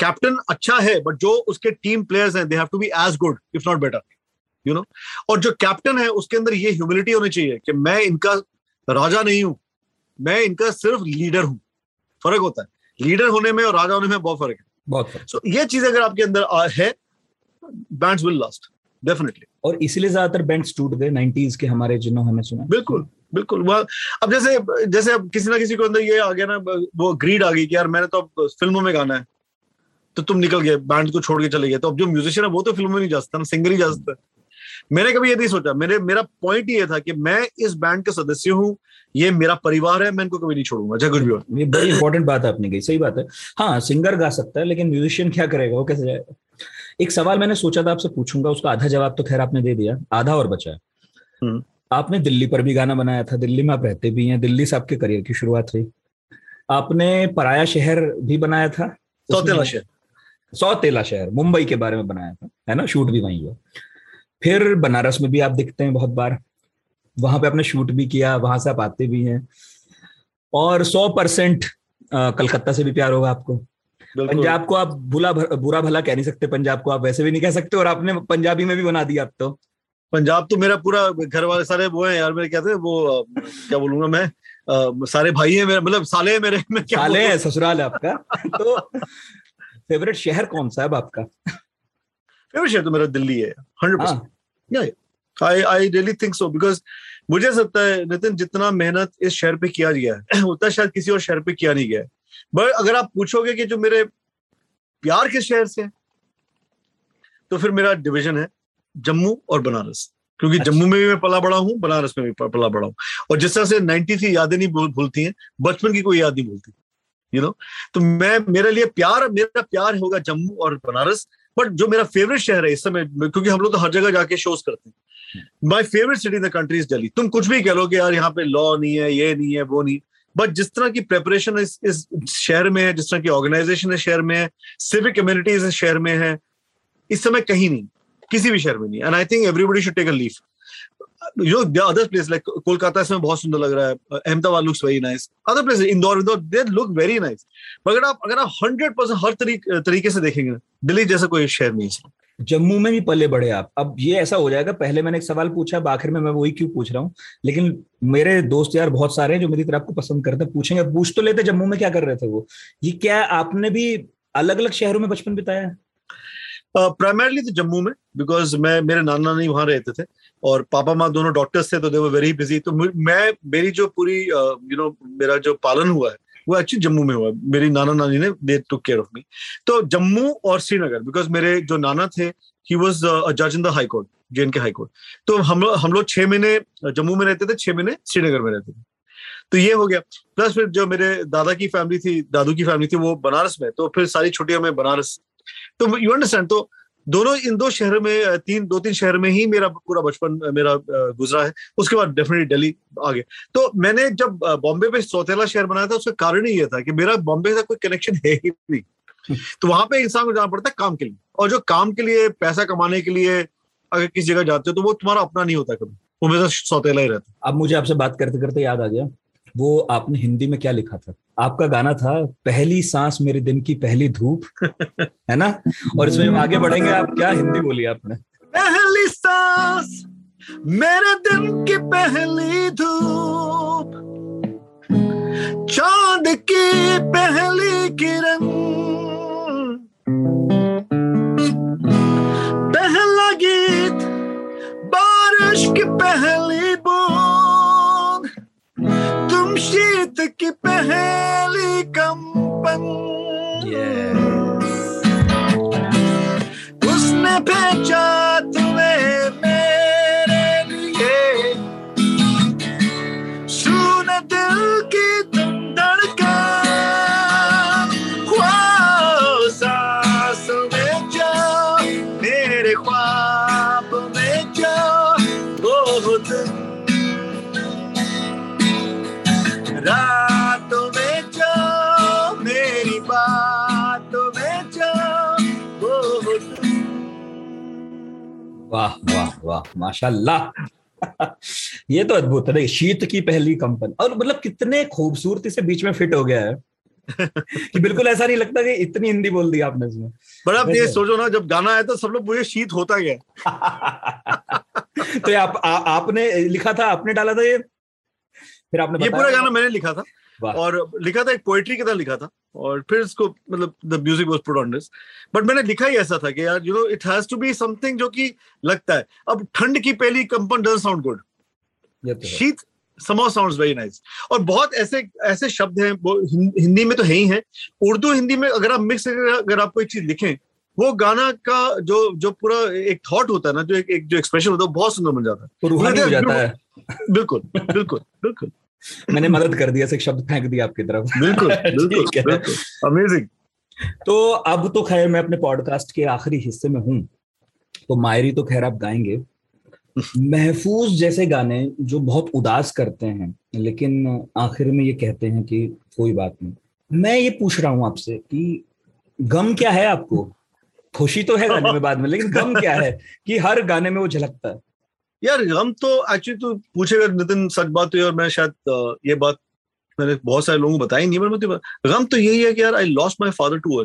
कैप्टन अच्छा है, बट जो उसके टीम प्लेयर्स हैं, they have to be as good if not better, you know. और जो कैप्टन है उसके अंदर ये ह्यूमिलिटी होनी चाहिए कि मैं इनका राजा नहीं हूं, मैं इनका सिर्फ लीडर हूं. फर्क होता है, लीडर होने में और राजा होने में बहुत फर्क है, बहुत फर्क. सो ये चीज अगर आपके अंदर है, बैंड्स विल लास्ट डेफिनेटली. और इसीलिए ज्यादातर बैंड्स टूट गए 90s के हमारे, जिन्हों हमें सुना. बिल्कुल बिल्कुल. अब जैसे अब किसी ना किसी को अंदर ये आ गया ना, वो ग्रीड आ गई कि यार मैंने तो अब फिल्मों में गाना है, तो तुम निकल गए, बैंड को छोड़ के चले गए. तो अब जो म्यूजिशियन है वो तो फिल्मों में नहीं जा सकता ना, सिंगर ही जा सकता है. मैंने कभी ये नहीं सोचा, मेरा पॉइंट ये था कि मैं इस बैंड का सदस्य हूँ, ये मेरा परिवार है, मैं इनको कभी नहीं छोड़ूंगा, चाहे कुछ भी हो. ये बड़ी इंपॉर्टेंट बात है आपने कही, सही बात है. हाँ, सिंगर गा सकता है, लेकिन म्यूजिशियन क्या करेगा, वो कैसे जाएगा? एक सवाल मैंने सोचा था आपसे पूछूंगा, उसका आधा जवाब तो खैर आपने दे दिया, आधा और बचा है. आपने दिल्ली पर भी गाना बनाया था, दिल्ली में आप रहते भी हैं, दिल्ली से आपके करियर की शुरुआत हुई. आपने पराया शहर भी बनाया था, सौतेला शहर मुंबई के बारे में बनाया था, है ना, शूट भी वहीं हुआ. फिर बनारस में भी आप दिखते हैं बहुत बार, वहां पे आपने शूट भी किया, वहां से आप आते भी हैं. और 100% कलकत्ता से भी प्यार होगा आपको. पंजाब को आप बुरा भला कह नहीं सकते, पंजाब को आप वैसे भी नहीं कह सकते, और आपने पंजाबी में भी बना दिया. आप तो पंजाब तो मेरा पूरा घर वाले सारे वो है यार, मेरे कहते हैं वो क्या बोलूंगा मैं, सारे भाई है मेरे, मतलब साले है मेरे, मैं क्या, साले है, ससुराल है आपका. तो फेवरेट शहर कौन सा है आपका? फेवरेट शहर तो मेरा दिल्ली है 100%। I really think so, because मुझे लगता है नितिन जितना मेहनत इस शहर पे किया गया है उतना शायद किसी और शहर पे किया नहीं गया है। बट अगर आप पूछोगे कि जो मेरे प्यार किस शहर से है तो फिर मेरा डिवीजन है जम्मू और बनारस, क्योंकि अच्छा। जम्मू में भी मैं पला बड़ा हूँ, बनारस में भी पला बड़ा हूँ, और जिस तरह से 90 की यादें नहीं भूलती हैं, बचपन की कोई याद नहीं भूलती, तो मैं मेरे लिए मेरा प्यार होगा जम्मू और बनारस। बट जो मेरा फेवरेट शहर है इस समय, क्योंकि हम लोग तो हर जगह जाके शोज करते हैं, my favourite city in the country is Delhi. तुम कुछ भी कह लो कि यार यहाँ पे लॉ नहीं है, ये नहीं है, वो नहीं, बट जिस तरह की प्रेपरेशन इस शहर में है, जिस तरह की ऑर्गेनाइजेशन इस शहर में है, सिविक कम्युनिटीज इस शहर में है, इस समय कहीं नहीं, किसी भी शहर में नहीं। And I think everybody should take a leaf. You know, other places like Kolkata इसमें बहुत सुंदर लग रहा है, Ahmedabad looks very nice, other place Indore they look very nice, मगर अगर आप 100% हर तरीके से देखेंगे ना, दिल्ली जैसा कोई शहर नहीं है। जम्मू में भी पले बड़े आप। अब ये ऐसा हो जाएगा, पहले मैंने एक सवाल पूछा, अब आखिर में मैं वही क्यों पूछ रहा हूँ, लेकिन मेरे दोस्त यार बहुत सारे हैं जो मेरी तरफ को पसंद करते हैं, पूछेंगे पूछ तो लेते जम्मू में क्या कर रहे थे वो, ये क्या आपने भी अलग अलग शहरों में बचपन बिताया? प्राइमरली तो जम्मू में, बिकॉज मेरे नाना नानी वहां रहते थे और पापा माँ दोनों डॉक्टर्स थे, तो दे वर वेरी बिजी। तो मेरी जो पूरी मेरा जो पालन हुआ है वो एक्चुअली जम्मू में हुआ। मेरी नाना नानी ने दे टुक केयर ऑफ मी। तो जम्मू और श्रीनगर, बिकॉज मेरे जो नाना थे ही वॉज अ जज in the high court, JNK high court. तो हम लोग 6 महीने जम्मू में रहते थे, 6 महीने श्रीनगर में रहते थे। तो ये हो गया। प्लस फिर जो मेरे दादू की फैमिली थी वो बनारस में, तो फिर सारी छुट्टियां में बनारस। तो यू अंडरस्टैंड, तो दोनों इन दो शहर में दो तीन शहर में ही मेरा पूरा बचपन मेरा गुजरा है। उसके बाद डेफिनेटली दिल्ली आगे। तो मैंने जब बॉम्बे पे सौतेला शहर बनाया था, उसका कारण ही ये था कि मेरा बॉम्बे से कोई कनेक्शन है ही नहीं। तो वहां पे इंसान को जाना पड़ता है काम के लिए, और जो काम के लिए पैसा कमाने के लिए अगर किसी जगह जाते हो तो वो तुम्हारा अपना नहीं होता कभी, वो हमेशा सौतेला ही रहता। अब मुझे आपसे बात करते करते याद आ गया, वो आपने हिंदी में क्या लिखा था? आपका गाना था पहली सांस मेरे दिन की पहली धूप, है ना? और इसमें हम आगे बढ़ेंगे। आप क्या हिंदी बोली आपने? पहली सांस मेरे दिन की पहली धूप, चांद की पहली किरण, पहला गीत बारिश की पहली बूंद, तुम शीत की पहली कंपन, उसने भेजा तुम्हें मेरे लिए, सुन दिल की तुम धड़कन, ख्वाब सांस में जाओ, मेरे ख्वाब में जाओ, बहुत रातों में जाओ, मेरी बातों में जाओ। वाह वाह वाह, माशाल्लाह। ये तो अद्भुत है, शीत की पहली कंपन, और मतलब कितने खूबसूरती से बीच में फिट हो गया है कि बिल्कुल ऐसा नहीं लगता कि इतनी हिंदी बोल दी आपने इसमें। बड़ा आप ये सोचो ना, जब गाना आया तो सब लोग मुझे शीत होता गया। तो आपने लिखा था, आपने डाला था ये? फिर आपने ये पूरा गाना मैंने लिखा था, और लिखा था एक पोएट्री की तरह लिखा था, और फिर इसको मतलब the music was put on this. But मैंने लिखा ही ऐसा था कि यार you know it has to be something जो कि लगता है। अब ठंड की पहली कंपन डजंट साउंड गुड, शीत समहाउ साउंड्स वेरी नाइस। और बहुत ऐसे शब्द हैं वो हिंदी में तो है ही है, उर्दू हिंदी में अगर आप मिक्स अगर आप कोई चीज लिखें, वो गाना का जो पूरा एक थॉट होता है ना, जो एक्सप्रेशन होता है, बहुत सुंदर बन जाता है, रूहानी हो जाता है। बिल्कुल बिल्कुल बिल्कुल। मैंने मदद कर दिया, एक शब्द फेंक दिया आपकी तरफ। बिल्कुल बिल्कुल, अमेजिंग। तो अब तो खैर मैं अपने पॉडकास्ट के आखिरी हिस्से में हूँ, तो मायरी तो खैर आप गाएंगे। महफूज जैसे गाने जो बहुत उदास करते हैं, लेकिन आखिर में ये कहते हैं कि कोई बात नहीं। मैं ये पूछ रहा हूँ आपसे कि गम क्या है आपको? खुशी तो है गाने में बाद में, लेकिन गम क्या है कि हर गाने में वो झलकता है? यार गम तो एक्चुअली तो पूछेगा नितिन, सच बात है, और मैं शायद ये बात मैंने बहुत सारे लोगों को बताई नहीं, बट गम तो यही है कि यार I lost my father too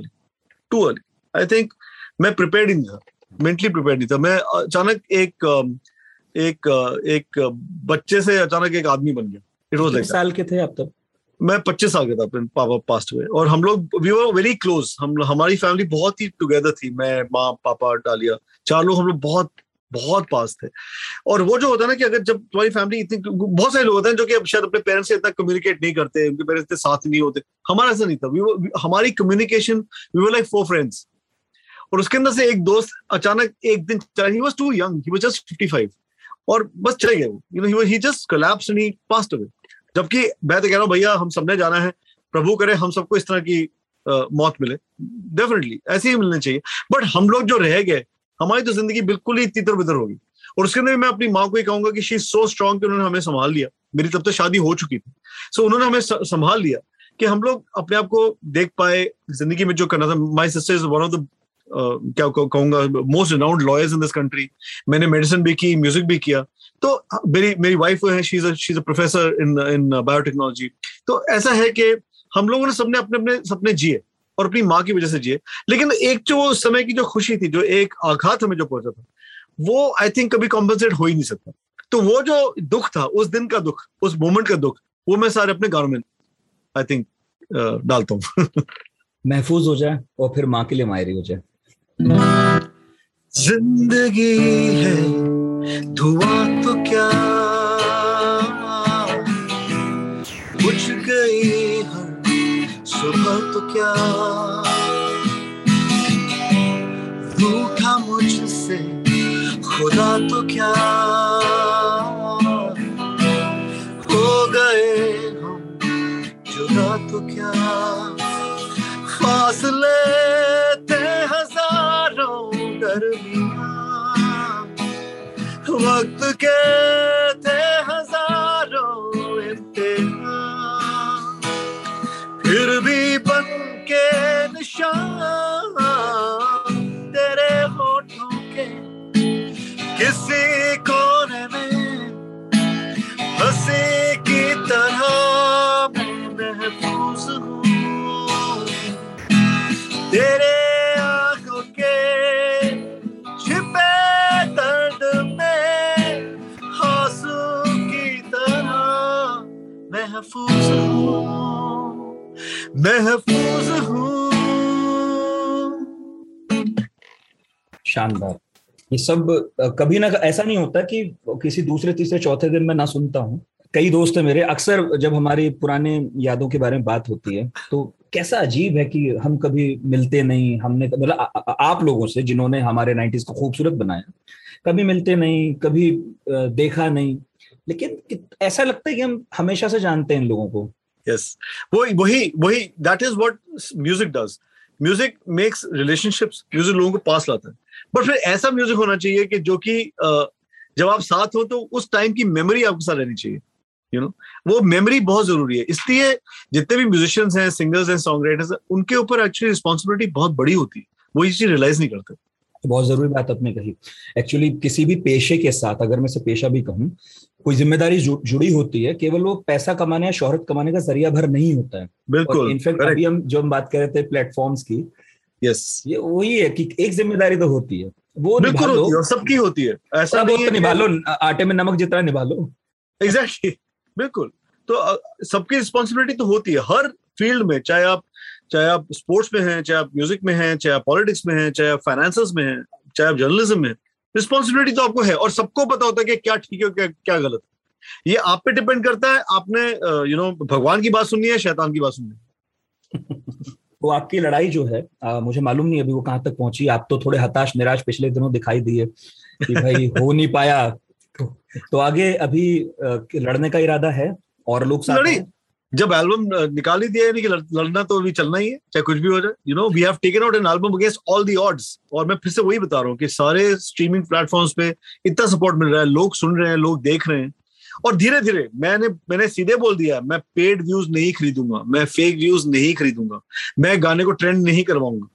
early. I think मैं प्रिपेयर्ड ही नहीं था, मेंटली प्रिपेयर्ड नहीं था। मैं अचानक एक बच्चे से अचानक एक आदमी बन गया। इट वाज लाइक, साल के थे आप तब? मैं 25 साल का था अपने पापा पास्ट हुए और हम लोग वी वर वेरी क्लोज, हम हमारी फैमिली बहुत ही टुगेदर थी, मैं माँ पापा डालिया चार लोग हम लोग बहुत बहुत पास थे। और वो जो होता है ना कि अगर जब तुम्हारी फैमिली इतनी बहुत सारे लोग होते हैं जो कि अब शायद अपने पेरेंट्स से इतना कम्युनिकेट नहीं करते, उनके पेरेंट्स इतने साथ नहीं होते, हमारा ऐसा नहीं था। हमारी communication we were like 4 friends और उसके अंदर से एक दोस्त अचानक एक दिन he was too young, he was just 55 और बस चले गए वो, you know he just collapsed and he passed away. जबकि मैं तो कह रहा हूँ भैया हम सबने जाना है, प्रभु करे हम सबको इस तरह की मौत मिले, डेफिनेटली ऐसे ही मिलने चाहिए। बट हम लोग जो रह गए हमारी तो जिंदगी बिल्कुल ही तितर बितर होगी। और उसके अंदर मैं अपनी माँ को ही कहूंगा कि शी इज सो स्ट्रांग कि उन्होंने हमें संभाल लिया, मेरी तब तो शादी हो चुकी थी, सो उन्होंने हमें संभाल लिया कि हम लोग अपने आप को देख पाए जिंदगी में जो करना था। My sister is one of the क्या कहूंगा most renowned lawyers in this country. मैंने मेडिसिन भी की, म्यूजिक भी किया। तो मेरी वाइफ है, she is a professor in biotechnology. तो ऐसा है कि हम लोगों ने सबने अपने अपने सपने जिए और अपनी माँ की वजह से जिए। लेकिन एक जो समय की जो खुशी थी, जो एक आघात हमें जो पहुंचा था, वो आई थिंक कभी कॉम्पेंसेट हो ही नहीं सकता। तो वो जो दुख था, उस दिन का दुख, उस मोमेंट का दुख, वो मैं सारे अपने गानों में आई थिंक डालता हूँ। महफूज हो जाए और फिर माँ के लिए मायरी हो जाए। जिंदगी है धुआं तो क्या, बुझ गई हर सुबह तो क्या, रूठा मुझसे खुदा तो क्या, हो गए हम जुदा तो क्या, फासले वक्त के थे हजारों इम्तिहान, फिर भी बन के निशान तेरे होठों के किसी कोने में, हंसी की तरह मैं महफूज हूँ तेरे आंखों के छिपे दर्द में, महफूज हूँ, महफूज हूँ। शानदार। ये सब कभी ना, ऐसा नहीं होता कि किसी दूसरे तीसरे चौथे दिन मैं ना सुनता हूँ। कई दोस्त हैं मेरे, अक्सर जब हमारी पुराने यादों के बारे में बात होती है तो कैसा अजीब है कि हम कभी मिलते नहीं, हमने मतलब आप लोगों से जिन्होंने हमारे 90s को खूबसूरत बनाया, कभी मिलते नहीं, कभी देखा नहीं, लेकिन ऐसा लगता है कि हम हमेशा से जानते हैं इन लोगों को। यस, वही that is what music does. Music makes relationships, music लोगों को पास लाता है। बट फिर ऐसा म्यूजिक होना चाहिए कि जो कि जब आप साथ हो तो उस टाइम की मेमोरी आपके साथ रहनी चाहिए, यू नो। वो मेमोरी बहुत जरूरी है। इसलिए जितने भी म्यूजिशियंस हैं, सिंगर्स हैं, सॉन्ग राइटर्स हैं, उनके ऊपर एक्चुअली रिस्पॉन्सिबिलिटी बहुत बड़ी होती है, वो ये चीज रियलाइज नहीं करते। बहुत जरूरी बात आपने कही। एक्चुअली किसी भी पेशे के साथ, अगर मैं इसे पेशा भी कहूं, कोई जिम्मेदारी जुड़ी होती है। केवल वो पैसा कमाने या शोहरत कमाने का जरिया भर नहीं होता है। बिल्कुल। इनफैक्ट अभी हम जो बात कर रहे थे प्लेटफॉर्म्स की, यस, ये वही है कि एक जिम्मेदारी तो होती है, वो निभा लो, सबकी होती है, ऐसा नहीं है निभा लो, आटे में नमक जितना निभा लो। एग्जैक्टली, बिल्कुल। तो सबकी रिस्पॉन्सिबिलिटी तो होती है हर फील्ड में, चाहे आप स्पोर्ट्स में हैं, चाहे आप म्यूजिक में हैं, चाहे आप पॉलिटिक्स में हैं, चाहे आप फाइनेंस में हैं, चाहे आप जर्नलिज्म में, रिस्पॉन्सिबिलिटी तो आपको है। और सबको पता होता है कि क्या ठीक है और क्या गलत है। ये आप पे डिपेंड करता है आपने यू नो भगवान की बात सुननी है, शैतान की बात सुननी है। तो आपकी लड़ाई जो है मुझे मालूम नहीं अभी वो कहाँ तक पहुंची। आप तो थोड़े हताश निराश पिछले दिनों दिखाई दिए कि भाई हो नहीं पाया, तो आगे अभी लड़ने का इरादा है और लोग साथ? जब एल्बम निकाल ही दिया है कि लड़ना तो अभी चलना ही है, चाहे कुछ भी हो जाए, you know. We have taken out an album against all the odds. और मैं फिर से वही बता रहा हूँ कि सारे स्ट्रीमिंग प्लेटफॉर्म्स पे इतना सपोर्ट मिल रहा है, लोग सुन रहे हैं, लोग देख रहे हैं। और धीरे धीरे मैंने सीधे बोल दिया, मैं पेड व्यूज नहीं खरीदूंगा, मैं फेक व्यूज नहीं खरीदूंगा, मैं गाने को ट्रेंड नहीं करवाऊंगा।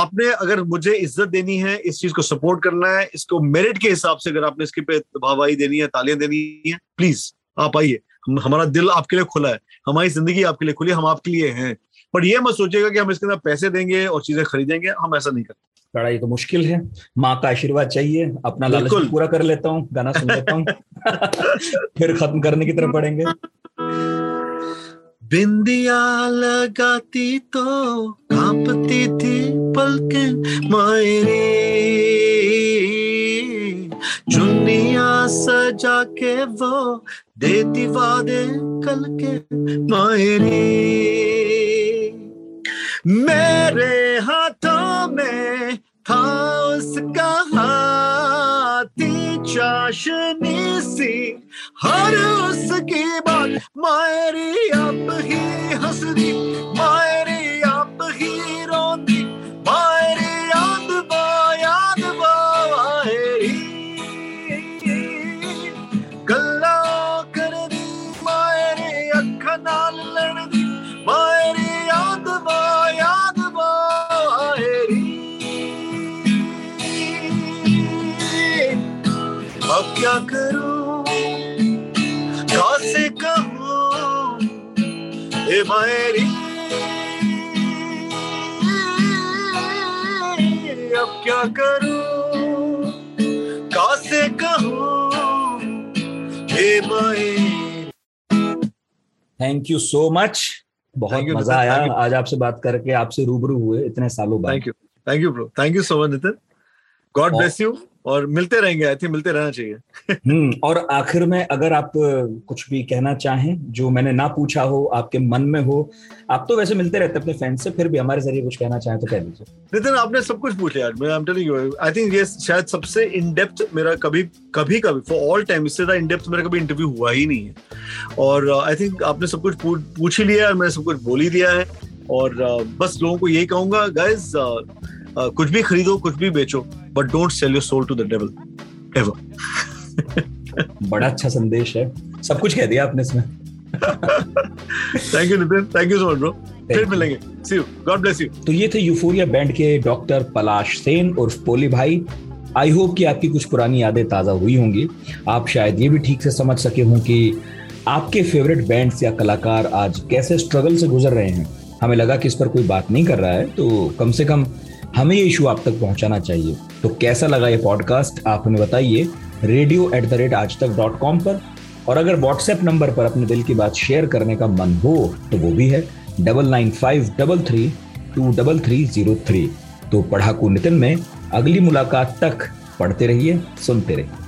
आपने अगर मुझे इज्जत देनी है, इस चीज को सपोर्ट करना है, इसको मेरिट के हिसाब से अगर आपने इसके पे भावाई देनी है, तालियां देनी है, प्लीज आप आइए। हमारा दिल आपके लिए खुला है, हमारी जिंदगी आपके लिए खुली है, हम आपके लिए हैं। पर ये मत सोचिएगा कि हम इसके अंदर पैसे देंगे और चीजें खरीदेंगे, हम ऐसा नहीं करते। लड़ाई तो मुश्किल है, माँ का आशीर्वाद चाहिए। अपना लालच पूरा कर लेता हूँ, गाना सुन लेता हूँ। फिर खत्म करने की तरफ बढ़ेंगे। बिंदिया लगाती तो कांपती थी पलकें मेरी, चुन्निया सजा के वो देती वादे कल के मेरी, मेरे हाथों में था उसका हाथी चाशनी सी हर उसकी बात मायरी, आप ही हंसनी मायरी, आप ही रोंदी मायरी, याद बायरी गल्ला कर दी मायरी, अखा नाल लड़ दी मायरी, याद बायरी। अब क्या करूं कैसे कहूं ए मायरी, अब क्या करूं कैसे कहूं ए मायरी। थैंक यू सो मच, बहुत मजा आया आज आपसे बात करके, आपसे रूबरू हुए इतने सालों बाद। Thank you bro, thank you so much Nitin, God bless you, और मिलते रहेंगे, आई थिंक मिलते रहना चाहिए। और आखिर में अगर आप कुछ भी कहना चाहें जो मैंने ना पूछा हो, आपके मन में हो, आप तो वैसे मिलते रहते अपने फैंस से, फिर भी हमारे जरिए कुछ कहना चाहें तो कह दीजिए। नितिन आपने सब कुछ पूछ लिया यार, I am telling you, I think ये शायद सबसे इन डेप्थ मेरा कभी फॉर ऑल टाइम, इससे इन डेप्थ मेरा कभी इंटरव्यू हुआ ही नहीं है, और आई थिंक आपने सब कुछ पूछ ही लिया और मैंने सब कुछ बोल ही दिया है। और बस लोगों को यही कहूंगा गाइज, कुछ भी खरीदो, कुछ भी बेचो, but don't sell your soul to the devil ever. बड़ा अच्छा संदेश है, सब कुछ कह दिया आपने इसमें। Thank you Nitin, thank you so much bro, फिर मिलेंगे, see you, God bless you. तो ये थे यूफोरिया बैंड के डॉक्टर पलाश सेन उर्फ पोली भाई। आई होप कि आपकी कुछ पुरानी यादें ताजा हुई होंगी, आप शायद ये भी ठीक से समझ सके हों कि आपके फेवरेट बैंड्स या कलाकार आज कैसे स्ट्रगल से गुजर रहे हैं। हमें लगा कि इस पर कोई बात नहीं कर रहा है, तो कम से कम हमें ये इशू आप तक पहुंचाना चाहिए। तो कैसा लगा ये पॉडकास्ट आप हमें बताइए radio@aajtak.com पर, और अगर व्हाट्सएप नंबर पर अपने दिल की बात शेयर करने का मन हो तो वो भी है 9953323303। तो पढ़ाकू नितिन में अगली मुलाकात तक पढ़ते रहिए, सुनते रहिए।